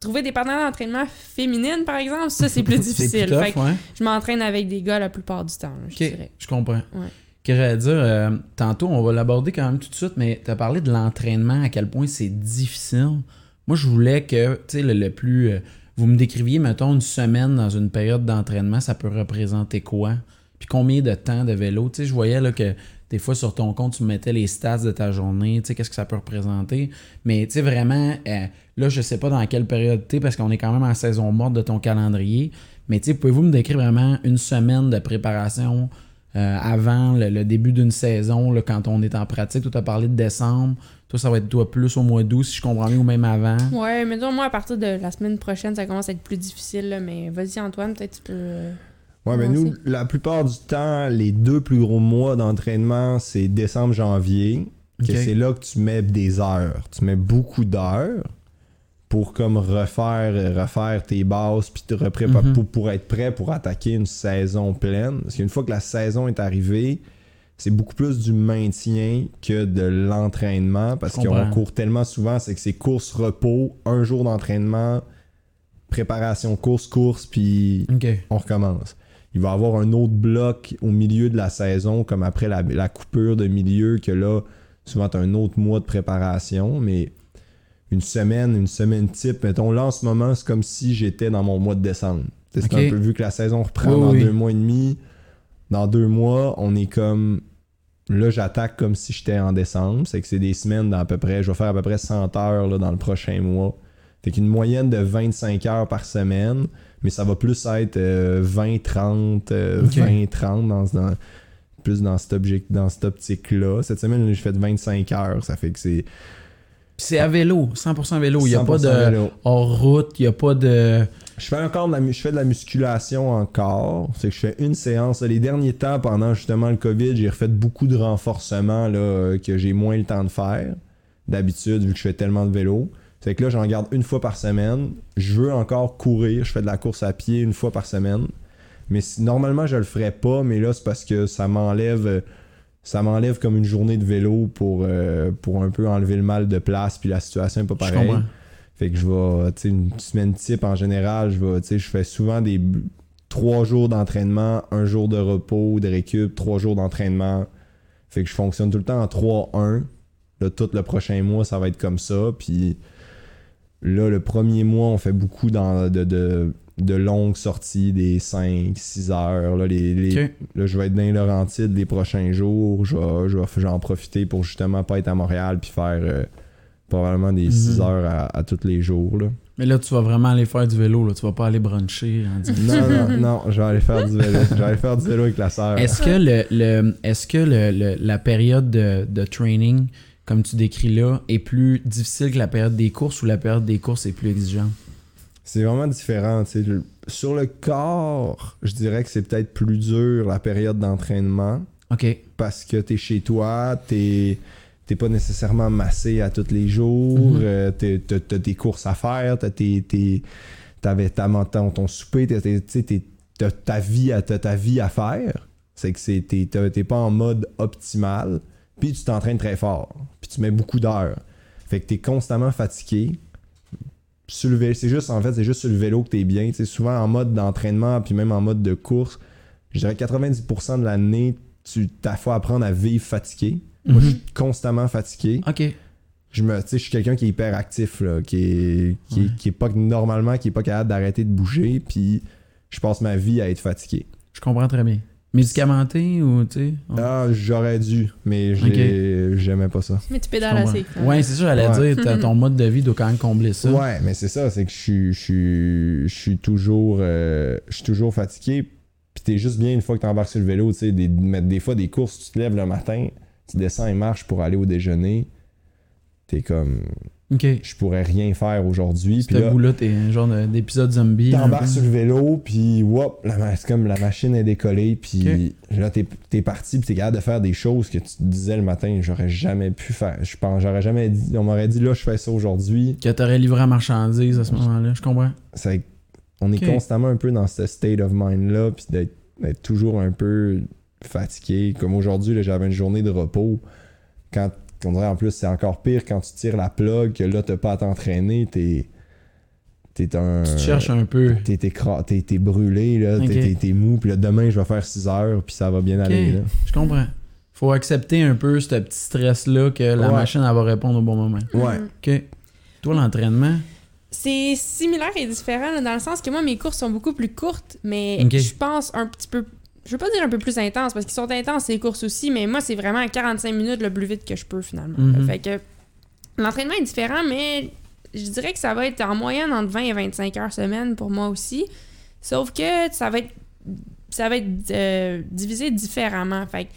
Trouver des partenaires d'entraînement féminines, par exemple, ça, c'est plus difficile. C'est plus tough, fait que ouais. je m'entraîne avec des gars la plupart du temps, là, je okay, dirais. Je comprends. Ouais. Que j'allais dire, euh, tantôt, on va l'aborder quand même tout de suite, mais tu as parlé de l'entraînement, à quel point c'est difficile. Moi, je voulais que, tu sais, le, le plus... Euh, vous me décriviez, mettons, une semaine dans une période d'entraînement, ça peut représenter quoi? Puis combien de temps de vélo? Tu sais, je voyais là, que des fois, sur ton compte, tu mettais les stats de ta journée, tu sais, qu'est-ce que ça peut représenter. Mais, tu sais, vraiment, euh, là, je sais pas dans quelle période tu es, parce qu'on est quand même en saison morte de ton calendrier. Mais, tu sais, pouvez-vous me décrire vraiment une semaine de préparation euh, avant le, le début d'une saison, là, quand on est en pratique? Toi, tu as parlé de décembre. Toi, ça va être toi plus au mois d'août, si je comprends bien, ou même avant. Ouais, mais disons, moi, à partir de la semaine prochaine, ça commence à être plus difficile, là, mais vas-y, Antoine, peut-être tu peux... Euh, ouais, mais nous, la plupart du temps, les deux plus gros mois d'entraînement, c'est décembre-janvier. que okay. c'est là que tu mets des heures. Tu mets beaucoup d'heures pour comme refaire, refaire tes bases puis te repréparer mm-hmm. pour, pour être prêt pour attaquer une saison pleine. Parce qu'une fois que la saison est arrivée, c'est beaucoup plus du maintien que de l'entraînement parce qu'on court tellement souvent, c'est que c'est course-repos, un jour d'entraînement, préparation course-course, puis okay. on recommence. Il va y avoir un autre bloc au milieu de la saison, comme après la, la coupure de milieu, que là, souvent t'as un autre mois de préparation, mais une semaine, une semaine type, mettons, là en ce moment, c'est comme si j'étais dans mon mois de décembre. C'est okay. un peu vu que la saison reprend oh, dans oui. deux mois et demi, dans deux mois, on est comme... Là, j'attaque comme si j'étais en décembre. C'est que c'est des semaines d'à peu près... Je vais faire à peu près cent heures là, dans le prochain mois. Fait qu'une moyenne de vingt-cinq heures par semaine, mais ça va plus être euh, vingt trente, euh, okay. vingt trente, dans, dans, plus dans cet, object, dans cette optique-là. Cette semaine, j'ai fait vingt-cinq heures. Ça fait que c'est... Puis c'est à vélo, cent pour cent vélo. Il n'y a pas de hors-route, il n'y a pas de... Je fais encore de la, je fais de la musculation encore. C'est que je fais une séance. Les derniers temps, pendant justement le COVID, j'ai refait beaucoup de renforcements là, que j'ai moins le temps de faire. D'habitude, vu que je fais tellement de vélo. C'est que là, j'en garde une fois par semaine. Je veux encore courir. Je fais de la course à pied une fois par semaine. Mais si, normalement, je le ferais pas. Mais là, c'est parce que ça m'enlève... Ça m'enlève comme une journée de vélo pour, euh, pour un peu enlever le mal de place, puis la situation n'est pas pareille. Fait que je vais, tu sais, une semaine type en général, je vais, tu sais, je fais souvent des trois jours d'entraînement, un jour de repos, de récup, trois jours d'entraînement. Fait que je fonctionne tout le temps en trois un. Là, tout le prochain mois, ça va être comme ça. Puis là, le premier mois, on fait beaucoup dans, de, de, de longues sorties, des cinq six heures. Là, les, les, okay. là, je vais être dans les Laurentides les prochains jours. Je vais, je vais, je vais en profiter pour justement pas être à Montréal puis faire euh, probablement des six mm-hmm. heures à, à tous les jours. Là. Mais là, tu vas vraiment aller faire du vélo. Là. Tu vas pas aller bruncher. En non, non, non. Je vais aller faire du vélo. Je vais aller faire du vélo avec la sœur. Est-ce que, le, le, est-ce que le, le, la période de, de training, comme tu décris là, est plus difficile que la période des courses ou la période des courses est plus exigeante? C'est vraiment différent. T'sais. Sur le corps, je dirais que c'est peut-être plus dur la période d'entraînement. OK. Parce que t'es chez toi, t'es, t'es pas nécessairement massé à tous les jours, mm-hmm. euh, t'es, t'as, t'as tes courses à faire, t'as tes, t'es, t'avais ta, ton, ton souper, t'es, t'es, t'es, t'as, ta vie à, t'as ta vie à faire. C'est que c'est, t'es, t'es pas en mode optimal. Puis tu t'entraînes très fort. Puis tu mets beaucoup d'heures. Fait que t'es constamment fatigué. Sur le vélo, c'est juste en fait c'est juste sur le vélo que t'es bien. T'sais, souvent en mode d'entraînement puis même en mode de course, je dirais quatre-vingt-dix pour cent de l'année, tu t'as faut apprendre à vivre fatigué. Mm-hmm. Moi, je suis constamment fatigué. Ok. Je me, je suis quelqu'un qui est hyper actif là, qui est qui, ouais. est, qui est pas normalement, qui est pas capable d'arrêter de bouger. Puis je passe ma vie à être fatigué. Je comprends très bien. Médicamenté ou tu sais on... Ah, j'aurais dû, mais j'ai... Okay. j'aimais pas ça. Mais tu pédales assez. Ouais, c'est ça, j'allais ouais. dire, ton mode de vie doit quand même combler ça. Ouais, mais c'est ça, c'est que je suis je suis toujours euh, je suis toujours fatigué, puis t'es juste bien une fois que t'embarques sur le vélo, tu sais, des, des fois des courses, tu te lèves le matin, tu descends et marches pour aller au déjeuner, t'es comme... Okay. Je pourrais rien faire aujourd'hui. Ce bout-là, t'es un genre d'épisode zombie. T'embarques sur le vélo, puis wop, la, c'est comme la machine est décollée, puis okay. là, t'es, t'es parti, puis t'es capable de faire des choses que tu te disais le matin, j'aurais jamais pu faire. Je pense, j'aurais jamais dit, on m'aurait dit, là, je fais ça aujourd'hui. Que t'aurais livré à marchandises à ce moment-là, je comprends. C'est, on est okay. constamment un peu dans ce state of mind-là, puis d'être, d'être toujours un peu fatigué. Comme aujourd'hui, là, j'avais une journée de repos. Quand On dirait en plus, c'est encore pire quand tu tires la plug, que là, t'as pas à t'entraîner, t'es. T'es un. Tu te cherches un peu. T'es, t'es, cra- t'es, t'es brûlé, là, okay. t'es, t'es, t'es mou, puis là, demain, je vais faire six heures, puis ça va bien okay. aller. Là. Je comprends. Faut accepter un peu ce petit stress-là que la ouais. machine, elle va répondre au bon moment. Ouais. OK. Toi, l'entraînement? C'est similaire et différent, là, dans le sens que moi, mes courses sont beaucoup plus courtes, mais okay. je pense un petit peu. Je veux pas dire un peu plus intense, parce qu'ils sont intenses, ces courses aussi, mais moi, c'est vraiment à quarante-cinq minutes le plus vite que je peux, finalement. Mm-hmm. Fait que l'entraînement est différent, mais je dirais que ça va être en moyenne entre vingt et vingt-cinq heures semaine pour moi aussi. Sauf que ça va être ça va être euh, divisé différemment. Fait que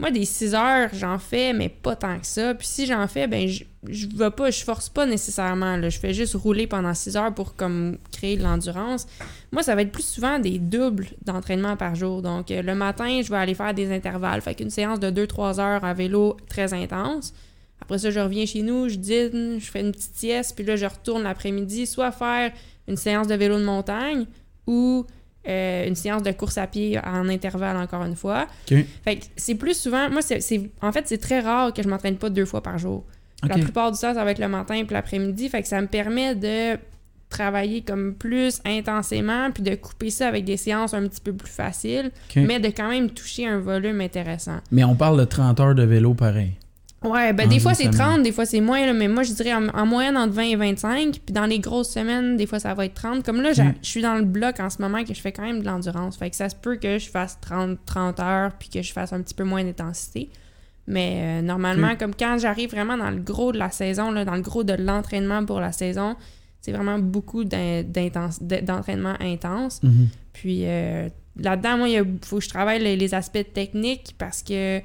moi, des six heures, j'en fais, mais pas tant que ça. Puis si j'en fais, ben je, je vais pas, je force pas nécessairement. Là. Je fais juste rouler pendant six heures pour comme créer de l'endurance. Moi, ça va être plus souvent des doubles d'entraînement par jour. Donc, le matin, je vais aller faire des intervalles. Fait qu'une séance de deux trois heures à vélo très intense. Après ça, je reviens chez nous, je dîne, je fais une petite sieste, puis là, je retourne l'après-midi, soit faire une séance de vélo de montagne ou euh, une séance de course à pied en intervalle, encore une fois. Okay. Fait que c'est plus souvent... Moi, c'est, c'est en fait, c'est très rare que je m'entraîne pas deux fois par jour. Okay. La plupart du temps, ça va être le matin puis l'après-midi. Fait que ça me permet de travailler comme plus intensément puis de couper ça avec des séances un petit peu plus faciles, okay. mais de quand même toucher un volume intéressant. Mais on parle de trente heures de vélo pareil. Ouais, ben ah, des fois c'est trente, des fois c'est moins, là, mais moi je dirais en, en moyenne entre vingt et vingt-cinq, puis dans les grosses semaines, des fois ça va être trente. Comme là, je mm. suis dans le bloc en ce moment que je fais quand même de l'endurance, fait que ça se peut que je fasse trente heures puis que je fasse un petit peu moins d'intensité. Mais euh, normalement, mm. comme quand j'arrive vraiment dans le gros de la saison, là, dans le gros de l'entraînement pour la saison, c'est vraiment beaucoup d'intense, d'entraînement intense. Mm-hmm. Puis euh, là-dedans, moi, il faut que je travaille les, les aspects techniques parce que...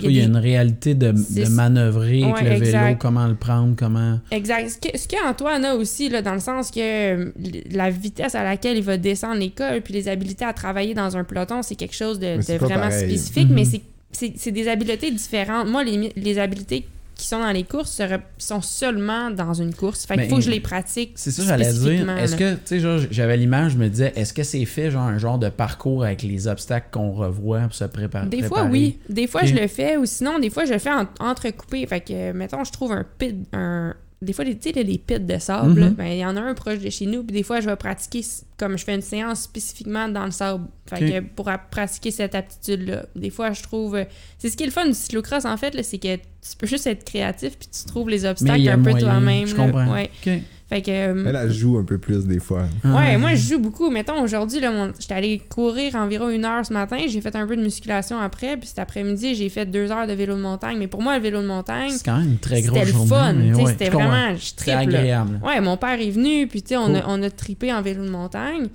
Il y a, il y a des... une réalité de, de manœuvrer ouais, avec le exact. vélo, comment le prendre, comment... Exact. Ce que, ce qu'Antoine a aussi, là, dans le sens que la vitesse à laquelle il va descendre les cols puis les habiletés à travailler dans un peloton, c'est quelque chose de, de vraiment pareil. spécifique, mm-hmm. mais c'est, c'est, c'est des habiletés différentes. Moi, les, les habiletés... qui sont dans les courses sont seulement dans une course. Fait qu'il ben, faut que je les pratique. C'est ça, j'allais dire. Est-ce là. que, tu sais, genre, j'avais l'image, je me disais, est-ce que c'est fait, genre, un genre de parcours avec les obstacles qu'on revoit pour se préparer? Des fois, préparer? oui. Des fois, okay. je le fais, ou sinon, des fois, je le fais en, entrecoupé. Fait que, mettons, je trouve un pit, un. Des fois, tu sais, les pits de sable, mm-hmm. ben, il y en a un proche de chez nous, puis des fois, je vais pratiquer, comme je fais une séance spécifiquement dans le sable, fait okay. que pour pratiquer cette aptitude-là. Des fois, je trouve... C'est ce qui est le fun du cyclocross, en fait, là, c'est que tu peux juste être créatif, puis tu trouves les obstacles un peu moyen, toi-même. Je là. comprends. Ouais. Okay. Fait que... Euh, elle, elle joue un peu plus, des fois. Ah. Ouais, moi, je joue beaucoup. Mettons, aujourd'hui, là, mon... j'étais allée courir environ une heure ce matin, j'ai fait un peu de musculation après, puis cet après-midi, j'ai fait deux heures de vélo de montagne. Mais pour moi, le vélo de montagne... C'est quand même une très grosse journée. C'était le fun. Ouais, c'était vraiment... Je trippe, agréable. Là. Ouais, mon père est venu, puis tu sais, on, oh. on a trippé en vélo de montagne.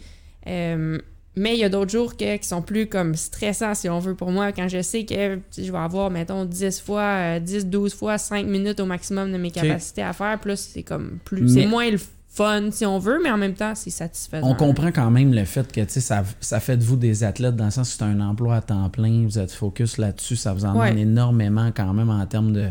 Euh, mais il y a d'autres jours que, qui sont plus comme stressants, si on veut, pour moi, quand je sais que je vais avoir, mettons, dix fois, dix, douze fois, cinq minutes au maximum de mes capacités okay. à faire. Puis là, c'est comme plus... Mais... C'est moins le fun, si on veut, mais en même temps, c'est satisfaisant. On comprend quand même le fait que, tu sais, ça, ça fait de vous des athlètes, dans le sens que c'est un emploi à temps plein, vous êtes focus là-dessus, ça vous en ouais. donne énormément quand même en termes de,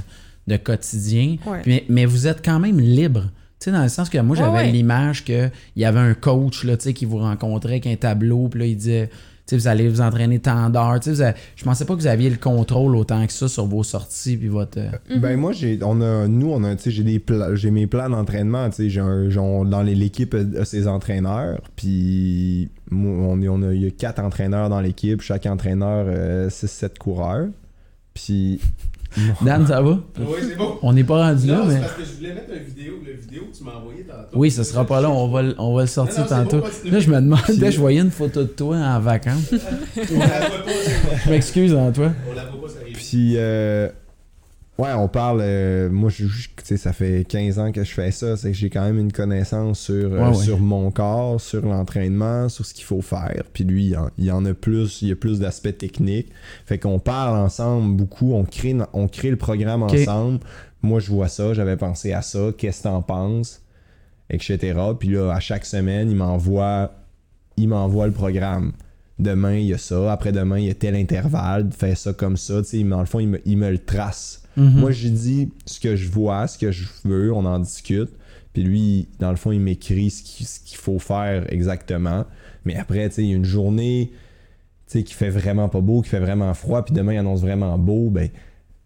de quotidien. Ouais. Mais, mais vous êtes quand même libre. Tu sais, dans le sens que moi, j'avais ouais, ouais. l'image qu'il y avait un coach là, tu sais, qui vous rencontrait avec un tableau, puis là, il disait, tu sais, vous allez vous entraîner tant d'heures. Tu sais, vous avez... Je pensais pas que vous aviez le contrôle autant que ça sur vos sorties, puis votre... Mm-hmm. Ben moi, j'ai, on a, nous, on a, tu sais, j'ai, des pla- j'ai mes plans d'entraînement, tu sais, j'ai un, genre, dans l'équipe, ces entraîneurs, puis on est, on a, il y a quatre entraîneurs dans l'équipe, chaque entraîneur, euh, six, sept coureurs, puis... Dan, ça va? Oui, c'est bon. On n'est pas rendu non, là, mais... c'est parce que je voulais mettre une vidéo, la vidéo que tu m'as envoyée tantôt. Oui, ça sera pas là, on va, on va le sortir non, non, tantôt. Bon, là, je me demandais, je voyais une photo de toi en vacances. On la voit pas. Je m'excuse, Antoine. On la voit pas, ça arrive. Puis, euh... ouais, on parle... Euh... Moi, je, je, tu sais, ça fait quinze ans que je fais ça, c'est que j'ai quand même une connaissance sur, ouais, euh, ouais. sur mon corps, sur l'entraînement, sur ce qu'il faut faire. Puis lui, il en, il en a plus, il y a plus d'aspects techniques. Fait qu'on parle ensemble beaucoup, on crée, on crée le programme okay. ensemble. Moi, je vois ça, j'avais pensé à ça, qu'est-ce que t'en penses, et cetera. Puis là, à chaque semaine, il m'envoie, il m'envoie le programme. Demain, il y a ça. Après-demain, il y a tel intervalle. Fais ça comme ça. Tu sais, dans le fond, il me, il me le trace. Mm-hmm. Moi, j'ai dit ce que je vois, ce que je veux, on en discute. Puis lui, dans le fond, il m'écrit ce qu'il faut faire exactement. Mais après, tu sais, il y a une journée qui fait vraiment pas beau, qui fait vraiment froid, puis demain, il annonce vraiment beau, ben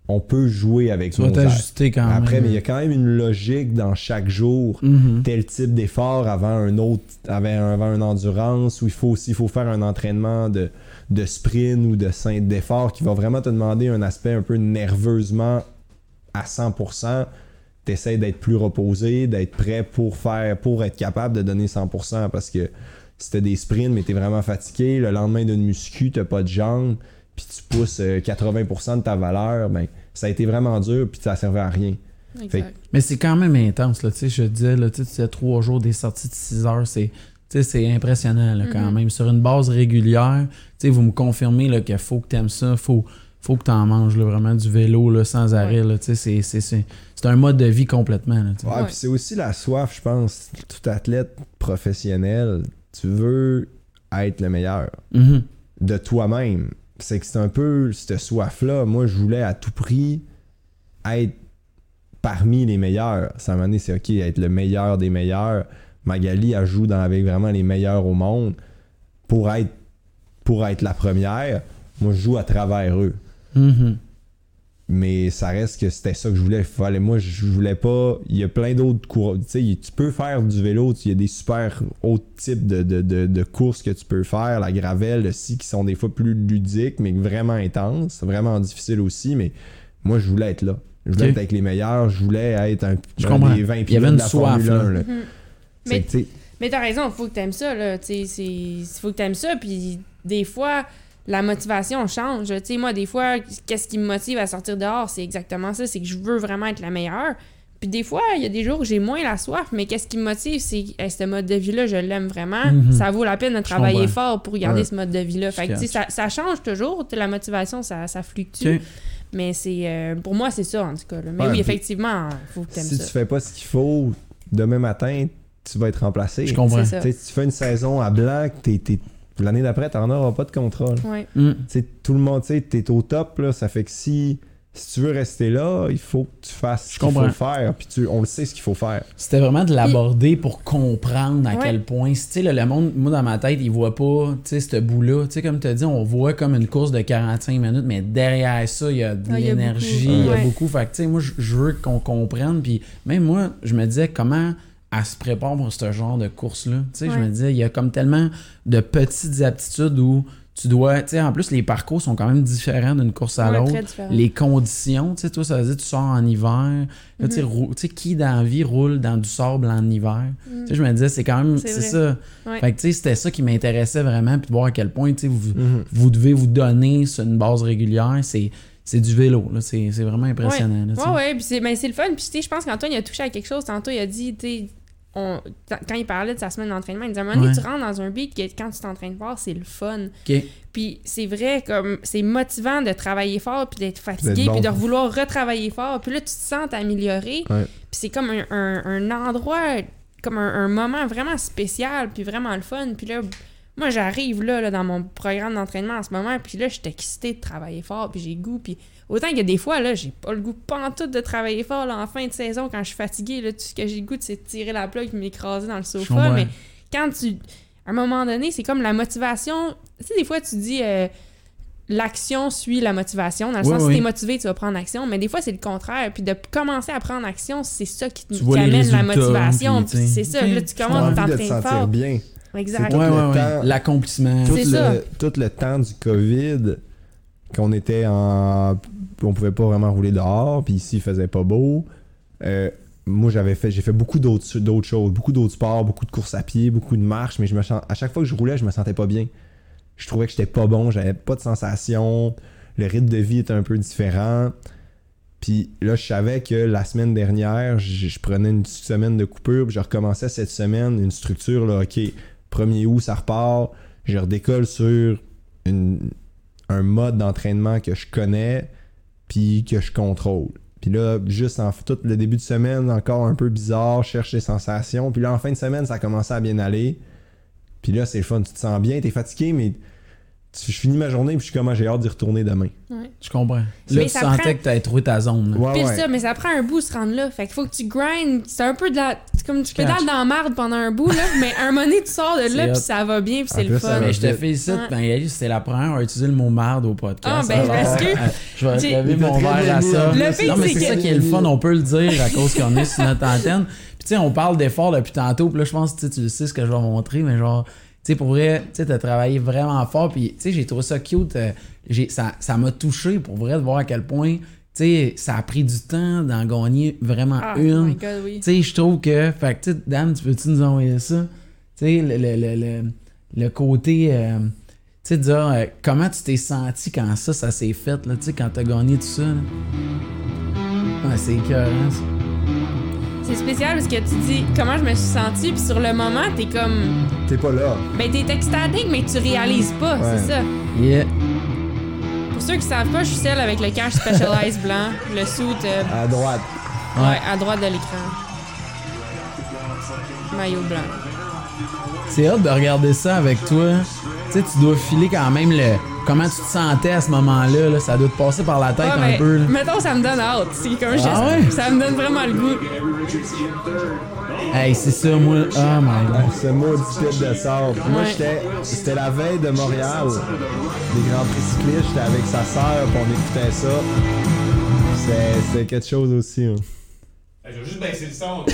on peut jouer avec ça. Tu vas t'ajuster quand même. Après, mais il y a quand même une logique dans chaque jour. Mm-hmm. Tel type d'effort avant un autre, avant, avant une endurance, où il faut aussi il faut faire un entraînement de... de sprint ou de d'effort qui va vraiment te demander un aspect un peu nerveusement à cent pour cent. T'essaies d'être plus reposé, d'être prêt pour faire pour être capable de donner cent pour cent, parce que si t'as des sprints mais t'es vraiment fatigué, le lendemain d'une muscu, t'as pas de jambes, puis tu pousses quatre-vingts pour cent de ta valeur, ben ça a été vraiment dur puis ça servait à rien. Fait... Mais c'est quand même intense, là, tu sais, je te disais, là, tu sais, tu as trois jours des sorties de six heures, c'est... T'sais, c'est impressionnant là, quand mm-hmm. même. Sur une base régulière, t'sais, vous me confirmez là, qu'il faut que t'aimes ça, faut, faut que t'en manges là, vraiment du vélo là, sans ouais. arrêt. Là, t'sais, c'est, c'est, c'est, c'est un mode de vie complètement. Là, ouais, ouais. Puis c'est aussi la soif, je pense. Tout athlète professionnel, tu veux être le meilleur mm-hmm. de toi-même. C'est que c'est un peu cette soif-là. Moi, je voulais à tout prix être parmi les meilleurs. Ça m'a donné, c'est ok, être le meilleur des meilleurs. Magali, elle joue dans, avec vraiment les meilleurs au monde pour être, pour être la première. Moi, je joue à travers eux. Mm-hmm. Mais ça reste que c'était ça que je voulais. Fallait, moi, je voulais pas. Il y a plein d'autres courses. Tu peux faire du vélo. Il y a des super autres types de, de, de, de courses que tu peux faire. La gravelle aussi, qui sont des fois plus ludiques, mais vraiment intenses. Vraiment difficiles aussi. Mais moi, je voulais être là. Je voulais okay. être avec les meilleurs. Je voulais être un, un des vingt pilotes de la soif, Formule un. Là. Mm-hmm. Mais, c'est, mais t'as raison. Il faut que t'aimes ça. Il faut que t'aimes ça. Puis des fois, la motivation change. Tu sais, moi, des fois, qu'est-ce qui me motive à sortir dehors? C'est exactement ça. C'est que je veux vraiment être la meilleure. Puis des fois, il y a des jours où j'ai moins la soif, mais qu'est-ce qui me motive? C'est hey, ce mode de vie-là, je l'aime vraiment. Mm-hmm. Ça vaut la peine de travailler fort pour garder ouais. ce mode de vie-là. Fait que, tu sais, ça, ça change toujours. La motivation, ça, ça fluctue. Okay. Mais c'est euh, pour moi, c'est ça, en tout cas. Là. Mais ouais, oui, effectivement, il faut que t'aimes si ça. Si tu fais pas ce qu'il faut, demain matin, tu vas être remplacé. Je comprends. Tu sais, tu fais une saison à blanc, t'es... t'es l'année d'après, t'en auras pas de contrôle. Ouais. Mm. Tout le monde, t'es au top, là, ça fait que si, si tu veux rester là, il faut que tu fasses ce qu'il faut faire. Puis tu, on le sait ce qu'il faut faire. C'était vraiment de l'aborder et... pour comprendre à ouais. quel point. Là, le monde, moi, dans ma tête, il voit pas ce bout-là. T'sais, comme tu as dit, on voit comme une course de quarante-cinq minutes, mais derrière ça, il y a de ah, l'énergie, il y a beaucoup. Ouais. Y a beaucoup. Fait que, moi, je veux qu'on comprenne. Puis même moi, je me disais comment. Elle se prépare pour ce genre de course-là. Tu sais, ouais. je me disais, il y a comme tellement de petites aptitudes où tu dois... Tu sais, en plus, les parcours sont quand même différents d'une course à ouais, l'autre. Les conditions, tu sais, toi, ça veut dire que tu sors en hiver. Là, mm-hmm. tu sais, rou- tu sais, qui dans la vie roule dans du sable en hiver? Mm-hmm. Tu sais, je me disais, c'est quand même... C'est, c'est ça. Ouais. Fait que, tu sais, c'était ça qui m'intéressait vraiment, puis de voir à quel point, tu sais, vous, mm-hmm. vous devez vous donner sur une base régulière. C'est... C'est du vélo, là. C'est, c'est vraiment impressionnant. Oui, oui, ouais, puis c'est, ben c'est le fun. Puis je pense qu'Antoine il a touché à quelque chose. Tantôt, il a dit, on, t- quand il parlait de sa semaine d'entraînement, il disait, à un moment donné, ouais. tu rentres dans un beat, que quand tu t'entraînes fort, c'est le fun. Okay. Puis c'est vrai, comme c'est motivant de travailler fort, puis d'être fatigué, bon. Puis de vouloir retravailler fort. Puis là, tu te sens t'améliorer. Ouais. Puis c'est comme un, un, un endroit, comme un, un moment vraiment spécial, puis vraiment le fun. Puis là... Moi, j'arrive là, là, dans mon programme d'entraînement en ce moment, puis là, je suis excitée de travailler fort, puis j'ai le goût, puis autant que des fois, là, j'ai pas le goût pantoute de travailler fort, là, en fin de saison, quand je suis fatiguée, là, tout ce que j'ai le goût, c'est de tirer la plaque et m'écraser dans le sofa, mais quand tu... À un moment donné, c'est comme la motivation... Tu sais, des fois, tu dis... Euh, l'action suit la motivation. Dans le oui, sens, oui. si t'es motivé, tu vas prendre action. Mais des fois, c'est le contraire. Puis de commencer à prendre action, c'est ça qui, qui amène la motivation. Puis, puis c'est ça, okay. là, tu commences à t'entraîner fort. Sentir bien. Exact. Ouais, ouais, ouais. L'accomplissement. Tout le, tout le temps du COVID, qu'on était en. On pouvait pas vraiment rouler dehors, puis ici il faisait pas beau. Euh, moi j'avais fait. J'ai fait beaucoup d'autres, d'autres choses, beaucoup d'autres sports, beaucoup de courses à pied, beaucoup de marches, mais je me sens, à chaque fois que je roulais, je me sentais pas bien. Je trouvais que j'étais pas bon, j'avais pas de sensation, le rythme de vie était un peu différent. Puis là, je savais que la semaine dernière, je, je prenais une semaine de coupure, puis je recommençais cette semaine une structure, là, ok. premier août, ça repart. Je redécolle sur une, un mode d'entraînement que je connais puis que je contrôle. Puis là, juste en tout le début de semaine, encore un peu bizarre, je cherche des sensations. Puis là, en fin de semaine, ça a commencé à bien aller. Puis là, c'est le fun. Tu te sens bien, t'es fatigué, mais tu, je finis ma journée puis je suis comme, j'ai hâte d'y retourner demain. Ouais. Je comprends. Là, mais tu sentais prend... que t'avais trouvé ta zone. Là. Ouais, puis ouais. ça, mais ça prend un bout de se rendre là. Fait qu'il faut que tu grindes. C'est un peu de la... comme tu pédales dans la marde pendant un bout, là, mais un moment donné, tu sors de là, puis ça va bien, puis c'est plus, le fun. Mais je te félicite, ouais. Magali, c'est la première à utiliser le mot marde au podcast. Ah, ben, parce que. Je vais j'ai... lever mon verre à ça. Le fait non, mais c'est, c'est ça qui est le fun, on peut le dire, à cause qu'on est sur notre antenne. Puis, tu sais, on parle d'efforts depuis tantôt, puis là, je pense que tu sais ce que je vais montrer, mais genre, tu sais, pour vrai, tu sais, t'as travaillé vraiment fort, puis, tu sais, j'ai trouvé ça cute. J'ai, ça, ça m'a touché, pour vrai, de voir à quel point. Tu sais, ça a pris du temps d'en gagner vraiment ah, une. God, oui. Tu sais, je trouve que... Fait que, tu sais, Dan, tu peux-tu nous envoyer ça? Tu sais, le, le, le, le, le côté... Euh, tu sais, dire, euh, comment tu t'es senti quand ça, ça s'est fait, là, tu sais, quand t'as gagné tout ça. Ouais, c'est écœurant, ça. C'est spécial parce que tu dis comment je me suis sentie, puis sur le moment, t'es comme... T'es pas là. Ben, t'es extatique, mais tu réalises pas, ouais. c'est ça. Yeah. Pour ceux qui savent pas, je suis celle avec le cash Specialized blanc, le suit... Euh, à droite. Ouais, ouais, à droite de l'écran. Maillot blanc. C'est hot de regarder ça avec toi. Tu sais, tu dois filer quand même le, Comment tu te sentais à ce moment-là? Là? Ça doit te passer par la tête ah, un ben, peu. Là. Mettons, ça me donne hâte. C'est comme ah, je, ouais? Ça me donne vraiment le goût. Hey, c'est ça, moi. Oh my god. Ce maudit pit de sable. Ouais. Moi, j'étais. C'était la veille de Montréal. Des Grands Prix cyclistes. J'étais avec sa sœur, puis on écoutait ça. C'était, c'était quelque chose aussi. Hein. Je vais juste baisser le son.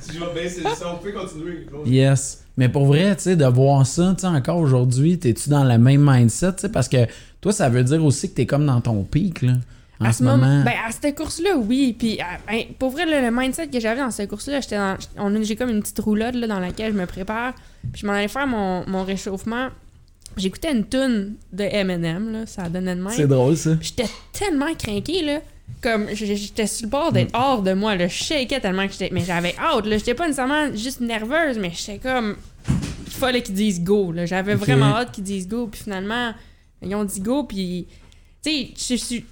Si je vais baisser le son, vous pouvez continuer. Yes. Mais pour vrai, tu sais, de voir ça, tu sais, encore aujourd'hui, t'es-tu dans le même mindset, tu sais, parce que toi, ça veut dire aussi que t'es comme dans ton pic, là, en à ce moment. moment. Ben, à cette course-là, oui. Puis, ben, pour vrai, là, le mindset que j'avais dans cette course-là, j'étais dans, on, j'ai comme une petite roulotte, là, dans laquelle je me prépare. Puis, je m'en allais faire mon, mon réchauffement. J'écoutais une toune de M and M, là, ça donnait de même. C'est drôle, ça. Puis, j'étais tellement crainquée, là. Comme j'étais sur le bord d'être hors de moi, là. Je shakeais tellement que j'étais. Mais j'avais hâte, là. J'étais pas nécessairement juste nerveuse, mais j'étais comme. Il fallait qu'ils disent go, là. J'avais okay. vraiment hâte qu'ils disent go. Puis finalement, ils ont dit go. Puis, tu sais, je suis.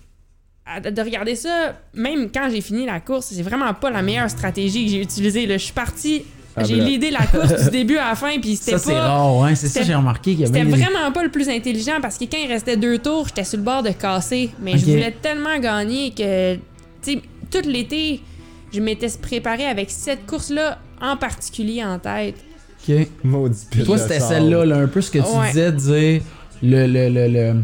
De regarder ça, même quand j'ai fini la course, c'est vraiment pas la meilleure stratégie que j'ai utilisée, là. Je suis partie. J'ai leadé la course du début à la fin, puis c'était ça, pas... Ça, c'est rare, hein? C'est ça, j'ai remarqué qu'il y avait... C'était des... vraiment pas le plus intelligent, parce que quand il restait deux tours, j'étais sur le bord de casser. Mais okay. je voulais tellement gagner que... Tu sais, tout l'été, je m'étais préparée avec cette course-là en particulier en tête. OK. Maudit pire. Toi, c'était celle-là, là, un peu ce que tu ouais. disais, dire le... le, le, le...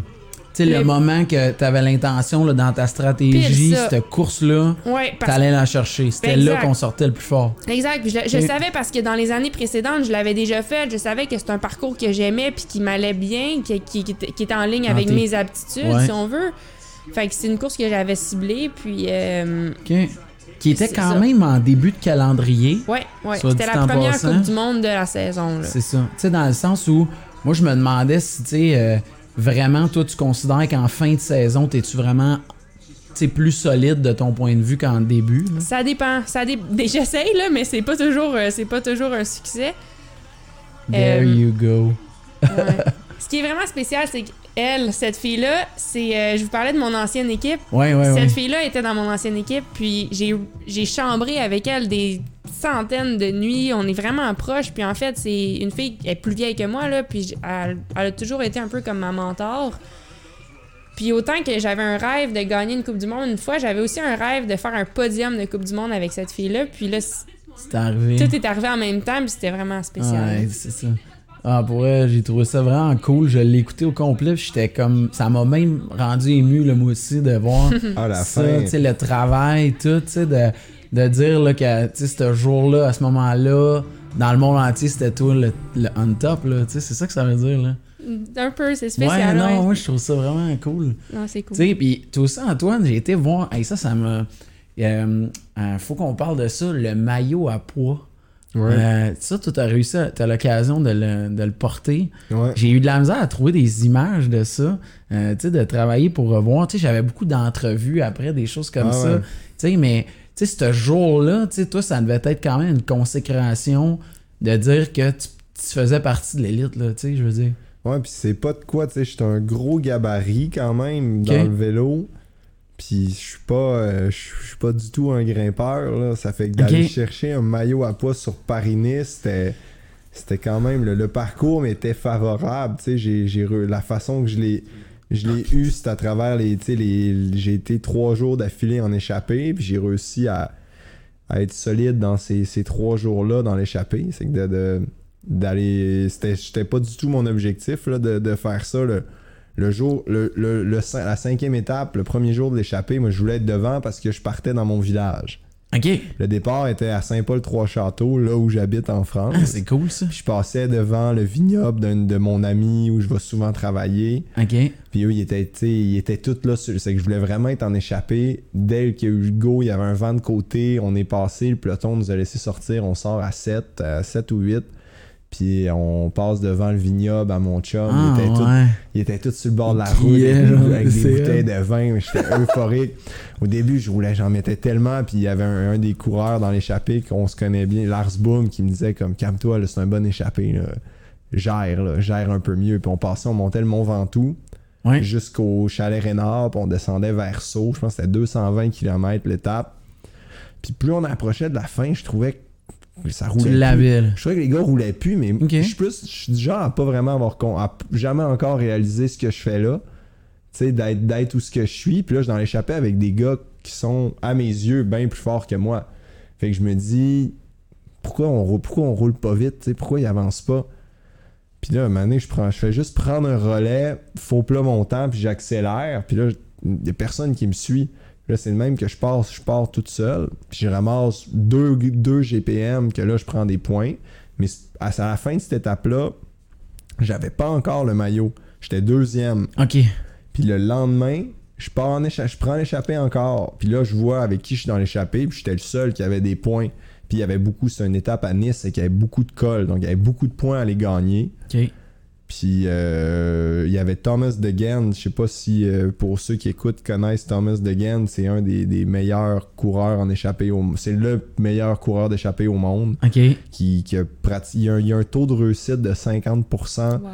Tu sais, le moment que t'avais l'intention là, dans ta stratégie, cette course-là, ouais, t'allais la chercher. C'était exact. Là qu'on sortait le plus fort. Exact. Je, je Et... savais parce que dans les années précédentes, je l'avais déjà fait. Je savais que c'était un parcours que j'aimais puis qui m'allait bien, qui, qui, qui, qui était en ligne avec Anté. Mes aptitudes, ouais. si on veut. Fait que c'est une course que j'avais ciblée. Puis... Euh... Okay. Qui était quand c'est même ça. En début de calendrier. Oui, oui. C'était la première passant. Coupe du monde de la saison. Là. C'est ça. Tu sais, dans le sens où, moi, je me demandais si, tu sais... Euh, vraiment, toi, tu considères qu'en fin de saison, t'es-tu vraiment t'es plus solide de ton point de vue qu'en début? Là? Ça dépend. Ça dé... J'essaye, là, mais c'est pas toujours, euh, c'est pas toujours un succès. There euh... you go. Ouais. Ce qui est vraiment spécial, c'est qu'elle, cette fille-là, c'est euh, je vous parlais de mon ancienne équipe. Ouais, ouais, cette ouais. fille-là était dans mon ancienne équipe, puis j'ai, j'ai chambré avec elle des centaines de nuits, on est vraiment proches, puis en fait, c'est une fille qui est plus vieille que moi, là, puis elle, elle a toujours été un peu comme ma mentor. Puis autant que j'avais un rêve de gagner une Coupe du Monde une fois, j'avais aussi un rêve de faire un podium de Coupe du Monde avec cette fille-là, puis là, c'est arrivé. Tout est arrivé en même temps, puis c'était vraiment spécial. Ouais, c'est ça. Ah, pour vrai, j'ai trouvé ça vraiment cool. Je l'ai écouté au complet, puis j'étais comme... Ça m'a même rendu ému, là, moi aussi, de voir ah, la ça, tu sais, le travail, tout, tu sais, de... De dire là, que ce jour-là, à ce moment-là, dans le monde entier, c'était toi le, le on top, là. C'est ça que ça veut dire. Là. Un peu, c'est spécial. Ouais, non, moi ouais, je trouve ça vraiment cool. Non, c'est cool. Puis tout ça, Antoine, j'ai été voir. Hey, ça, ça me. Euh, euh, faut qu'on parle de ça, le maillot à poids. Ouais. Euh, ça, tu as réussi, tu as l'occasion de le, de le porter. Ouais. J'ai eu de la misère à trouver des images de ça, euh, de travailler pour revoir. T'sais, j'avais beaucoup d'entrevues après, des choses comme ah, ça. Ouais. T'sais, mais. Tu sais, ce jour-là, tu sais, toi, ça devait être quand même une consécration de dire que tu, tu faisais partie de l'élite, là, tu sais, je veux dire. Ouais, pis c'est pas de quoi, tu sais, j'étais un gros gabarit quand même okay. dans le vélo, pis je suis pas, euh, je suis pas du tout un grimpeur, là, ça fait que d'aller okay. chercher un maillot à poids sur Paris-Nice, c'était, c'était quand même, le, le parcours m'était favorable, tu sais, j'ai, j'ai la façon que je l'ai... Je l'ai eu, c'est à travers les, tu sais, les, j'ai été trois jours d'affilée en échappée, puis j'ai réussi à, à être solide dans ces, ces trois jours-là dans l'échappée. C'est que de, de, d'aller, c'était, c'était pas du tout mon objectif là, de, de faire ça le, le jour, le, le, le, la cinquième étape, le premier jour de l'échappée. Moi, je voulais être devant parce que je partais dans mon village. Okay. Le départ était à Saint-Paul-Trois-Châteaux, là où j'habite en France. Ah, c'est cool ça. Puis je passais devant le vignoble d'un, de mon ami où je vais souvent travailler. OK. Puis eux, ils étaient, ils étaient tous là. Sur, c'est que je voulais vraiment être en échappée. Dès qu'il y a eu le go, il y avait un vent de côté. On est passé, le peloton nous a laissé sortir. On sort à sept, à sept ou huit. Puis on passe devant le vignoble à mon chum. Ah, il, était ouais. tout, il était tout sur le bord de la route yeah, avec des bouteilles de vin. J'étais euphorique. Au début, je roulais, j'en mettais tellement. Puis il y avait un, un des coureurs dans l'échappée qu'on se connaît bien, Lars Boom, qui me disait comme calme-toi, là, c'est un bon échappé. Là. Gère, là, gère un peu mieux. Puis on passait, on montait le Mont Ventoux ouais. jusqu'au Chalet Rénard. Puis on descendait vers Sceaux. Je pense que c'était deux cent vingt kilomètres l'étape. Puis plus on approchait de la fin, je trouvais que ça roulait plus. Je trouvais que les gars roulaient plus, mais okay. je suis plus, je suis du genre à pas vraiment avoir, à jamais encore réaliser ce que je fais là. Tu sais, d'être, d'être où ce que je suis. Puis là, je suis dans l'échappée avec des gars qui sont, à mes yeux, bien plus forts que moi. Fait que je me dis, pourquoi on roule, pourquoi on roule pas vite? T'sais, pourquoi ils avancent pas? Puis là, à un moment donné, je, prends, je fais juste prendre un relais, faux plat mon temps, puis j'accélère. Puis là, il y a personne qui me suit. Là, c'est le même que je pars, je pars toute seule. Puis je ramasse deux, deux G P M que là, je prends des points. Mais à la fin de cette étape-là, j'avais pas encore le maillot. J'étais deuxième. OK. Puis le lendemain, je pars en écha- je prends l'échappée encore. Puis là, je vois avec qui je suis dans l'échappée. Puis j'étais le seul qui avait des points. Puis il y avait beaucoup, c'est une étape à Nice et qu'il y avait beaucoup de cols. Donc il y avait beaucoup de points à aller gagner. OK. Puis euh, il y avait Thomas De Gendt. Je sais pas si euh, pour ceux qui écoutent connaissent Thomas De Gendt. C'est un des, des meilleurs coureurs en échappée au monde. C'est le meilleur coureur d'échappée au monde. OK. Qui, qui a prat- il, y a un, il y a un taux de réussite de cinquante pour cent. Wow.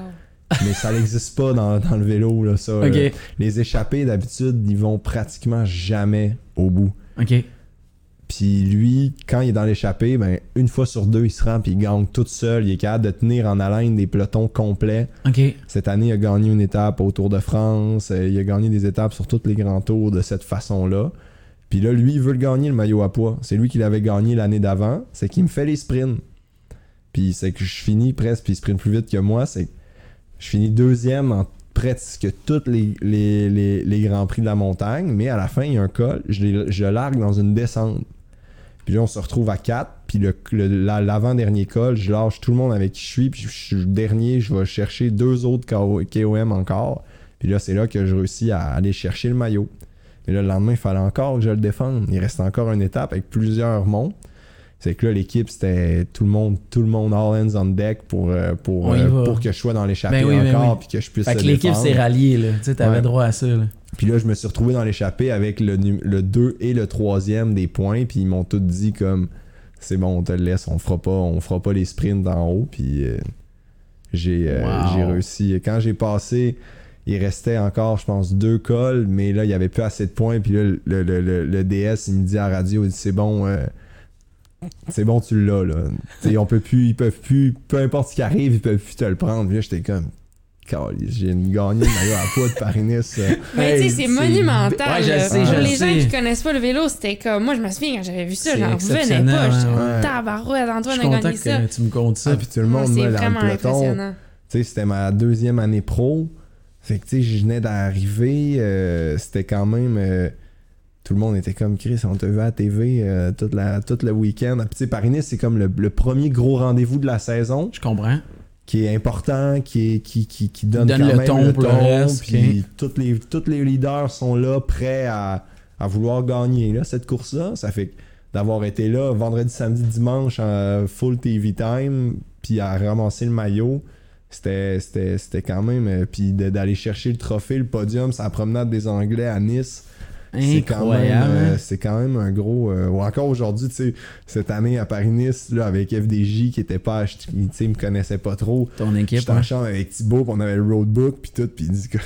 Mais ça n'existe pas dans, dans le vélo, là, ça. Okay. Là. Les échappés, d'habitude, ils vont pratiquement jamais au bout. OK. Puis lui, quand il est dans l'échappée, ben, une fois sur deux, il se rend puis il gagne tout seul. Il est capable de tenir en haleine des pelotons complets. Okay. Cette année, il a gagné une étape au Tour de France. Il a gagné des étapes sur tous les grands tours de cette façon-là. Puis là, lui, il veut le gagner, le maillot à poids. C'est lui qui l'avait gagné l'année d'avant. C'est qu'il me fait les sprints. Puis c'est que je finis presque, puis il sprint plus vite que moi. C'est je finis deuxième en presque tous les, les, les, les grands prix de la montagne. Mais à la fin, il y a un col. Je, je largue dans une descente. Puis là, on se retrouve à quatre. Puis le, le, la, l'avant-dernier col, je lâche tout le monde avec qui je suis. Puis je suis dernier, je vais chercher deux autres K O M encore. Puis là, c'est là que je réussis à aller chercher le maillot. Mais là, le lendemain, il fallait encore que je le défende. Il reste encore une étape avec plusieurs monts. C'est que là, l'équipe, c'était tout le monde, tout le monde all hands on deck pour, pour, oui, euh, pour que je sois dans l'échappée ben oui, encore oui. Puis que je puisse fait que l'équipe défendre. S'est ralliée, là. Tu sais, t'avais ouais. droit à ça, là. Puis là, je me suis retrouvé dans l'échappée avec le, le deux et le troisième des points. Puis ils m'ont tous dit comme, c'est bon, on te le laisse, on fera pas, on fera pas les sprints en haut. Puis euh, j'ai, euh, wow. j'ai réussi. Quand j'ai passé... Il restait encore, je pense, deux cols. Mais là, il n'y avait plus assez de points. Puis là, le, le, le, le D S, il me dit à la radio, il dit, c'est bon... Euh, c'est bon, tu l'as, là. T'sais, on peut plus, ils peuvent plus, peu importe ce qui arrive, ils peuvent plus te le prendre. Puis là, j'étais comme, j'ai gagné le maillot à poids de Paris-Nice. Euh, mais hey, tu sais, c'est, c'est monumental. Ouais, je sais, Pour je les sais. gens qui connaissent pas le vélo, c'était comme, moi, je me souviens quand j'avais vu ça, j'en revenais pas. Hein, j'étais ouais. tabarouette, Antoine a gagné ça. Je suis content que tu me comptes ça. Ah, puis tout le monde, moi, dans le peloton, tu sais, c'était ma deuxième année pro. Fait que, tu sais, je venais d'arriver, euh, c'était quand même. Euh, Tout le monde était comme Chris, on te vu à la T V euh, toute la, tout le week-end. Puis, tu sais, Paris-Nice, c'est comme le, le premier gros rendez-vous de la saison. Je comprends. Qui est important, qui, est, qui, qui, qui donne, donne quand le même ton, le ton. Reste, puis okay. tous les, toutes les leaders sont là, prêts à, à vouloir gagner là, cette course-là. Ça fait que d'avoir été là vendredi, samedi, dimanche, en full T V time, puis à ramasser le maillot, c'était, c'était, c'était quand même... Puis d'aller chercher le trophée, le podium, sa promenade des Anglais à Nice... C'est incroyable. Quand même, euh, c'est quand même un gros. Euh, ou encore aujourd'hui, tu sais, cette année à Paris-Nice, là, avec F D J qui était pas. Tu sais, me connaissait pas trop. Ton équipe. J'étais en hein. chambre avec Thibaut, pis on avait le roadbook, pis tout, pis il dit que.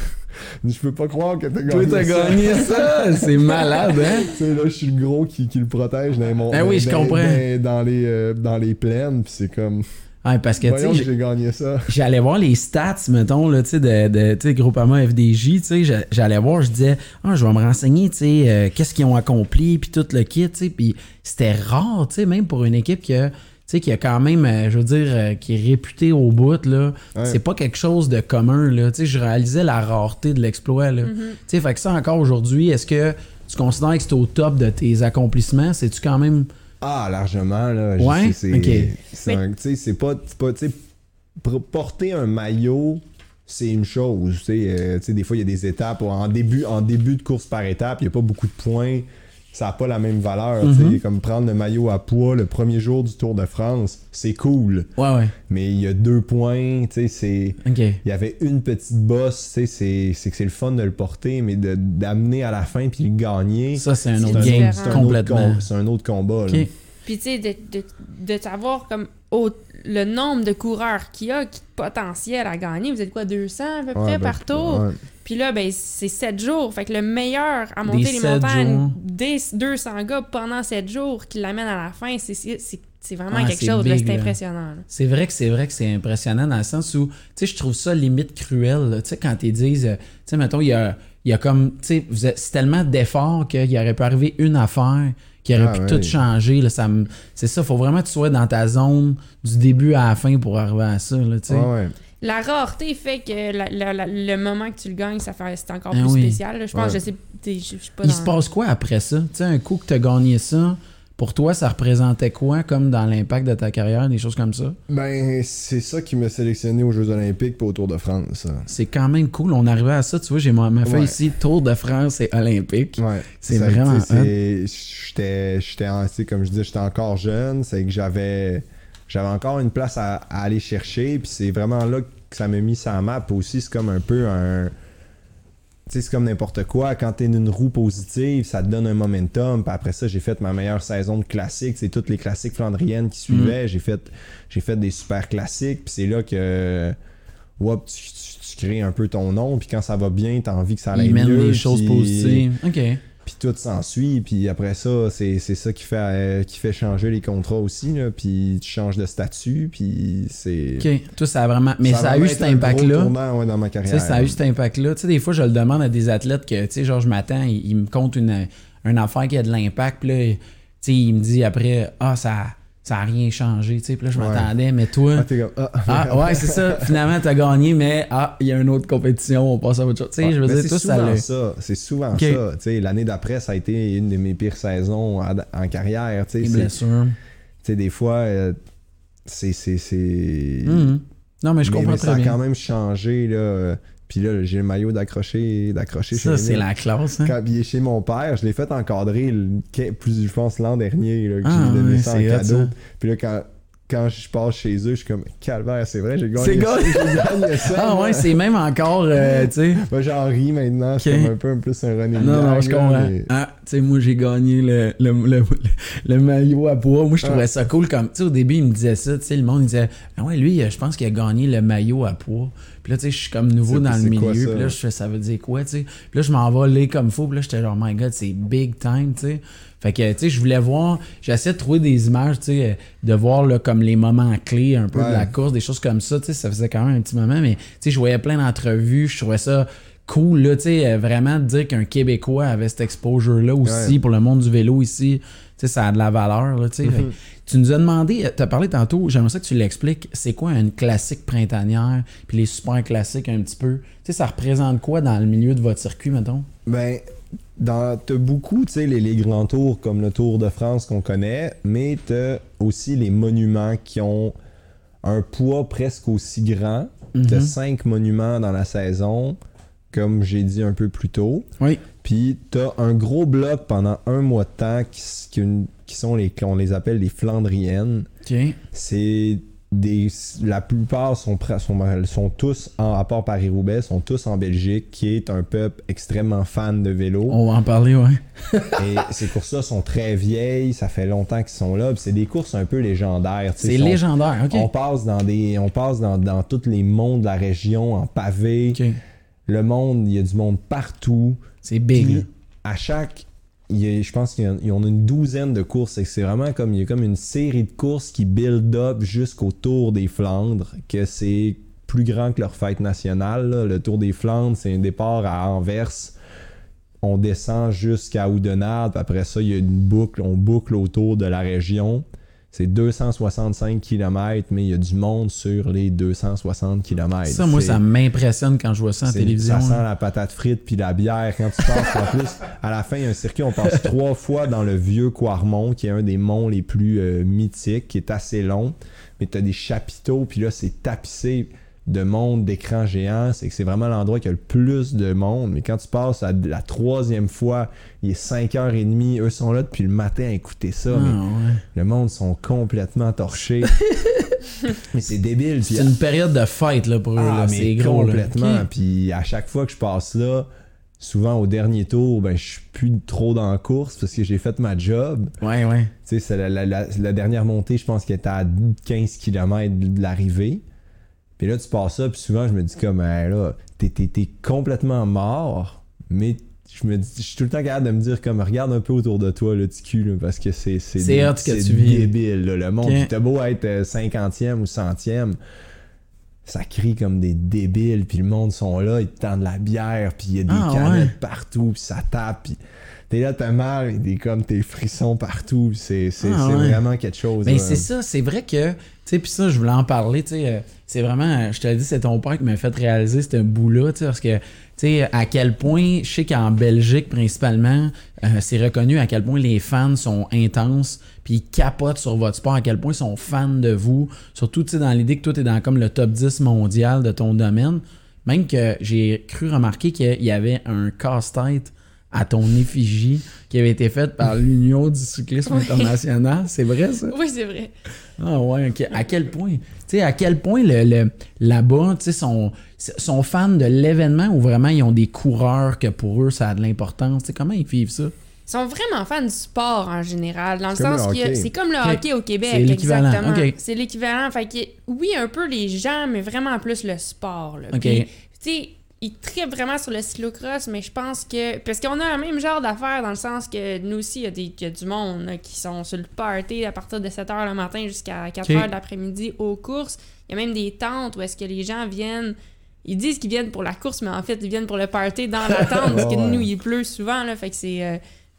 Je peux pas croire que t'as gagné ça. Toi, t'as gagné ça! C'est malade, hein? Tu sais, là, je suis le gros qui, qui le protège dans les montagnes. Ah oui, je comprends. Dans, dans, les, euh, dans les plaines, pis c'est comme. Ah, parce que, voyons que j'ai gagné ça. J'allais voir les stats, mettons, là, tu sais, de, de t'sais, Groupama F D J, tu sais, j'allais voir, je disais, ah, je vais me renseigner, tu sais, euh, qu'est-ce qu'ils ont accompli, puis tout le kit, tu sais, puis c'était rare, tu sais, même pour une équipe qui a, tu sais, qui a quand même, euh, je veux dire, euh, qui est réputée au bout, là, ouais. C'est pas quelque chose de commun, là, tu sais, je réalisais la rareté de l'exploit, là, mm-hmm. tu sais, fait que ça, encore aujourd'hui, est-ce que tu considères que c'est au top de tes accomplissements, c'est-tu quand même... Ah, largement, là. Ouais? C'est, okay. c'est, mais... un, c'est pas... C'est pas porter un maillot, c'est une chose. T'sais, euh, t'sais, des fois, il y a des étapes. En début, en début de course par étape, il n'y a pas beaucoup de points. Ça n'a pas la même valeur. Mm-hmm. Comme prendre le maillot à poids le premier jour du Tour de France, c'est cool. Ouais, ouais. Mais il y a deux points. Il okay. y avait une petite bosse. C'est, c'est, c'est que c'est le fun de le porter, mais de, d'amener à la fin puis le gagner. Ça, c'est un c'est autre un game. Autre, c'est, complètement. Un autre, c'est un autre combat. Okay. Là. Puis, tu sais, de, de, de savoir comme au, le nombre de coureurs qu'il y a qui potentiel à gagner. Vous êtes quoi, deux cents à peu près ouais, par tour? Ouais. Puis là, ben c'est sept jours. Fait que le meilleur à monter des les montagnes, des deux cents gars pendant sept jours qui l'amène à la fin, c'est, c'est, c'est, C'est vraiment ah, quelque c'est chose, big, là, c'est impressionnant. Là. C'est vrai que c'est vrai que c'est impressionnant dans le sens où, tu sais, je trouve ça limite cruel. Tu sais, quand ils disent, tu sais, mettons, il y a, il y a comme, tu sais, vous avez, c'est tellement d'efforts qu'il aurait pu arriver une affaire qui aurait ah, pu ouais. tout changer. Là, ça me, c'est ça, il faut vraiment que tu sois dans ta zone du début à la fin pour arriver à ça, là, tu sais. Ah, ouais. La rareté fait que la, la, la, le moment que tu le gagnes, ça fait, c'est encore plus ah, oui. spécial. Là, je pense, ouais. je sais, je suis pas dans... Il se passe quoi après ça? Tu sais, un coup que tu as gagné ça... Pour toi, ça représentait quoi comme dans l'impact de ta carrière, des choses comme ça? Ben, c'est ça qui m'a sélectionné aux Jeux Olympiques pour au Tour de France. C'est quand même cool. On arrivait à ça, tu vois, j'ai ma feuille ouais. ici, Tour de France et Olympique. Ouais. C'est ça, vraiment c'est, J'étais, j'étais c'est, comme je disais, j'étais encore jeune. C'est que j'avais, j'avais encore une place à, à aller chercher. Puis c'est vraiment là que ça m'a mis sur la map aussi. C'est comme un peu un... T'sais, c'est comme n'importe quoi, quand t'es une roue positive, ça te donne un momentum. Puis après ça, j'ai fait ma meilleure saison de classique, c'est toutes les classiques flandriennes qui suivaient. Mmh. J'ai fait, j'ai fait des super classiques. Puis c'est là que wop, tu, tu, tu crées un peu ton nom. Puis quand ça va bien, t'as envie que ça aille mieux. Des choses puis, positives. OK. Puis tout s'ensuit. Puis après ça, c'est, c'est ça qui fait, euh, qui fait changer les contrats aussi. Là. Puis tu changes de statut. Puis c'est. OK. Tout ça a vraiment. Mais ça, ça a, a eu cet impact-là. Tournant, ouais, dans ma carrière. Ça a eu cet impact-là. Tu sais, des fois, je le demande à des athlètes que, tu sais, genre, je m'attends, ils, ils me comptent une, une affaire qui a de l'impact. Puis là, tu sais, il me dit après, ah, ça. Ça n'a rien changé, tu sais. Puis là, je ouais. m'attendais, mais toi... Ah, t'es comme... Ah, ah ouais, c'est ça. Finalement, t'as gagné, mais ah, il y a une autre compétition, on passe à autre chose. Tu sais, ah, je veux dire, tout ça... C'est souvent ça. C'est souvent okay. ça. Tu sais, l'année d'après, ça a été une de mes pires saisons en, en carrière, tu sais. Les blessures. Tu sais, des fois, euh, c'est... c'est, c'est... Mm-hmm. Non, mais je mais, comprends mais très bien. Mais ça a quand même changé, là... Puis là, j'ai le maillot d'accrocher, d'accrocher ça, chez c'est la classe. Hein? Quand il est chez mon père, je l'ai fait encadrer, le, plus, je pense, l'an dernier, là, que ah, j'ai donné ça en cadeau. Puis là, quand, quand je passe chez eux, je suis comme, calvaire, c'est vrai, j'ai gagné c'est ça. J'ai gagné ça. Ah ouais, c'est même encore, euh, tu sais. Moi, j'en ris maintenant, okay. Je suis comme un peu plus un running Non, non, je comprends. Mais... Ah, tu sais, moi, j'ai gagné le, le, le, le, le maillot à poids. Moi, je trouvais ah. ça cool. Comme, tu sais, au début, il me disait ça, tu sais, le monde, il disait, ah ouais, lui, je pense qu'il a gagné le maillot à poids. Puis là, tu sais, je suis comme nouveau c'est, dans le milieu. Puis là, je fais, ça veut dire quoi, tu sais? Puis là, je m'en vais aller comme faux. Puis là, j'étais genre, my God, c'est big time, tu sais? Fait que, tu sais, je voulais voir, j'essayais de trouver des images, tu sais, de voir là, comme les moments clés un peu ouais. de la course, des choses comme ça, tu sais, ça faisait quand même un petit moment. Mais, tu sais, je voyais plein d'entrevues, je trouvais ça cool, là, tu sais, vraiment de dire qu'un Québécois avait cet exposure-là aussi ouais. pour le monde du vélo ici. Tu sais, ça a de la valeur, là, tu sais. Mm-hmm. Tu nous as demandé, tu as parlé tantôt, j'aimerais ça que tu l'expliques, c'est quoi une classique printanière, puis les super classiques un petit peu. Tu sais, ça représente quoi dans le milieu de votre circuit, mettons? Ben, dans, t'as beaucoup, tu sais, les, les grands tours comme le Tour de France qu'on connaît, mais t'as aussi les monuments qui ont un poids presque aussi grand. Mm-hmm. T'as cinq monuments dans la saison, comme j'ai dit un peu plus tôt. Oui. Puis t'as un gros bloc pendant un mois de temps qui, qui, qui sont les qu'on les appelle les flandriennes. Okay. C'est des la plupart sont, sont, sont tous en à part Paris-Roubaix sont tous en Belgique qui est un peuple extrêmement fan de vélo. On va en parler ouais. Et ces courses-là sont très vieilles, ça fait longtemps qu'ils sont là. Puis c'est des courses un peu légendaires. C'est sont, légendaire. Ok. On passe dans des on passe dans dans tous les monts de la région en pavé. Okay. Le monde, il y a du monde partout. C'est big. Puis, à chaque, il y a, je pense qu'il y a, il y en a une douzaine de courses. Et c'est vraiment comme, il y a comme une série de courses qui build up jusqu'au Tour des Flandres, que c'est plus grand que leur fête nationale. Là. Le Tour des Flandres, c'est un départ à Anvers. On descend jusqu'à Oudenarde. Après ça, il y a une boucle. On boucle autour de la région. C'est deux cent soixante-cinq kilomètres, mais il y a du monde sur les deux cent soixante kilomètres. Ça, moi, c'est... ça m'impressionne quand je vois ça en c'est... télévision. Ça sent la patate frite puis la bière quand tu passes. En plus, à la fin, il y a un circuit, on passe trois fois dans le vieux Quarmont, qui est un des monts les plus euh, mythiques, qui est assez long. Mais tu as des chapiteaux, puis là, c'est tapissé de monde, d'écrans géants. C'est que c'est vraiment l'endroit qui a le plus de monde. Mais quand tu passes à la troisième fois, il est cinq heures trente, eux sont là depuis le matin à écouter ça. Ah, mais ouais. Le monde sont complètement torchés. Mais c'est débile. C'est puis, une à... période de fête là, pour eux. Ah, là, mais c'est gros, complètement. Okay. Puis à chaque fois que je passe là, souvent au dernier tour, ben, je suis plus trop dans la course parce que j'ai fait ma job. Ouais, ouais. Tu sais, c'est la, la, la, la dernière montée, je pense qu'elle était à quinze kilomètres de l'arrivée. Puis là, tu passes ça, puis souvent, je me dis comme, hey, là, t'es, t'es, t'es complètement mort, mais je me dis, je suis tout le temps capable de me dire comme regarde un peu autour de toi le petit cul là, parce que c'est c'est c'est, dé, c'est, c'est débile là, le monde okay. T'as beau être cinquantième ou centième, ça crie comme des débiles, puis le monde sont là, ils te tendent de la bière, puis il y a des ah, canettes ouais. partout, puis ça tape, puis t'es là, ta mère, il est comme tes frissons partout, c'est, c'est, ah, c'est ouais. vraiment quelque chose. Mais ben, c'est ça, c'est vrai que, tu sais, puis ça, je voulais en parler, tu sais, euh, c'est vraiment, je te l'ai dit, c'est ton père qui m'a fait réaliser ce bout-là, tu sais, parce que, tu sais, à quel point, je sais qu'en Belgique, principalement, euh, c'est reconnu à quel point les fans sont intenses, puis ils capotent sur votre sport, à quel point ils sont fans de vous, surtout, tu sais, dans l'idée que toi, t'es dans comme le top dix mondial de ton domaine, même que j'ai cru remarquer qu'il y avait un casse-tête à ton effigie qui avait été faite par l'Union du cyclisme oui. international. C'est vrai, ça? Oui, c'est vrai. Ah ouais, okay. À quel point? Tu sais, à quel point le, le, là-bas, tu sais, sont, sont fans de l'événement ou vraiment ils ont des coureurs que pour eux, ça a de l'importance? Tu sais, comment ils vivent ça? Ils sont vraiment fans du sport en général, dans c'est le sens que c'est comme le hockey au Québec. C'est l'équivalent. Exactement. Okay. C'est l'équivalent. Fait que, oui, un peu les gens, mais vraiment plus le sport. Là. Okay. Tu sais, ils trippent vraiment sur le cyclocross, mais je pense que... Parce qu'on a le même genre d'affaires dans le sens que nous aussi, il y a, des, y a du monde là, qui sont sur le party à partir de sept heures le matin jusqu'à quatre heures okay. de l'après-midi aux courses. Il y a même des tentes où est-ce que les gens viennent... Ils disent qu'ils viennent pour la course, mais en fait, ils viennent pour le party dans la tente, oh, parce que nous, ouais. il pleut souvent, là, fait que c'est... Euh,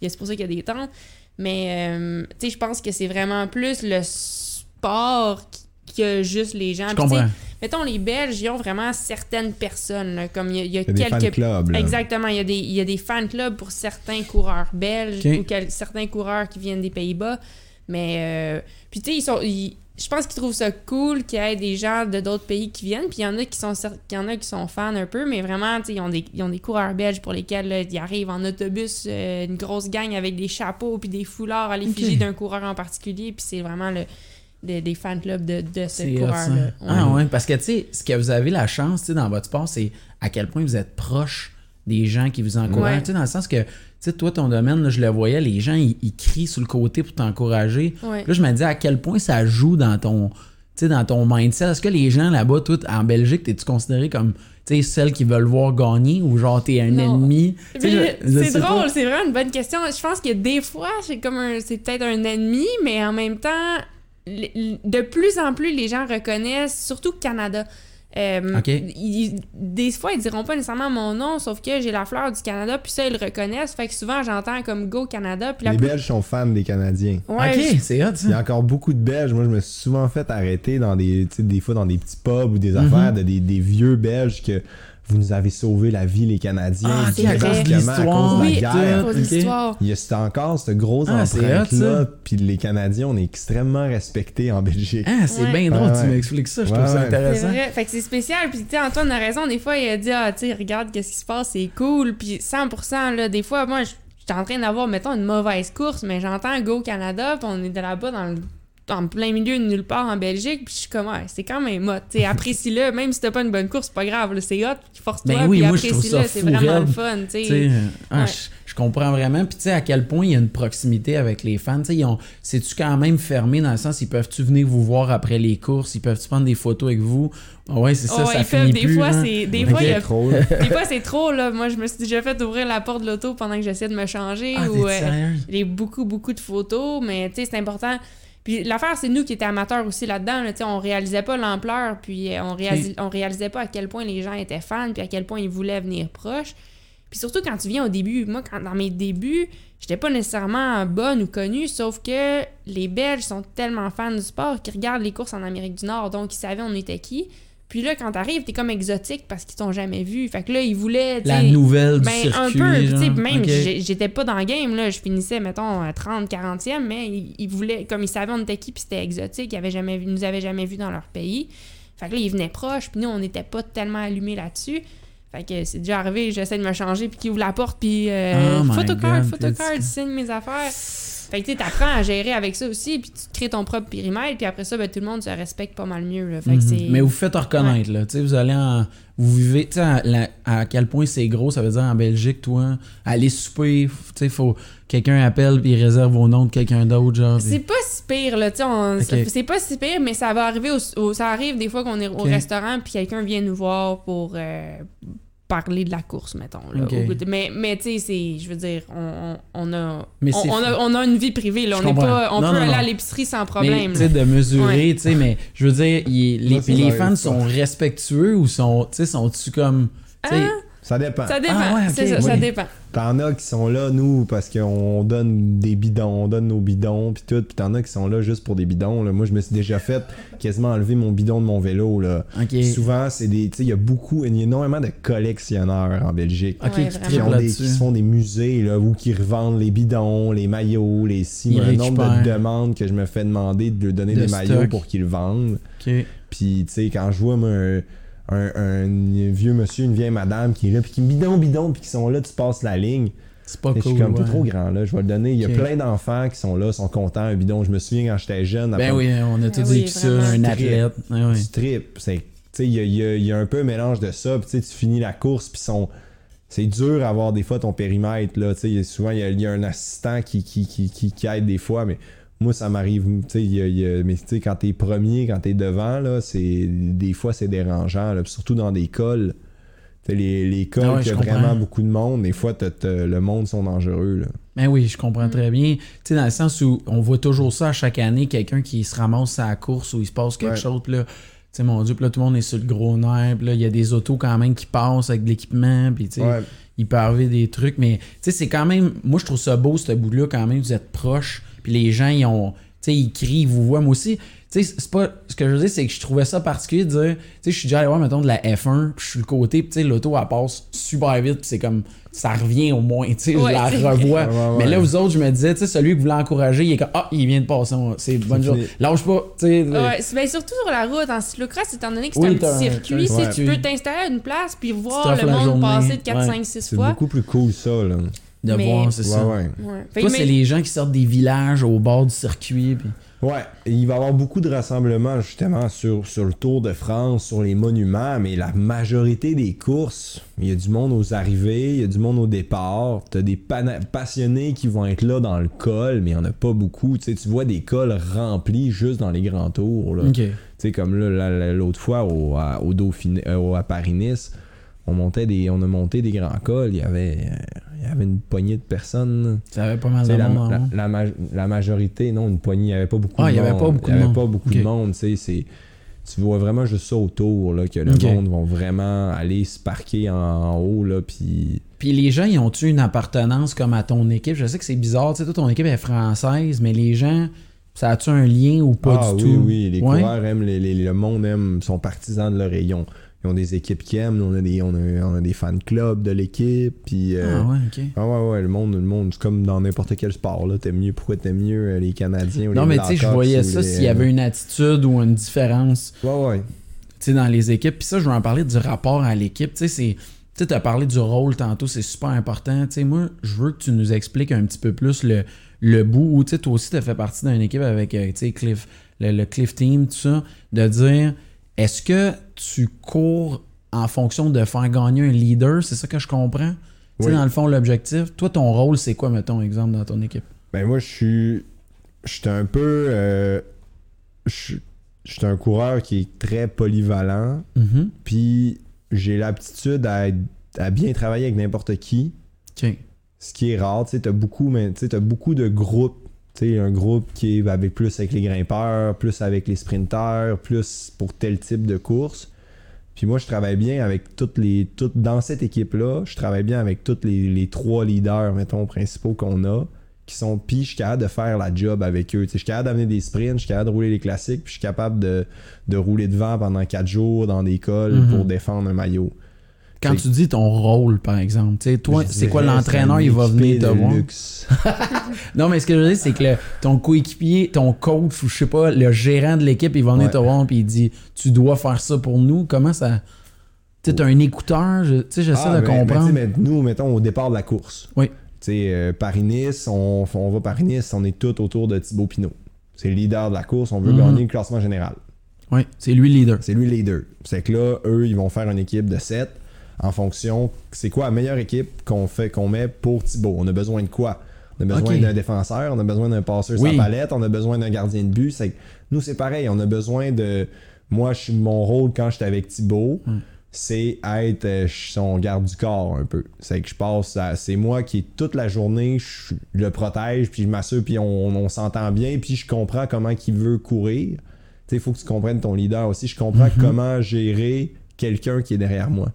c'est pour ça qu'il y a des tentes. Mais, euh, tu sais, je pense que c'est vraiment plus le sport que juste les gens. Je comprends. Mettons, les Belges, ils ont vraiment certaines personnes. Là, comme il y a, il y a, il y a quelques... des fan clubs. Là. Exactement. Il y a des, il y a des fan clubs pour certains coureurs belges okay. ou quel... certains coureurs qui viennent des Pays-Bas. Mais, euh... puis tu sais, ils sont... Ils... je pense qu'ils trouvent ça cool qu'il y ait des gens de d'autres pays qui viennent. Puis il y en a qui sont, il y en a qui sont fans un peu, mais vraiment, tu sais, ils ont des, ils ont des coureurs belges pour lesquels là, ils arrivent en autobus, euh, une grosse gang avec des chapeaux puis des foulards à l'effigie okay. d'un coureur en particulier. Puis c'est vraiment le... Des, des fan clubs de, de ce coureur-là. Ouais. Ah ouais, parce que tu sais, ce que vous avez la chance tu sais, dans votre sport, c'est à quel point vous êtes proche des gens qui vous encouragent. Ouais. Tu sais, dans le sens que, tu sais, toi, ton domaine, là, je le voyais, les gens, ils, ils crient sur le côté pour t'encourager. Ouais. Là, je me disais à quel point ça joue dans ton, tu sais, dans ton mindset. Est-ce que les gens là-bas, tout en Belgique, t'es-tu considéré comme... Tu sais, celles qui veulent voir gagner ou genre t'es un non. ennemi. T'sais, je, je c'est drôle, pas. C'est vraiment une bonne question. Je pense que des fois, c'est comme un, c'est peut-être un ennemi, mais en même temps... De plus en plus, les gens reconnaissent, surtout au Canada. Euh, okay. ils, des fois, ils diront pas nécessairement mon nom, sauf que j'ai la fleur du Canada, puis ça, ils le reconnaissent. Fait que souvent, j'entends comme Go Canada. Puis la les plus... Belges sont fans des Canadiens. Ouais, ok, je... c'est hot, ça. Il y a encore beaucoup de Belges. Moi, je me suis souvent fait arrêter dans des, tu sais, des fois dans des petits pubs ou des mm-hmm. affaires de des, des vieux Belges que. Vous nous avez sauvé la vie, les Canadiens. Ah, c'est à cause de l'histoire. Oui, à cause de l'histoire. Il y a encore cette grosse ah, empreinte-là. Puis les Canadiens, on est extrêmement respectés en Belgique. Ah, c'est ouais. bien drôle, ah, tu ouais. m'expliques ça. Je ouais, trouve ça intéressant. C'est vrai. Fait que c'est spécial. Puis, tu sais, Antoine a raison. Des fois, il a dit, ah, tu sais, regarde, qu'est-ce qui se passe, c'est cool. Puis, cent pour cent, là, des fois, moi, j'étais en train d'avoir, mettons, une mauvaise course, mais j'entends Go Canada, puis on est de là-bas dans le. En plein milieu de nulle part en Belgique, puis je suis comme, ah, c'est quand même hot. T'sais, apprécie-le, même si t'as pas une bonne course, c'est pas grave, là, c'est hot, force-toi, ben oui, puis apprécie-le, c'est vraiment raide. Le fun. T'sais. T'sais, ah, ouais. je, je comprends vraiment, puis tu sais, à quel point il y a une proximité avec les fans. T'sais, ils ont, c'est-tu quand même fermé dans le sens, ils peuvent-tu venir vous voir après les courses, ils peuvent-tu prendre des photos avec vous? Ouais, c'est ça, oh, ça finit des plus. Fois, hein. c'est, des, fois, a, trop, des fois, c'est trop. Là. Moi, je me suis déjà fait ouvrir la porte de l'auto pendant que j'essayais de me changer. Ah, ou, euh, j'ai beaucoup, beaucoup de photos, mais tu sais, c'est important. Puis l'affaire, c'est nous qui étions amateurs aussi là-dedans. Là, on réalisait pas l'ampleur, puis on, réalis- okay. on réalisait pas à quel point les gens étaient fans, puis à quel point ils voulaient venir proches. Puis surtout quand tu viens au début, moi, quand, dans mes débuts, j'étais pas nécessairement bonne ou connue, sauf que les Belges sont tellement fans du sport qu'ils regardent les courses en Amérique du Nord, donc ils savaient on était qui. Puis là, quand t'arrives, t'es comme exotique parce qu'ils t'ont jamais vu. Fait que là, ils voulaient... La nouvelle du ben, circuit. Un peu, genre. Puis même, okay. j'étais pas dans le game, là. Je finissais, mettons, à trente, quarantième, mais ils, ils voulaient... Comme ils savaient on était qui, puis c'était exotique, ils, avaient jamais, ils nous avaient jamais vus dans leur pays. Fait que là, ils venaient proches, puis nous, on n'était pas tellement allumés là-dessus. Fait que c'est déjà arrivé, j'essaie de me changer, puis qu'ils ouvrent la porte, puis... Euh, oh photocard, God, photocard, signe mes affaires. Fait que tu apprends à gérer avec ça aussi, puis tu crées ton propre périmètre, puis après ça, ben, tout le monde se respecte pas mal mieux. Là. Fait que mm-hmm. c'est... Mais vous faites reconnaître, ouais. là. T'sais, vous allez en. Vous vivez. Tu sais, à, à quel point c'est gros, ça veut dire en Belgique, toi, aller souper, tu sais, faut. Quelqu'un appelle, puis il réserve au nom de quelqu'un d'autre, genre. C'est et... pas si pire, là. Tu sais, on... okay. c'est pas si pire, mais ça va arriver. Au... Ça arrive des fois qu'on est okay. au restaurant, puis quelqu'un vient nous voir pour. Euh... parler de la course, mettons. Là, okay. au, mais mais tu sais, je veux dire, on, on, a, on, on, a, on a une vie privée. Là, on n'est pas, on non, peut non, aller non. à l'épicerie sans problème. Tu sais, de mesurer, ouais. tu sais, mais je veux dire, y, les, ça, les fans sont respectueux ou sont, tu sais, sont-tu comme... T'sais, ah. Ça dépend. Ça dépend, ah ouais, okay, c'est ça, oui. ça dépend. T'en as qui sont là, nous, parce qu'on donne des bidons, on donne nos bidons, pis tout, pis t'en as qui sont là juste pour des bidons, là. Moi, je me suis déjà fait quasiment enlever mon bidon de mon vélo, là. Okay. Souvent, c'est des, tu sais, il y a beaucoup, il y a énormément de collectionneurs en Belgique. Okay, ouais, qui, qui, ont des, qui se font des musées, là, ou qui revendent les bidons, les maillots, les cils. Un nombre de demandes que je me fais demander de lui donner de des stock. maillots pour qu'ils le vendent. Okay. Pis, tu sais, quand je vois, moi, un, Un, un vieux monsieur, une vieille madame qui est là, puis qui bidon, bidon, puis qui sont là, tu passes la ligne. C'est pas cool. Je suis comme ouais. tout trop grand, là, je vais le donner. Il y a okay. plein d'enfants qui sont là, sont contents, un bidon. Je me souviens quand j'étais jeune. Après, ben oui, on a tout dit que ça, un athlète. Ah ouais. Tu tripes. Tu sais, il y a, y, a, y a un peu un mélange de ça, puis tu finis la course, puis sont. C'est dur à avoir des fois ton périmètre, là. Tu sais, souvent, il y, y a un assistant qui, qui, qui, qui, qui aide des fois, mais. Moi, ça m'arrive, tu sais, y a, y a, mais tu sais, quand t'es premier, quand t'es devant, là, c'est, des fois, c'est dérangeant, là, surtout dans des cols. Tu sais, les, les cols, ah ouais, il y a vraiment beaucoup de monde, des fois, t'as, t'as, le monde sont dangereux, là. Ben oui, je comprends très bien. Tu sais, dans le sens où on voit toujours ça à chaque année, quelqu'un qui se ramasse à la course ou il se passe quelque ouais. chose, là. Tu sais, mon Dieu, puis là, tout le monde est sur le gros nerf, puis là, il y a des autos quand même qui passent avec de l'équipement, puis tu sais... Ouais. Il peut arriver des trucs, mais tu sais, c'est quand même. Moi, je trouve ça beau, ce bout-là, quand même. Vous êtes proche, puis les gens, ils ont. Tu sais, ils crient, ils vous voient. Moi aussi, tu sais, c'est pas. Ce que je veux dire, c'est que je trouvais ça particulier de dire. Tu sais, je suis déjà allé voir, mettons, de la F un, puis je suis le côté, puis tu sais, l'auto, elle passe super vite, puis c'est comme. Ça revient au moins, tu sais, ouais, je la revois. Ouais, ouais, mais là, vous autres, je me disais, tu sais, celui que vous voulez encourager, il est comme, ah, il vient de passer, c'est bonne journée. Lâche pas, tu sais. Ouais, le... ben, surtout sur la route, en cyclocross, étant donné que c'est oui, un petit circuit, un... Ouais. tu peux t'installer à une place puis voir le monde passer de quatre, ouais. cinq, six c'est fois. C'est beaucoup plus cool, ça, là. De mais... voir, c'est ouais, ça. Ouais. Ouais. Toi, mais... c'est les gens qui sortent des villages au bord du circuit. Puis... Ouais, il va y avoir beaucoup de rassemblements, justement, sur, sur le Tour de France, sur les monuments, mais la majorité des courses, il y a du monde aux arrivées, il y a du monde au départ. T'as des pana- passionnés qui vont être là dans le col, mais il n'y en a pas beaucoup. Tu sais, tu vois des cols remplis juste dans les grands tours. Là. Okay. Tu sais, comme là, l'autre fois, au, à, au Dauphiné, euh, à Paris-Nice, on, montait des, on a monté des grands cols, il y avait... Il y avait une poignée de personnes. Ça avait pas mal de la, monde. La, hein? la, la, la majorité, non, une poignée, il n'y avait pas beaucoup ah, de monde. Il n'y avait pas beaucoup de monde. Pas beaucoup okay. de monde c'est, tu vois vraiment juste ça autour, là, que le okay. monde va vraiment aller se parquer en, en haut. Là, puis... puis les gens, ils ont-tu une appartenance comme à ton équipe? Je sais que c'est bizarre, tu sais, toi, ton équipe est française, mais les gens, ça a-tu un lien ou pas ah, du oui, tout? Oui, oui, les ouais? coureurs aiment, les, les, le monde aime, sont partisans de leur rayon. Ils ont des équipes qui aiment, on a des, on a, on a des fan clubs de l'équipe. Puis, euh, ah ouais, ok. Ah ouais, ouais, le monde, le monde, c'est comme dans n'importe quel sport, là. T'aimes mieux, pourquoi t'aimes mieux les Canadiens ou non, les Blackhawks? Non, mais tu sais, je voyais ça les... s'il y avait une attitude ou une différence. Ouais, ouais. Tu sais, dans les équipes. Puis ça, je veux en parler du rapport à l'équipe. Tu sais, c'est. Tu sais, t'as parlé du rôle tantôt, c'est super important. Tu sais, moi, je veux que tu nous expliques un petit peu plus le, le bout où, tu sais, toi aussi, t'as fait partie d'une équipe avec, tu sais, Cliff, le, le Cliff Team, tout ça, de dire. Est-ce que tu cours en fonction de faire gagner un leader? C'est ça que je comprends? Oui. Tu sais, dans le fond, l'objectif. Toi, ton rôle, c'est quoi, mettons, exemple, dans ton équipe? Ben moi, je suis... Je suis un peu... Euh, je, je suis un coureur qui est très polyvalent. Mm-hmm. Puis, j'ai l'aptitude à, à bien travailler avec n'importe qui. Okay. Ce qui est rare. Tu sais, t'as beaucoup, mais, tu sais, t'as beaucoup de groupes. T'sais, un groupe qui est avec plus avec les grimpeurs, plus avec les sprinteurs, plus pour tel type de course. Puis moi, je travaille bien avec toutes les... Toutes, dans cette équipe-là, je travaille bien avec tous les, les trois leaders, mettons, principaux qu'on a, qui sont... Puis je suis capable de faire la job avec eux. T'sais, je suis capable d'amener des sprints, je suis capable de rouler les classiques, puis je suis capable de, de rouler devant pendant quatre jours dans des cols mm-hmm. pour défendre un maillot. Quand c'est... tu dis ton rôle, par exemple, tu sais, toi, je c'est quoi l'entraîneur, il va venir te voir. Luxe. Non, mais ce que je veux dire, c'est que le, ton coéquipier, ton coach, ou je sais pas, le gérant de l'équipe, il va venir ouais. te voir puis il dit, tu dois faire ça pour nous. Comment ça. Tu sais, t'as un écouteur, je, tu sais, j'essaie ah, de mais, comprendre. Mais, mais nous, mettons, au départ de la course, oui. tu sais, euh, Paris-Nice, on, on va Paris-Nice, on est tous autour de Thibaut Pinot. C'est le leader de la course, on veut mmh. gagner le classement général. Oui, c'est lui le leader. C'est lui le leader. C'est que là, eux, ils vont faire une équipe de sept. En fonction, c'est quoi la meilleure équipe qu'on fait, qu'on met pour Thibaut? On a besoin de quoi? On a besoin okay. d'un défenseur, on a besoin d'un passeur oui. sans palette, on a besoin d'un gardien de but. C'est... Nous, c'est pareil, on a besoin de... Moi, je suis mon rôle quand j'étais avec Thibaut. Mm. c'est être son garde du corps un peu. C'est que je passe à, c'est moi qui toute la journée je le protège, puis je m'assure, puis on, on s'entend bien, puis je comprends comment il veut courir. Tu sais, il faut que tu comprennes ton leader aussi. Je comprends mm-hmm. comment gérer quelqu'un qui est derrière moi.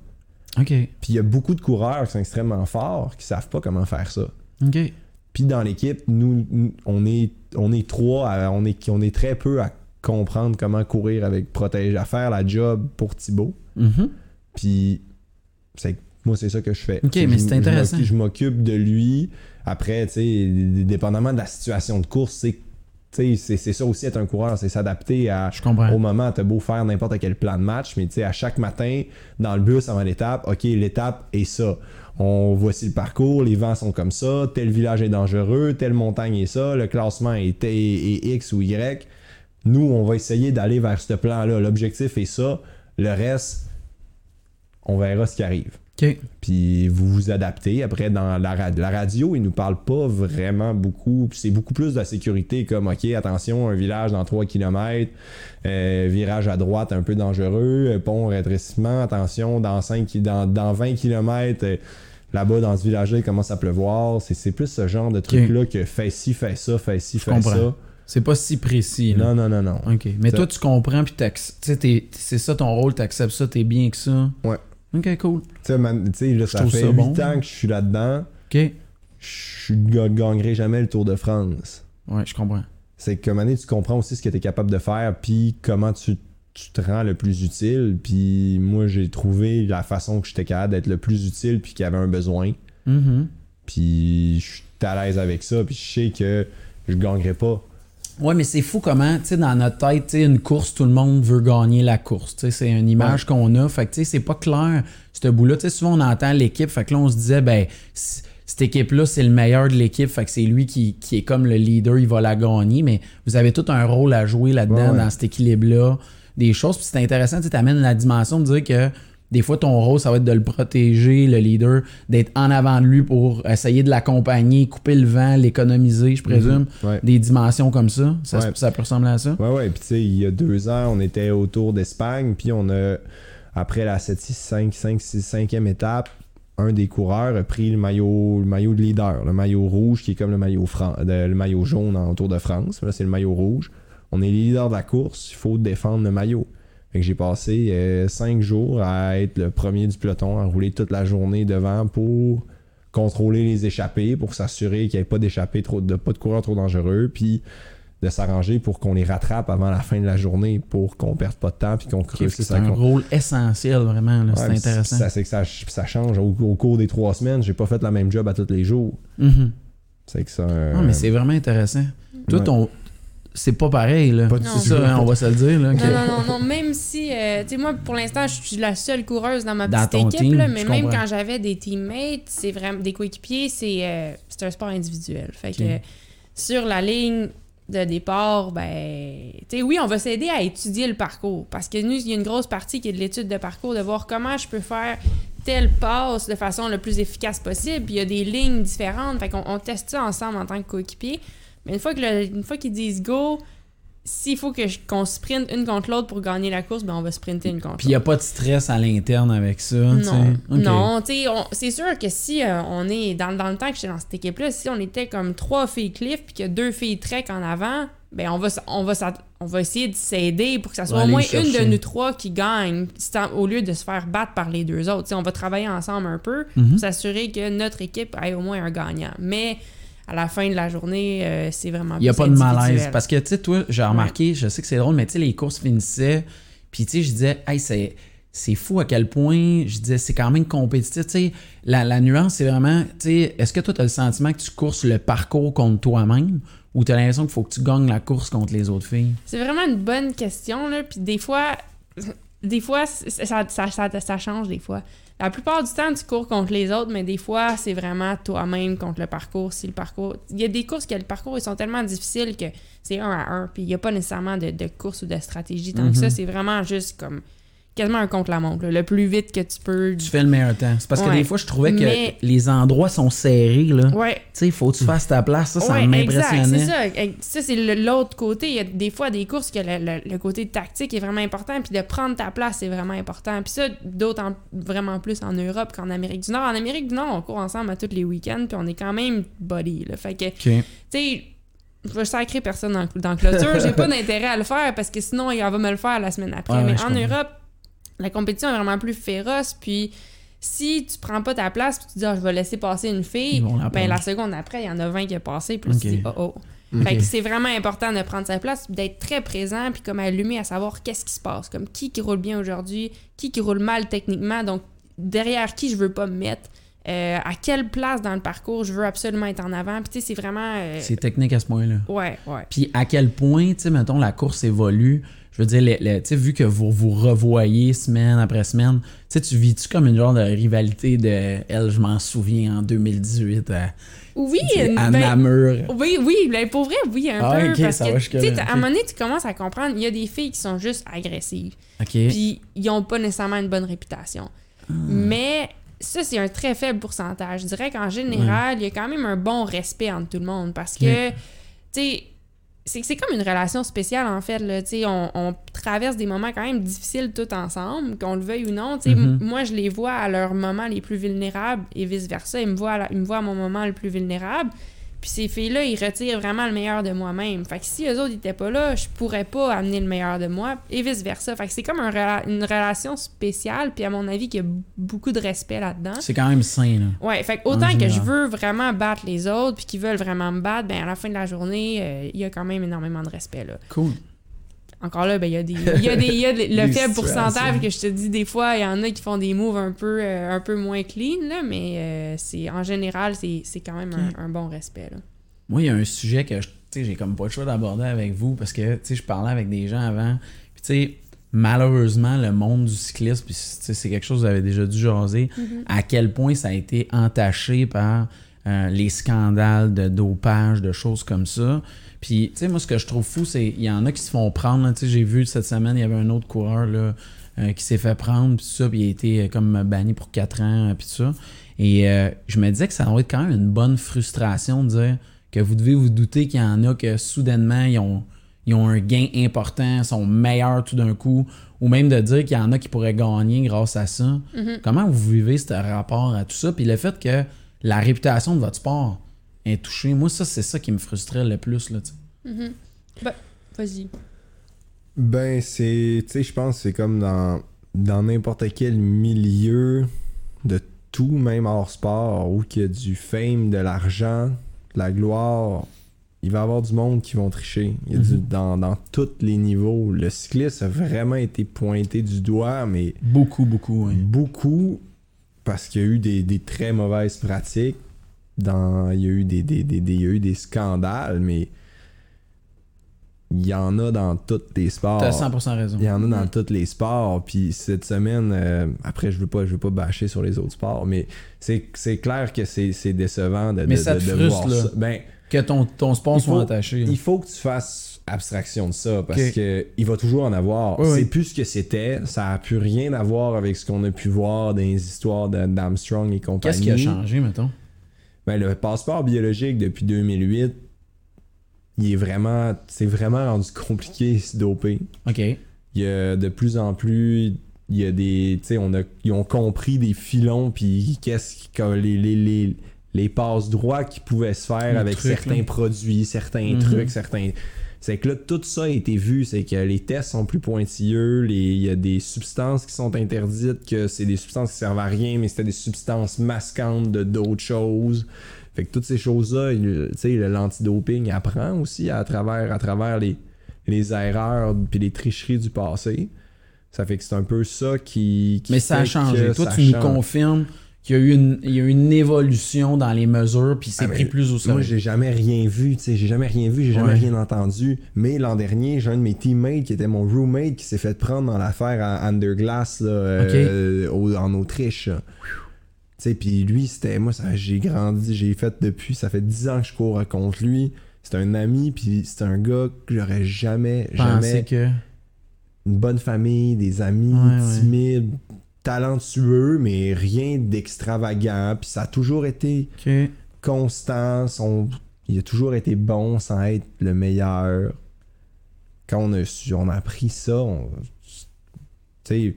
OK. Puis il y a beaucoup de coureurs qui sont extrêmement forts qui savent pas comment faire ça. OK. Puis dans l'équipe, nous, on est, on est trois, à, on, est, on est très peu à comprendre comment courir avec protège, à faire la job pour Thibaut. Mm-hmm. Puis c'est, moi, c'est ça que je fais. OK, c'est, mais je, c'est intéressant. Je m'occupe, je m'occupe de lui. Après, tu sais, dépendamment de la situation de course, c'est, c'est, c'est ça aussi être un coureur, c'est s'adapter à, au moment. T'as beau faire n'importe quel plan de match, mais tu sais, à chaque matin, dans le bus avant l'étape, OK, l'étape est ça. On, voici le parcours, les vents sont comme ça, tel village est dangereux, telle montagne est ça, le classement est, est, est X ou Y. Nous, on va essayer d'aller vers ce plan-là. L'objectif est ça. Le reste, on verra ce qui arrive. Okay. Puis vous vous adaptez. Après, dans la, ra- la radio, ils nous parlent pas vraiment beaucoup. C'est beaucoup plus de la sécurité, comme OK, attention, un village dans trois kilomètres, euh, virage à droite un peu dangereux, pont rétrécissement, attention, dans, cinq, dans, dans vingt kilomètres, euh, là-bas dans ce village-là, il commence à pleuvoir. C'est, c'est plus ce genre de truc-là okay. que fais ci, fais ça, fais ci, fais comprends. Ça. C'est pas si précis. Là. Non, non, non, non. OK. Mais ça... toi, tu comprends, puis c'est ça ton rôle, t'acceptes ça, t'es bien que ça. Ouais. OK, cool. Tu sais, là, ça fait huit ans que je suis là-dedans. OK. Je ne gagnerai jamais le Tour de France. Ouais, je comprends. C'est que, Mané, tu comprends aussi ce que tu es capable de faire, puis comment tu, tu te rends le plus utile. Puis moi, j'ai trouvé la façon que j'étais capable d'être le plus utile, puis qu'il y avait un besoin. Mm-hmm. Puis je suis à l'aise avec ça, puis je sais que je gagnerai pas. Ouais, mais c'est fou comment, tu sais, dans notre tête, tu sais, une course, tout le monde veut gagner la course. Tu sais, c'est une image ouais. qu'on a. Fait que, tu sais, c'est pas clair, ce bout-là. Tu sais, souvent, on entend l'équipe. Fait que là, on se disait, ben, c- cette équipe-là, c'est le meilleur de l'équipe. Fait que c'est lui qui, qui est comme le leader, il va la gagner. Mais vous avez tout un rôle à jouer là-dedans, ouais, ouais. dans cet équilibre-là, des choses. Puis c'est intéressant, tu sais, t'amènes la dimension de dire que des fois, ton rôle, ça va être de le protéger, le leader, d'être en avant de lui pour essayer de l'accompagner, couper le vent, l'économiser, je présume. Mm-hmm. Ouais. Des dimensions comme ça, ça, ouais. ça peut ressembler à ça. Oui, oui. Puis tu sais, il y a deux ans, on était au Tour d'Espagne, puis on a, après la cinquième étape, un des coureurs a pris le maillot, le maillot de leader, le maillot rouge qui est comme le maillot, fran- de, le maillot jaune en Tour de France. Là, c'est le maillot rouge. On est les leaders de la course, il faut défendre le maillot. Fait que j'ai passé euh, cinq jours à être le premier du peloton, à rouler toute la journée devant pour contrôler les échappées, pour s'assurer qu'il n'y ait pas d'échappées, trop de, pas de coureurs trop dangereux, puis de s'arranger pour qu'on les rattrape avant la fin de la journée, pour qu'on ne perde pas de temps, puis qu'on creuse. Okay, c'est un qu'on... rôle essentiel, vraiment. Là, ouais, c'est intéressant. Ça, c'est que ça, ça change. Au, au cours des trois semaines, j'ai pas fait la même job à tous les jours. Mm-hmm. C'est que ça... Euh... Non, mais c'est vraiment intéressant. Toi, ouais. ton... C'est pas pareil, là. Pas du tout ça, hein, on va se le dire. Là, que... Non, non, non, non. Même si, euh, tu sais, moi, pour l'instant, je suis la seule coureuse dans ma petite dans équipe, team, là, mais même comprends. Quand j'avais des teammates, c'est vraiment des coéquipiers, c'est, euh, c'est un sport individuel. Fait okay. que euh, sur la ligne de départ, ben, tu sais, oui, on va s'aider à étudier le parcours. Parce que nous, il y a une grosse partie qui est de l'étude de parcours, de voir comment je peux faire telle passe de façon le plus efficace possible. Puis il y a des lignes différentes. Fait qu'on on teste ça ensemble en tant que coéquipier. Mais une fois, que le, une fois qu'ils disent go, s'il faut que je, qu'on sprinte une contre l'autre pour gagner la course, ben on va sprinter une contre Puis l'autre. Puis il n'y a pas de stress à l'interne avec ça. Non, t'sais. Okay. Non, t'sais, on, c'est sûr que si euh, on est dans, dans le temps que j'étais dans cette équipe-là, si on était comme trois filles Cliff puis qu'il y a deux filles Trek en avant, ben on va, on va, on va essayer de s'aider pour que ça soit ouais, au moins une de nous trois qui gagne au lieu de se faire battre par les deux autres. T'sais, on va travailler ensemble un peu mm-hmm. pour s'assurer que notre équipe ait au moins un gagnant. Mais... à la fin de la journée, euh, c'est vraiment il y a pas individuel. De malaise. Parce que, tu sais, toi, j'ai remarqué, ouais. je sais que c'est drôle, mais tu sais, les courses finissaient. Puis, tu sais, je disais, hey, c'est, c'est fou à quel point, je disais, c'est quand même compétitif. Tu sais, la, la nuance, c'est vraiment, tu sais, est-ce que toi, tu as le sentiment que tu courses le parcours contre toi-même ou tu as l'impression qu'il faut que tu gagnes la course contre les autres filles? C'est vraiment une bonne question, là. Puis, des fois, des fois ça, ça, ça, ça change, des fois. La plupart du temps, tu cours contre les autres, mais des fois, c'est vraiment toi-même contre le parcours. Si le parcours... Il y a des courses que le parcours, ils sont tellement difficiles que c'est un à un, puis il n'y a pas nécessairement de, de course ou de stratégie. Tant mm-hmm. que ça, c'est vraiment juste comme quasiment un contre-la-montre, là, le plus vite que tu peux. Tu fais le meilleur temps. C'est parce que ouais. des fois, je trouvais que mais... les endroits sont serrés. Là. Ouais. Tu sais, il faut que tu fasses ta place. Ça, ça ouais, m'impressionnait. Exact, c'est ça. Ça, c'est le, l'autre côté. Il y a des fois des courses que le, le, le côté tactique est vraiment important, puis de prendre ta place, c'est vraiment important. Puis ça, d'autant vraiment plus en Europe qu'en Amérique du Nord. En Amérique du Nord, on court ensemble à tous les week-ends, puis on est quand même buddy. Là. Fait que, okay. tu sais... Je vais sacrer personne dans, dans clôture. J'ai pas d'intérêt à le faire parce que sinon, il va me le faire la semaine après. Ah, mais oui, en Europe, la compétition est vraiment plus féroce. Puis si tu prends pas ta place et tu dis oh, « je vais laisser passer une fille », ben la seconde après, il y en a vingt qui a passé. Puis okay. tu dis « oh oh okay. ». Fait que c'est vraiment important de prendre sa place, d'être très présent puis comme allumé à savoir qu'est-ce qui se passe. Comme qui qui roule bien aujourd'hui, qui qui roule mal techniquement. Donc derrière qui je veux pas me mettre. Euh, à quelle place dans le parcours je veux absolument être en avant. Puis tu sais, c'est vraiment... Euh... C'est technique à ce point-là. Ouais, ouais. Puis à quel point, tu sais, mettons, la course évolue. Je veux dire, les, les, tu sais, vu que vous vous revoyez semaine après semaine, tu sais, tu vis-tu comme une genre de rivalité de « elle, je m'en souviens en deux mille dix-huit à... » Oui, à ben, Namur. Oui, oui, ben pour vrai, oui, un ah, peu. Okay, parce que, tu sais, okay. à un moment donné, tu commences à comprendre, il y a des filles qui sont juste agressives. Okay. Puis, ils n'ont pas nécessairement une bonne réputation. Ah. Mais... Ça, c'est un très faible pourcentage. Je dirais qu'en général, il y a quand même un bon respect entre tout le monde parce que, tu sais, c'est, c'est comme une relation spéciale, en fait. Là, tu sais, on, on traverse des moments quand même difficiles tous ensemble, qu'on le veuille ou non. Tu sais, mm-hmm. m- moi, je les vois à leurs moments les plus vulnérables et vice-versa. Ils me voient à, la, ils me voient à mon moment le plus vulnérable. Puis ces filles-là, ils retirent vraiment le meilleur de moi-même. Fait que si eux autres n'étaient pas là, je pourrais pas amener le meilleur de moi et vice-versa. Fait que c'est comme un rela- une relation spéciale, puis à mon avis, qu'il y a beaucoup de respect là-dedans. C'est quand même sain, là. Ouais, fait que autant que je veux vraiment battre les autres, puis qu'ils veulent vraiment me battre, ben à la fin de la journée, euh, il y a quand même énormément de respect, là. Cool. Encore là, ben il y a des, il y a des, il y a le faible pourcentage que je te dis des fois, il y en a qui font des moves un peu, euh, un peu moins clean là, mais euh, c'est en général c'est, c'est quand même un, un bon respect là. Moi, il y a un sujet que je, tu sais, j'ai comme pas le choix d'aborder avec vous parce que tu sais, je parlais avec des gens avant, puis tu sais, malheureusement le monde du cyclisme, puis c'est quelque chose que vous avez déjà dû jaser, mm-hmm. à quel point ça a été entaché par euh, les scandales de dopage, de choses comme ça. Puis, tu sais, moi, ce que je trouve fou, c'est qu'il y en a qui se font prendre. Tu sais, j'ai vu cette semaine, il y avait un autre coureur là, euh, qui s'est fait prendre, puis ça, puis il a été euh, comme banni pour quatre ans, puis ça. Et euh, je me disais que ça doit être quand même une bonne frustration de dire que vous devez vous douter qu'il y en a que soudainement, ils ont, ils ont un gain important, sont meilleurs tout d'un coup, ou même de dire qu'il y en a qui pourraient gagner grâce à ça. Mm-hmm. Comment vous vivez ce rapport à tout ça? Puis le fait que la réputation de votre sport est touchée, moi, ça, c'est ça qui me frustrait le plus, là, tu sais. Mm-hmm. Ben, vas-y. Ben, c'est, tu sais, je pense que c'est comme dans, dans n'importe quel milieu de tout, même hors sport, où il y a du fame, de l'argent, de la gloire, il va y avoir du monde qui vont tricher. Il y a mm-hmm. du, dans, dans tous les niveaux. Le cycliste a vraiment été pointé du doigt, mais... Beaucoup, beaucoup, oui. Beaucoup, parce qu'il y a eu des, des très mauvaises pratiques. Dans, il y a eu des, des, des, des, il y a eu des scandales, mais il y en a dans tous les sports. T'as cent pour cent raison. Il y en a dans ouais. tous les sports. Puis cette semaine, euh, après, je veux pas, je veux pas bâcher sur les autres sports, mais c'est, c'est clair que c'est, c'est décevant de, de, mais ça te de, de frustre, voir là, ça. Ben, que ton, ton sport soit attaché. Il faut que tu fasses abstraction de ça parce okay. qu'il va toujours en avoir. Oui, c'est oui. plus ce que c'était. Ça n'a plus rien à voir avec ce qu'on a pu voir dans les histoires de, d'Armstrong et compagnie. Qu'est-ce qui a changé, mettons? Ben, le passeport biologique depuis deux mille huit, il est vraiment, c'est vraiment rendu compliqué se doper. OK. Il y a de plus en plus, il y a des, tu sais, on a, ils ont compris des filons, puis qu'est-ce que les, les, les, les passe-droits qui pouvaient se faire le avec truc, certains là. Produits, certains mm-hmm. trucs, certains. C'est que là, tout ça a été vu, c'est que les tests sont plus pointilleux, les... il y a des substances qui sont interdites, que c'est des substances qui servent à rien, mais c'était des substances masquantes de d'autres choses. Fait que toutes ces choses-là, tu sais, l'antidoping apprend aussi à travers, à travers les, les erreurs puis les tricheries du passé. Ça fait que c'est un peu ça qui... qui mais ça a changé. Toi, tu change. Nous confirmes qu'il y a eu une, il y a eu une évolution dans les mesures, puis c'est ah, pris plus au sérieux. Moi, j'ai jamais rien vu, tu sais, j'ai jamais rien vu, j'ai jamais ouais. rien entendu. Mais l'an dernier, j'ai un de mes teammates qui était mon roommate qui s'est fait prendre dans l'affaire à Anderglass, là, okay. euh, au, en Autriche. Tu sais, puis lui, c'était, moi, ça, j'ai grandi, j'ai fait depuis, ça fait dix ans que je cours contre lui. C'est un ami, puis c'est un gars que j'aurais jamais, Pensez jamais... que... une bonne famille, des amis ouais, timides, ouais. talentueux, mais rien d'extravagant. Puis ça a toujours été okay. constant. Son... Il a toujours été bon sans être le meilleur. Quand on a, su... on a appris ça, on... tu sais...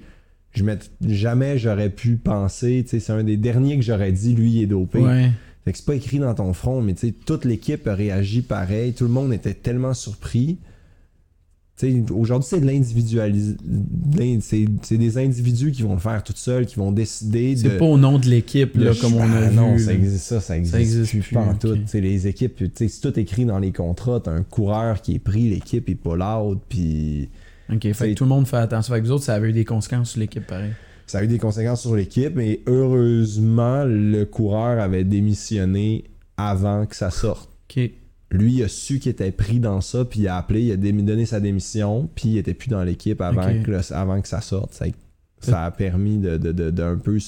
Je m'étais... Jamais j'aurais pu penser, c'est un des derniers que j'aurais dit, lui, il est dopé. Ouais. Fait que c'est pas écrit dans ton front, mais toute l'équipe a réagi pareil. Tout le monde était tellement surpris. T'sais, aujourd'hui, c'est de l'individualisme. C'est, c'est des individus qui vont le faire tout seuls, qui vont décider c'est de. C'est pas au nom de l'équipe, de là, comme on a vu. Non, ça existe, ça, ça existe, ça existe plus, plus en tout. Okay. Les équipes, c'est tout écrit dans les contrats. T'as un coureur qui est pris, l'équipe est pas loud, puis. Ok, fait que tout le monde fait attention. Fait que vous autres, ça avait eu des conséquences sur l'équipe, pareil. Ça a eu des conséquences sur l'équipe, mais heureusement, le coureur avait démissionné avant que ça sorte. Ok. Lui, il a su qu'il était pris dans ça, puis il a appelé, il a donné sa démission, puis il était plus dans l'équipe avant, okay. que, le, avant que ça sorte. Ça, ça a permis de, de, de, de un peu,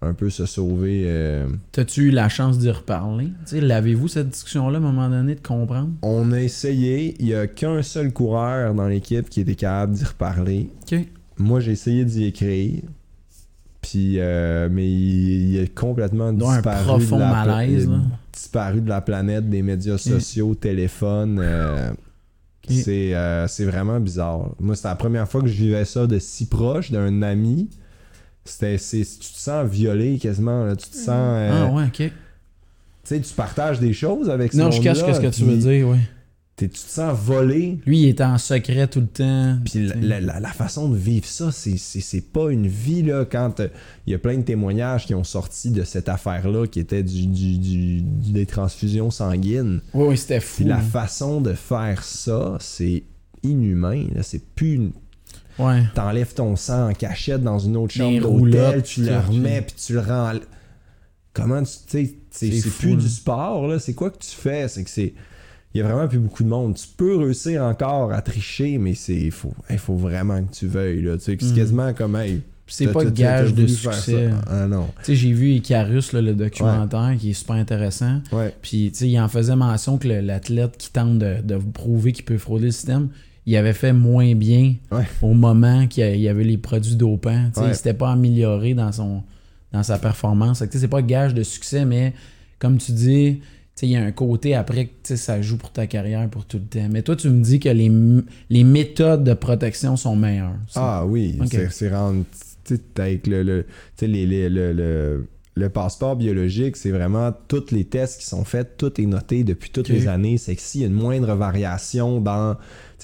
un peu se sauver. Euh... T'as-tu eu la chance d'y reparler? T'sais, l'avez-vous cette discussion-là à un moment donné, de comprendre? On a essayé. Il n'y a qu'un seul coureur dans l'équipe qui était capable d'y reparler. Okay. Moi, j'ai essayé d'y écrire. Puis, euh, mais il, il est complètement dans disparu. Un profond de la malaise. Pla- là. Disparu de la planète, des médias sociaux, okay. téléphone. Euh, okay. c'est, euh, c'est vraiment bizarre. Moi, c'était la première fois que je vivais ça de si proche d'un ami. C'était, c'est, tu te sens violé quasiment. Là. Tu te sens. Euh, ah ouais, ok. Tu sais, tu partages des choses avec ce non, monde-là. Non, je cache ce que tu veux dire, oui. Tu te sens volé. Lui, il est en secret tout le temps. Puis la, la, la façon de vivre ça, c'est, c'est, c'est pas une vie, là. Quand il y a plein de témoignages qui ont sorti de cette affaire-là, qui était du, du, du, des transfusions sanguines. Oui, oui, c'était fou. Puis la façon de faire ça, c'est inhumain. Là. C'est plus... Une... Ouais. T'enlèves ton sang en cachette dans une autre chambre d'hôtel, tu le remets, puis tu le rends... Comment tu... tu sais, c'est, c'est, c'est fou, plus hein. du sport, là. C'est quoi que tu fais? C'est que c'est... Il n'y a vraiment plus beaucoup de monde. Tu peux réussir encore à tricher, mais il faut, hey, faut vraiment que tu veuilles. Là. Tu sais, c'est mm. quasiment comme... Hey, c'est t'as, pas t'as, gage t'as de succès. Ah, non. J'ai vu Icarus, là, le documentaire, ouais. qui est super intéressant. Ouais. Puis il en faisait mention que le, l'athlète qui tente de, de prouver qu'il peut frauder le système, il avait fait moins bien ouais. au moment qu'il y avait les produits dopants. Ouais. Il ne s'était pas amélioré dans, son, dans sa performance. Donc, c'est pas gage de succès, mais comme tu dis... Il y a un côté après que ça joue pour ta carrière pour tout le temps. Mais toi, tu me dis que les, m- les méthodes de protection sont meilleures. Ça. Ah oui, okay. c'est, c'est rendre. Avec le, le, les, les, le, le, le passeport biologique, c'est vraiment tous les tests qui sont faits, tout est noté depuis toutes okay. les années. C'est que s'il y a une moindre variation dans.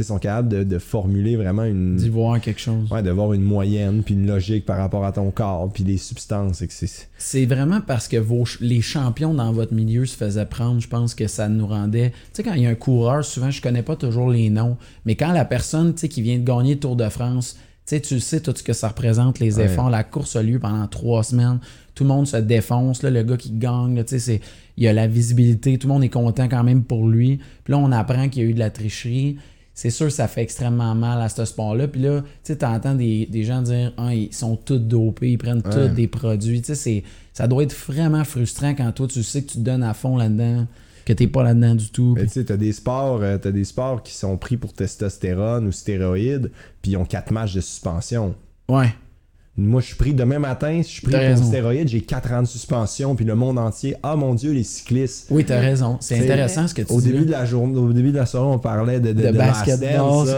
Ils sont capables de, de formuler vraiment une. D'y voir quelque chose. Ouais, de voir une moyenne, puis une logique par rapport à ton corps, puis des substances. Et que c'est... c'est vraiment parce que vos ch- les champions dans votre milieu se faisaient prendre, je pense que ça nous rendait. Tu sais, quand il y a un coureur, souvent, je connais pas toujours les noms, mais quand la personne qui vient de gagner le Tour de France, tu sais, sais tout ce que ça représente, les ouais. efforts, la course a lieu pendant trois semaines, tout le monde se défonce, là, le gars qui gagne, là, c'est, il y a la visibilité, tout le monde est content quand même pour lui. Puis là, on apprend qu'il y a eu de la tricherie. C'est sûr, ça fait extrêmement mal à ce sport-là. Puis là, tu sais, t'entends des, des gens dire ah, ils sont tous dopés, ils prennent ouais. tous des produits. Tu sais, c'est, ça doit être vraiment frustrant quand toi, tu sais que tu te donnes à fond là-dedans, que t'es pas là-dedans du tout. Pis... Tu sais, t'as des sports, t'as des sports qui sont pris pour testostérone ou stéroïdes, puis ils ont quatre matchs de suspension. Ouais. Moi, je suis pris demain matin, si je suis pris t'as pour stéroïdes, j'ai quatre ans de suspension, puis le monde entier, ah mon Dieu, les cyclistes. Oui, t'as raison. C'est, c'est intéressant ce que tu au dis. Début de la journée, au début de la soirée, on parlait de, de, de, de basketball.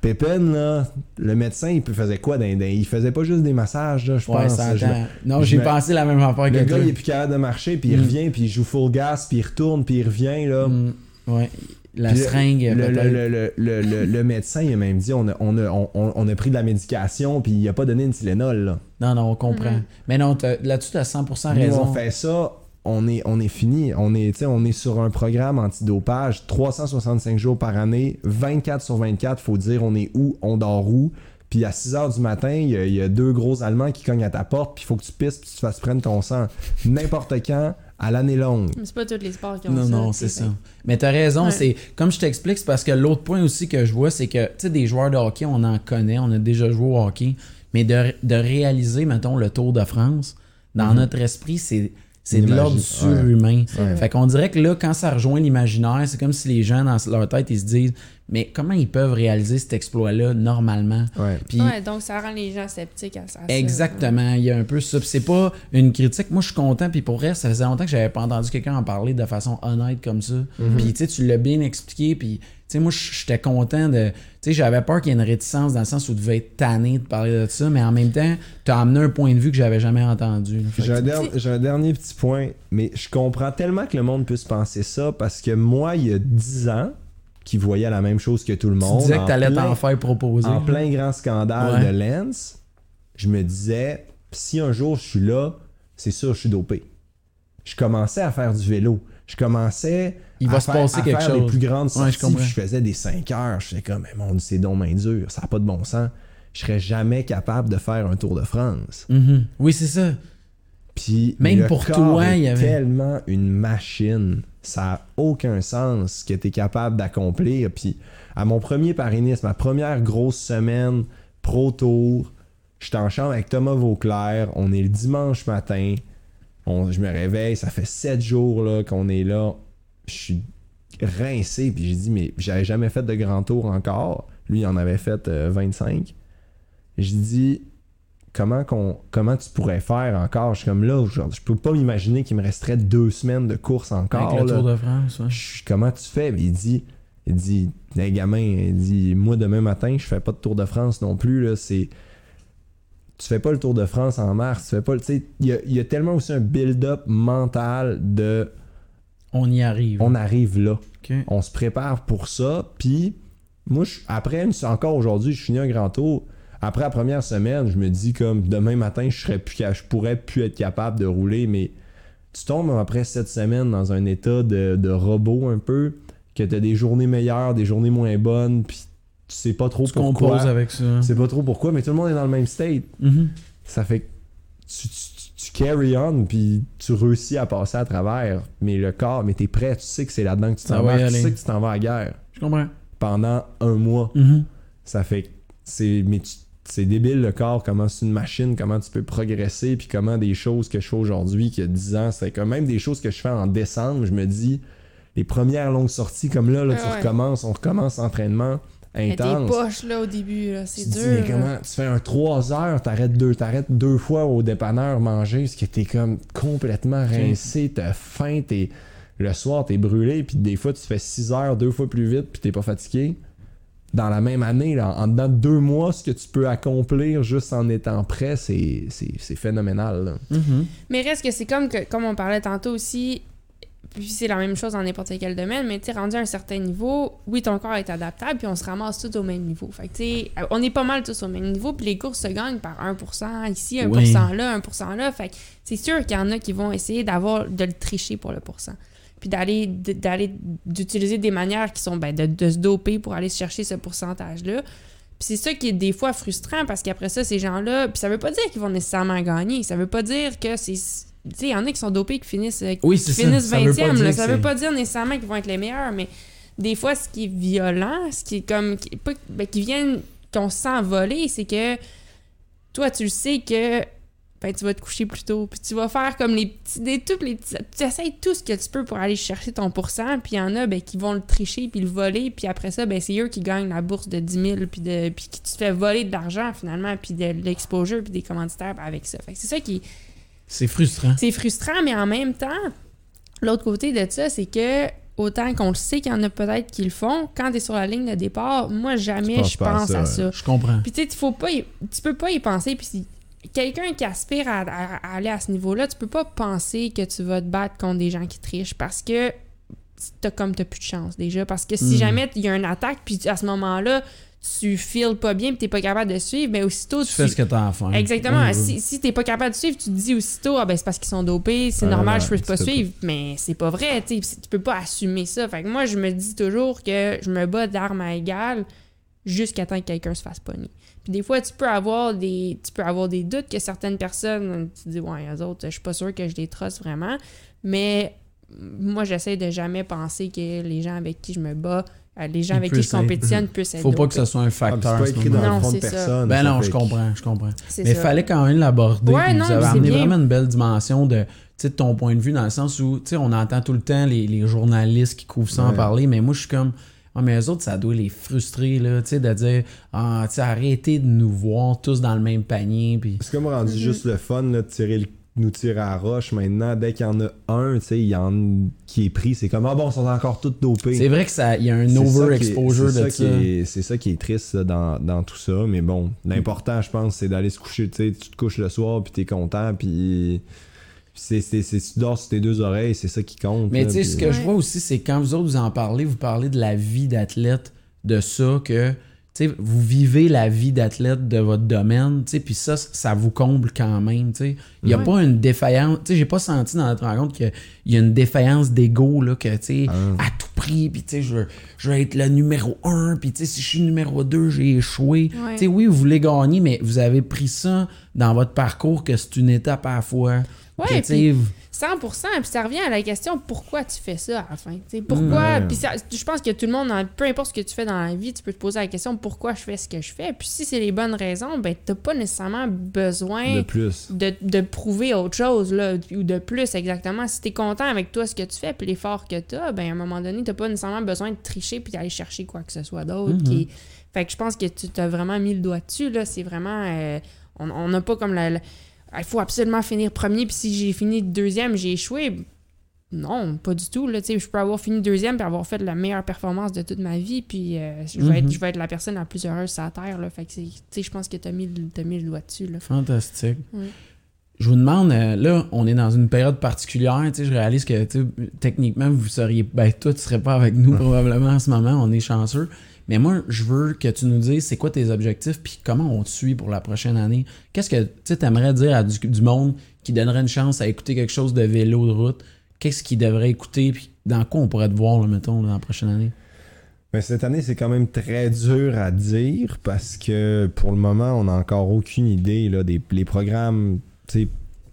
Pépin, là, le médecin, il faisait quoi? D'un, d'un, il faisait pas juste des massages, là, je ouais, pense. Ça, je, non, j'ai me... pensé la même affaire que toi. Le gars, il est plus capable de marcher, puis mm. il revient, puis il joue full gas, puis il retourne, puis il revient, là. Mm. Ouais. La seringue. Le, le, le, le, le, le, le médecin, il a même dit on a, on a, on, on a pris de la médication, puis il a pas donné une Tylenol. Là. Non, non, on comprend. Mm. Mais non, t'as, là-dessus, tu as cent pour cent raison. Nous, on fait ça, on est, on est fini. On est, on est sur un programme antidopage, trois cent soixante-cinq jours par année, vingt-quatre sur vingt-quatre, faut dire on est où, on dort où. Puis à six heures du matin, il y, y a deux gros Allemands qui cognent à ta porte, puis il faut que tu pisses, puis tu te fasses prendre ton sang. N'importe quand. À l'année longue. Mais c'est pas tous les sports qui ont non, ça. Non, non, c'est ça. Fait. Mais t'as raison, ouais. c'est comme je t'explique, c'est parce que l'autre point aussi que je vois, c'est que, tu sais, des joueurs de hockey, on en connaît, on a déjà joué au hockey, mais de, de réaliser, mettons, le Tour de France, dans mm-hmm. notre esprit, c'est, C'est de l'ordre surhumain. Ouais. Ouais. Fait qu'on dirait que là, quand ça rejoint l'imaginaire, c'est comme si les gens, dans leur tête, ils se disent « Mais comment ils peuvent réaliser cet exploit-là normalement? » Ouais. Puis, ouais, donc ça rend les gens sceptiques à ça. Exactement. Ouais. Il y a un peu ça. Puis c'est pas une critique. Moi, je suis content. Puis pour vrai, ça faisait longtemps que j'avais pas entendu quelqu'un en parler de façon honnête comme ça. Mm-hmm. Puis tu sais, tu l'as bien expliqué. Puis tu sais, moi, j'étais content de... Tu sais, j'avais peur qu'il y ait une réticence dans le sens où tu devais être tanné de parler de ça. Mais en même temps, tu as amené un point de vue que j'avais jamais entendu. J'ai un, der- j'ai un dernier petit point. Mais je comprends tellement que le monde puisse penser ça parce que moi, il y a dix ans, qui voyait la même chose que tout le monde. Tu disais que t'allais plein, t'en faire proposer. En plein grand scandale ouais. de Lens, je me disais, si un jour je suis là, c'est sûr je suis dopé. Je commençais à faire du vélo. Je commençais Il à va faire, se passer à quelque faire chose. Les plus grandes sorties. Ouais, je, je faisais des cinq heures. Je faisais comme, mais mon Dieu, c'est donc main dur. Ça n'a pas de bon sens. Je serais jamais capable de faire un Tour de France. Mm-hmm. Oui, c'est ça. Puis même le pour corps toi, est il y avait tellement une machine. Ça n'a aucun sens ce que tu es capable d'accomplir. Puis à mon premier Paris-Nice, ma première grosse semaine pro-tour, je suis en chambre avec Thomas Vauclair. On est le dimanche matin. On, je me réveille. Ça fait sept jours là, qu'on est là. Je suis rincé. Puis j'ai dit, mais j'avais jamais fait de grand tour encore. Lui, il en avait fait euh, vingt-cinq. J'ai dit, comment, qu'on, comment tu pourrais faire encore? Je suis comme là, genre, je peux pas m'imaginer qu'il me resterait deux semaines de course encore. Avec le là. Tour de France, ouais. Je, comment tu fais? Il dit, il dit, hey, gamin, il dit, moi demain matin, je fais pas de Tour de France non plus. Là, c'est, tu fais pas le Tour de France en mars, tu fais pas le. Tu sais, il y a, y a tellement aussi un build-up mental de. On y arrive. On arrive là. Okay. On se prépare pour ça. Puis, moi, je, après, encore aujourd'hui, je finis un grand tour. Après la première semaine, je me dis comme demain matin, je serais plus, je pourrais plus être capable de rouler, mais tu tombes après cette semaine dans un état de, de robot un peu, que t'as des journées meilleures, des journées moins bonnes, puis tu sais pas trop tu pourquoi. Tu composes avec ça. Tu sais pas trop pourquoi, mais tout le monde est dans le même state. Mm-hmm. Ça fait que tu, tu, tu carry on, puis tu réussis à passer à travers, mais le corps, mais t'es prêt, tu sais que c'est là-dedans que tu t'en ah vas, ouais, tu sais que tu t'en vas à la guerre. Je comprends. Pendant un mois. Mm-hmm. Ça fait que c'est... Mais tu, c'est débile le corps, comment c'est une machine, comment tu peux progresser, puis comment des choses que je fais aujourd'hui, qu'il y a dix ans, c'est quand même des choses que je fais en décembre, je me dis, les premières longues sorties, comme là, là ah ouais. tu recommences, on recommence l'entraînement intense. T'es poche là au début, là, c'est tu dur. Dis, mais comment, tu fais un trois heures, t'arrêtes deux, t'arrêtes deux fois au dépanneur manger, parce que t'es comme complètement rincé, t'as faim, t'es, le soir t'es brûlé, puis des fois tu fais six heures, deux fois plus vite, puis t'es pas fatigué. Dans la même année, là, en dedans de deux mois, ce que tu peux accomplir juste en étant prêt, c'est, c'est, c'est phénoménal. Mm-hmm. Mais reste que c'est comme que, comme on parlait tantôt aussi, puis c'est la même chose dans n'importe quel domaine, mais tu sais, rendu à un certain niveau, oui, ton corps est adaptable, puis on se ramasse tous au même niveau. Fait que tu sais, on est pas mal tous au même niveau, puis les courses se gagnent par un pour cent ici, un pour cent oui. là, un pour cent là. Fait que c'est sûr qu'il y en a qui vont essayer d'avoir, de le tricher pour le pourcent. Puis d'aller, d'aller d'utiliser des manières qui sont ben, de, de se doper pour aller chercher ce pourcentage-là. Puis c'est ça qui est des fois frustrant parce qu'après ça, ces gens-là, puis ça veut pas dire qu'ils vont nécessairement gagner. Ça veut pas dire que c'est... Tu sais, il y en a qui sont dopés qui finissent, oui, qui finissent ça. vingtième. Ça veut, là, ça veut pas dire nécessairement qu'ils vont être les meilleurs, mais des fois, ce qui est violent, ce qui est comme... Qui, pas, ben, qui vient... qu'on sent voler, c'est que toi, tu le sais que... Ben, tu vas te coucher plus tôt, puis tu vas faire comme les petits, des, toutes les petits, tu essayes tout ce que tu peux pour aller chercher ton pourcent, puis il y en a ben, qui vont le tricher, puis le voler, puis après ça, ben, c'est eux qui gagnent la bourse de dix mille, puis, de, puis qui te fait voler de l'argent finalement, puis de, de l'exposure, puis des commanditaires ben, avec ça. Fait que c'est ça qui... C'est frustrant. C'est frustrant, mais en même temps, l'autre côté de ça, c'est que autant qu'on le sait qu'il y en a peut-être qui le font, quand t'es sur la ligne de départ, moi jamais je pense à ça. À ça. Je comprends. Puis tu sais, faut pas y, tu peux pas y penser, puis... Quelqu'un qui aspire à, à, à aller à ce niveau-là, tu peux pas penser que tu vas te battre contre des gens qui trichent parce que t'as comme t'as plus de chance déjà. Parce que si mmh. jamais il y a une attaque, puis à ce moment-là, tu files pas bien, puis t'es pas capable de suivre, mais aussitôt... Tu, tu fais ce que t'as à faire. Exactement. Mmh. Si, si t'es pas capable de suivre, tu te dis aussitôt, ah ben c'est parce qu'ils sont dopés, c'est euh, normal, ouais, je peux pas suivre. Pas. Mais c'est pas vrai, tu sais, tu peux pas assumer ça. Fait que moi, je me dis toujours que je me bats d'armes à égales jusqu'à temps que quelqu'un se fasse pogner. Puis des fois, tu peux avoir des tu peux avoir des doutes que certaines personnes, tu te dis, ouais, eux autres, je suis pas sûre que je les trosse vraiment. Mais moi, j'essaie de jamais penser que les gens avec qui je me bats, les gens Ils avec qui je compétitionne puissent être. Faut pas que ce soit un facteur. Ah, c'est pas écrit dans le fond de personne. Ben non, je comprends, je comprends. C'est mais il fallait quand même l'aborder. Ouais, non, vous avez amené bien. Vraiment une belle dimension de. de ton point de vue, dans le sens où on entend tout le temps les, les journalistes qui couvrent ça ouais. en parler, mais moi je suis comme ah, mais eux autres, ça doit les frustrer là, de dire ah, arrêtez de nous voir tous dans le même panier. Pis... C'est comme rendu mm-hmm. juste le fun là, de tirer le nous tire à la roche. Maintenant, dès qu'il y en a un, tu sais, il y en a qui est pris, c'est comme ah bon, ils sont encore tous dopés. C'est vrai que ça, il y a un overexposure de ça. Qui est, c'est ça qui est triste là, dans, dans tout ça. Mais bon, l'important, je pense, c'est d'aller se coucher. Tu sais, tu te couches le soir, puis t'es content, puis c'est, c'est, c'est, tu dors sur tes deux oreilles, c'est ça qui compte. Mais tu sais, ce que ouais. je vois aussi, c'est quand vous autres vous en parlez, vous parlez de la vie d'athlète, de ça que. T'sais, vous vivez la vie d'athlète de votre domaine, puis ça, ça vous comble quand même. Il n'y a ouais. pas une défaillance. T'sais, j'ai pas senti dans notre rencontre qu'il y a une défaillance d'ego, là, que t'sais, hum. à tout prix, puis je veux, je veux être le numéro un, puis si je suis numéro deux, j'ai échoué. Ouais. T'sais, oui, vous voulez gagner, mais vous avez pris ça dans votre parcours que c'est une étape à la fois. Ouais, puis cent pour cent, puis ça revient à la question pourquoi tu fais ça à la fin. T'sais, pourquoi? Mmh. Puis je pense que tout le monde, peu importe ce que tu fais dans la vie, tu peux te poser la question pourquoi je fais ce que je fais. Puis si c'est les bonnes raisons, ben t'as pas nécessairement besoin de plus. De, de prouver autre chose là, ou de plus exactement. Si t'es content avec toi ce que tu fais, puis l'effort que t'as, ben à un moment donné, t'as pas nécessairement besoin de tricher puis d'aller chercher quoi que ce soit d'autre. Mmh. Qui... Fait que je pense que tu t'as vraiment mis le doigt dessus là. C'est vraiment, euh, on n'a pas comme la, la... il faut absolument finir premier, puis si j'ai fini deuxième, j'ai échoué. Non, pas du tout. Là, tu sais, je peux avoir fini deuxième puis avoir fait la meilleure performance de toute ma vie, puis euh, je, vais mm-hmm. être, je vais être la personne la plus heureuse sur la Terre. Là. Fait que c'est, tu sais, je pense que tu as mis, mis le doigt dessus. Là. Fantastique. Oui. Je vous demande, là, on est dans une période particulière. Tu sais, je réalise que tu sais, techniquement, vous seriez... Ben, toi, tu serais pas avec nous probablement en ce moment. On est chanceux. Mais moi, je veux que tu nous dises c'est quoi tes objectifs puis comment on te suit pour la prochaine année. Qu'est-ce que tu aimerais dire à du, du monde qui donnerait une chance à écouter quelque chose de vélo de route? Qu'est-ce qu'ils devraient écouter puis dans quoi on pourrait te voir, là, mettons, dans la prochaine année? Mais cette année, c'est quand même très dur à dire parce que pour le moment, on n'a encore aucune idée. Là, des, les programmes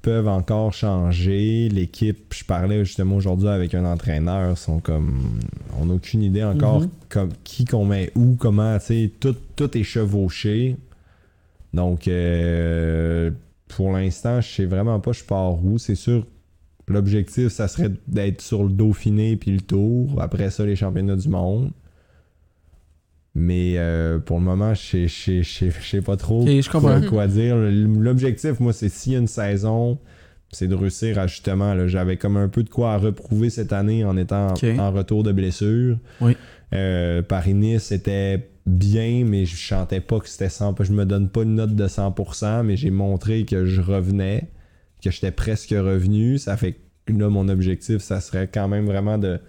peuvent encore changer. L'équipe, je parlais justement aujourd'hui avec un entraîneur, sont comme on n'a aucune idée encore mm-hmm. comme, qui qu'on met où, comment, tu sais, tout, tout est chevauché. Donc, euh, pour l'instant, je sais vraiment pas je pars où. C'est sûr, l'objectif, ça serait d'être sur le Dauphiné puis le Tour. Après ça, les championnats du monde. Mais euh, pour le moment, je sais pas trop okay, quoi, quoi dire. L'objectif, moi, c'est s'il y a une saison, c'est de réussir à justement... Là, j'avais comme un peu de quoi à reprouver cette année en étant okay. en retour de blessure. Oui. Euh, Paris-Nice, c'était bien, mais je chantais pas que c'était cent pour cent. Je me donne pas une note de cent pour cent, mais j'ai montré que je revenais, que j'étais presque revenu. Ça fait que là, mon objectif, ça serait quand même vraiment de...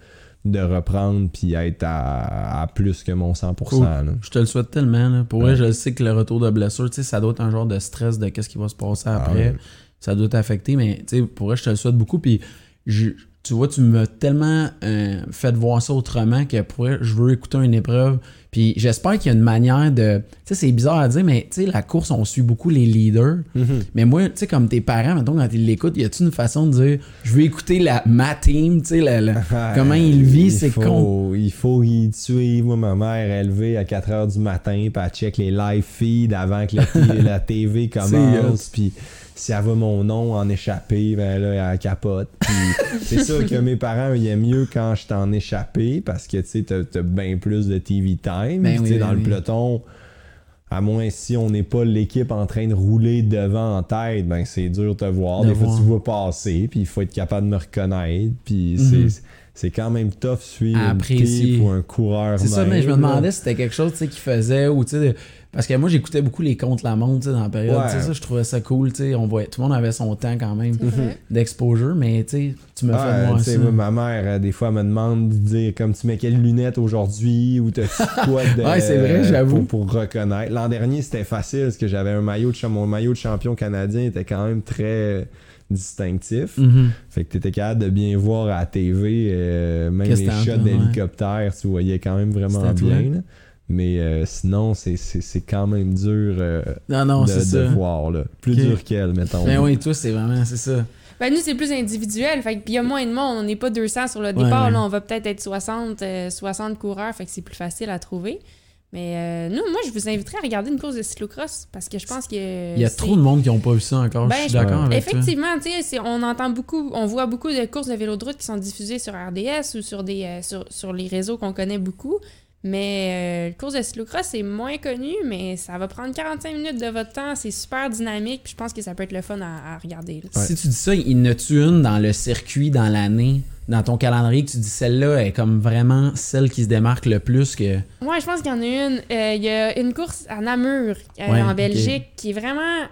de reprendre puis être à, à plus que mon cent pour cent. Cool. Là. Je te le souhaite tellement. Là. Pour vrai, ouais. je sais que le retour de blessure, ça doit être un genre de stress de qu'est-ce qui va se passer après. Ah, ouais. Ça doit t'affecter, mais pour vrai, je te le souhaite beaucoup. Puis je, tu vois, tu m'as tellement euh, fait voir ça autrement que pour vrai, je veux écouter une épreuve. Puis j'espère qu'il y a une manière de... Tu sais, c'est bizarre à dire, mais tu sais, la course, on suit beaucoup les leaders. Mm-hmm. Mais moi, tu sais, comme tes parents, mettons, quand ils l'écoutent, y a-tu une façon de dire, je veux écouter la, ma team, tu sais, la, la, comment il vit, il c'est faut, con. Il faut y tuer. Moi, ma mère est levée à quatre heures du matin, puis elle check les live feeds avant que la, la T V commence. Puis si elle voit mon nom en échappé, ben là, elle capote. Puis c'est sûr que mes parents, il y a mieux quand je t'en échappé, parce que tu sais, t'as, t'as bien plus de T V time. Ben oui, dans ben le oui. peloton, à moins si on n'est pas l'équipe en train de rouler devant en tête, ben c'est dur de te voir. De Des voir. Fois, tu vois passer, puis il faut être capable de me reconnaître. Puis mm-hmm. c'est, c'est quand même tough suivre Apprécier. Une pour un coureur. C'est même, ça, mais je me demandais si c'était quelque chose qui faisait ou tu sais. Parce que moi, j'écoutais beaucoup les comptes la montre dans la période. Ouais. Ça, je trouvais ça cool. On voyait, tout le monde avait son temps quand même d'exposure, mais tu me ah, fais moi ça. Ma mère, des fois, elle me demande de dire comme tu mets quelles lunettes aujourd'hui ou t'as quoi de. Ouais, c'est vrai, j'avoue. Pour, pour reconnaître. L'an dernier, c'était facile parce que j'avais un maillot de mon maillot de champion canadien était quand même très distinctif. Mm-hmm. Fait que t'étais capable de bien voir à la T V, euh, même Qu'est-ce les shots d'hélicoptère, ouais. tu voyais quand même vraiment c'était bien. Mais euh, sinon, c'est, c'est, c'est quand même dur euh, non, non, de, de voir. Là. Plus okay. dur qu'elle, mettons. Ben oui, toi, c'est vraiment, c'est ça. Ben nous, c'est plus individuel. Fait que il y a moins de monde. On n'est pas deux cents sur le ouais, départ. Ouais. Là, on va peut-être être soixante, euh, soixante coureurs. Fait que c'est plus facile à trouver. Mais euh, nous, moi, je vous inviterais à regarder une course de cyclocross parce que je pense que... Il y a c'est... trop de monde qui n'ont pas vu ça encore, ben, je suis d'accord avec ça. Effectivement, tu sais, on entend beaucoup, on voit beaucoup de courses de vélo de route qui sont diffusées sur R D S ou sur, des, euh, sur, sur les réseaux qu'on connaît beaucoup. Mais euh, la course de cyclocross, c'est moins connu, mais ça va prendre quarante-cinq minutes de votre temps. C'est super dynamique, puis je pense que ça peut être le fun à, à regarder. Ouais. Si tu dis ça, il ne tue une dans le circuit, dans l'année, dans ton calendrier, que tu dis celle-là est comme vraiment celle qui se démarque le plus que... Moi, ouais, je pense qu'il y en a une. Euh, il y a une course à Namur, euh, ouais, en Belgique, okay, qui est vraiment...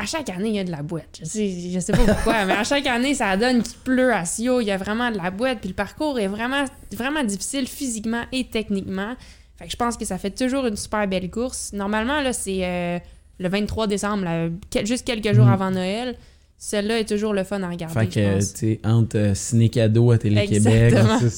À chaque année, il y a de la boîte. Je sais, je sais pas pourquoi, mais à chaque année, ça donne qu'il pleut à Sio. Il y a vraiment de la boîte. Puis le parcours est vraiment, vraiment difficile physiquement et techniquement. Fait que je pense que ça fait toujours une super belle course. Normalement, là, c'est euh, le vingt-trois décembre, là, quel, juste quelques jours mmh. avant Noël. Celle-là est toujours le fun à regarder. Fait que, tu sais, entre euh, ciné-cadeau à Télé-Québec,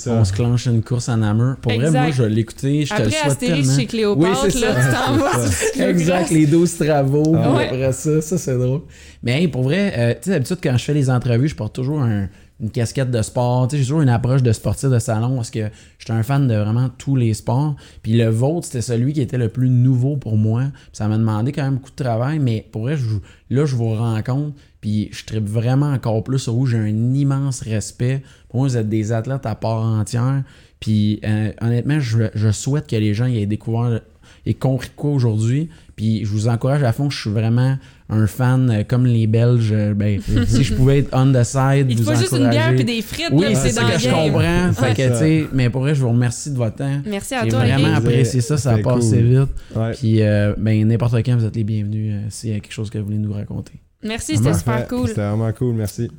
on se clenche une course en amour. Pour exact. Vrai, moi, je vais l'écouter. Je après, te le souhaite Astérix tellement. Chez Cléopâtre, oui, là, tu t'en vas sur le cyclocross. Exact, les douze travaux. Ah, ouais. Après ça, ça, c'est drôle. Mais hey, pour vrai, euh, tu sais, d'habitude, quand je fais les entrevues, je porte toujours un, une casquette de sport. Tu sais, j'ai toujours une approche de sportif de salon parce que j'étais un fan de vraiment tous les sports. Puis le vôtre, c'était celui qui était le plus nouveau pour moi. Puis ça m'a demandé quand même beaucoup de travail. Mais pour vrai, je, là, je vous rends compte. Puis je tripe vraiment encore plus sur vous. J'ai un immense respect. Pour moi, vous êtes des athlètes à part entière. Puis euh, honnêtement, je, je souhaite que les gens y aient découvert et compris quoi aujourd'hui. Puis je vous encourage à fond. Je suis vraiment un fan euh, comme les Belges. Ben, si je pouvais être on the side, il vous encourager. Il faut juste une bière puis des frites. Oui, là, c'est, c'est dans que le je game. Comprends. Fait que, tu sais, mais pour vrai, je vous remercie de votre temps. Merci à j'ai toi. J'ai vraiment apprécié ça. Ça a passé cool. Vite. Ouais. Puis euh, ben, n'importe quand, vous êtes les bienvenus euh, s'il y a quelque chose que vous voulez nous raconter. Merci, c'était super cool. C'était vraiment cool, merci.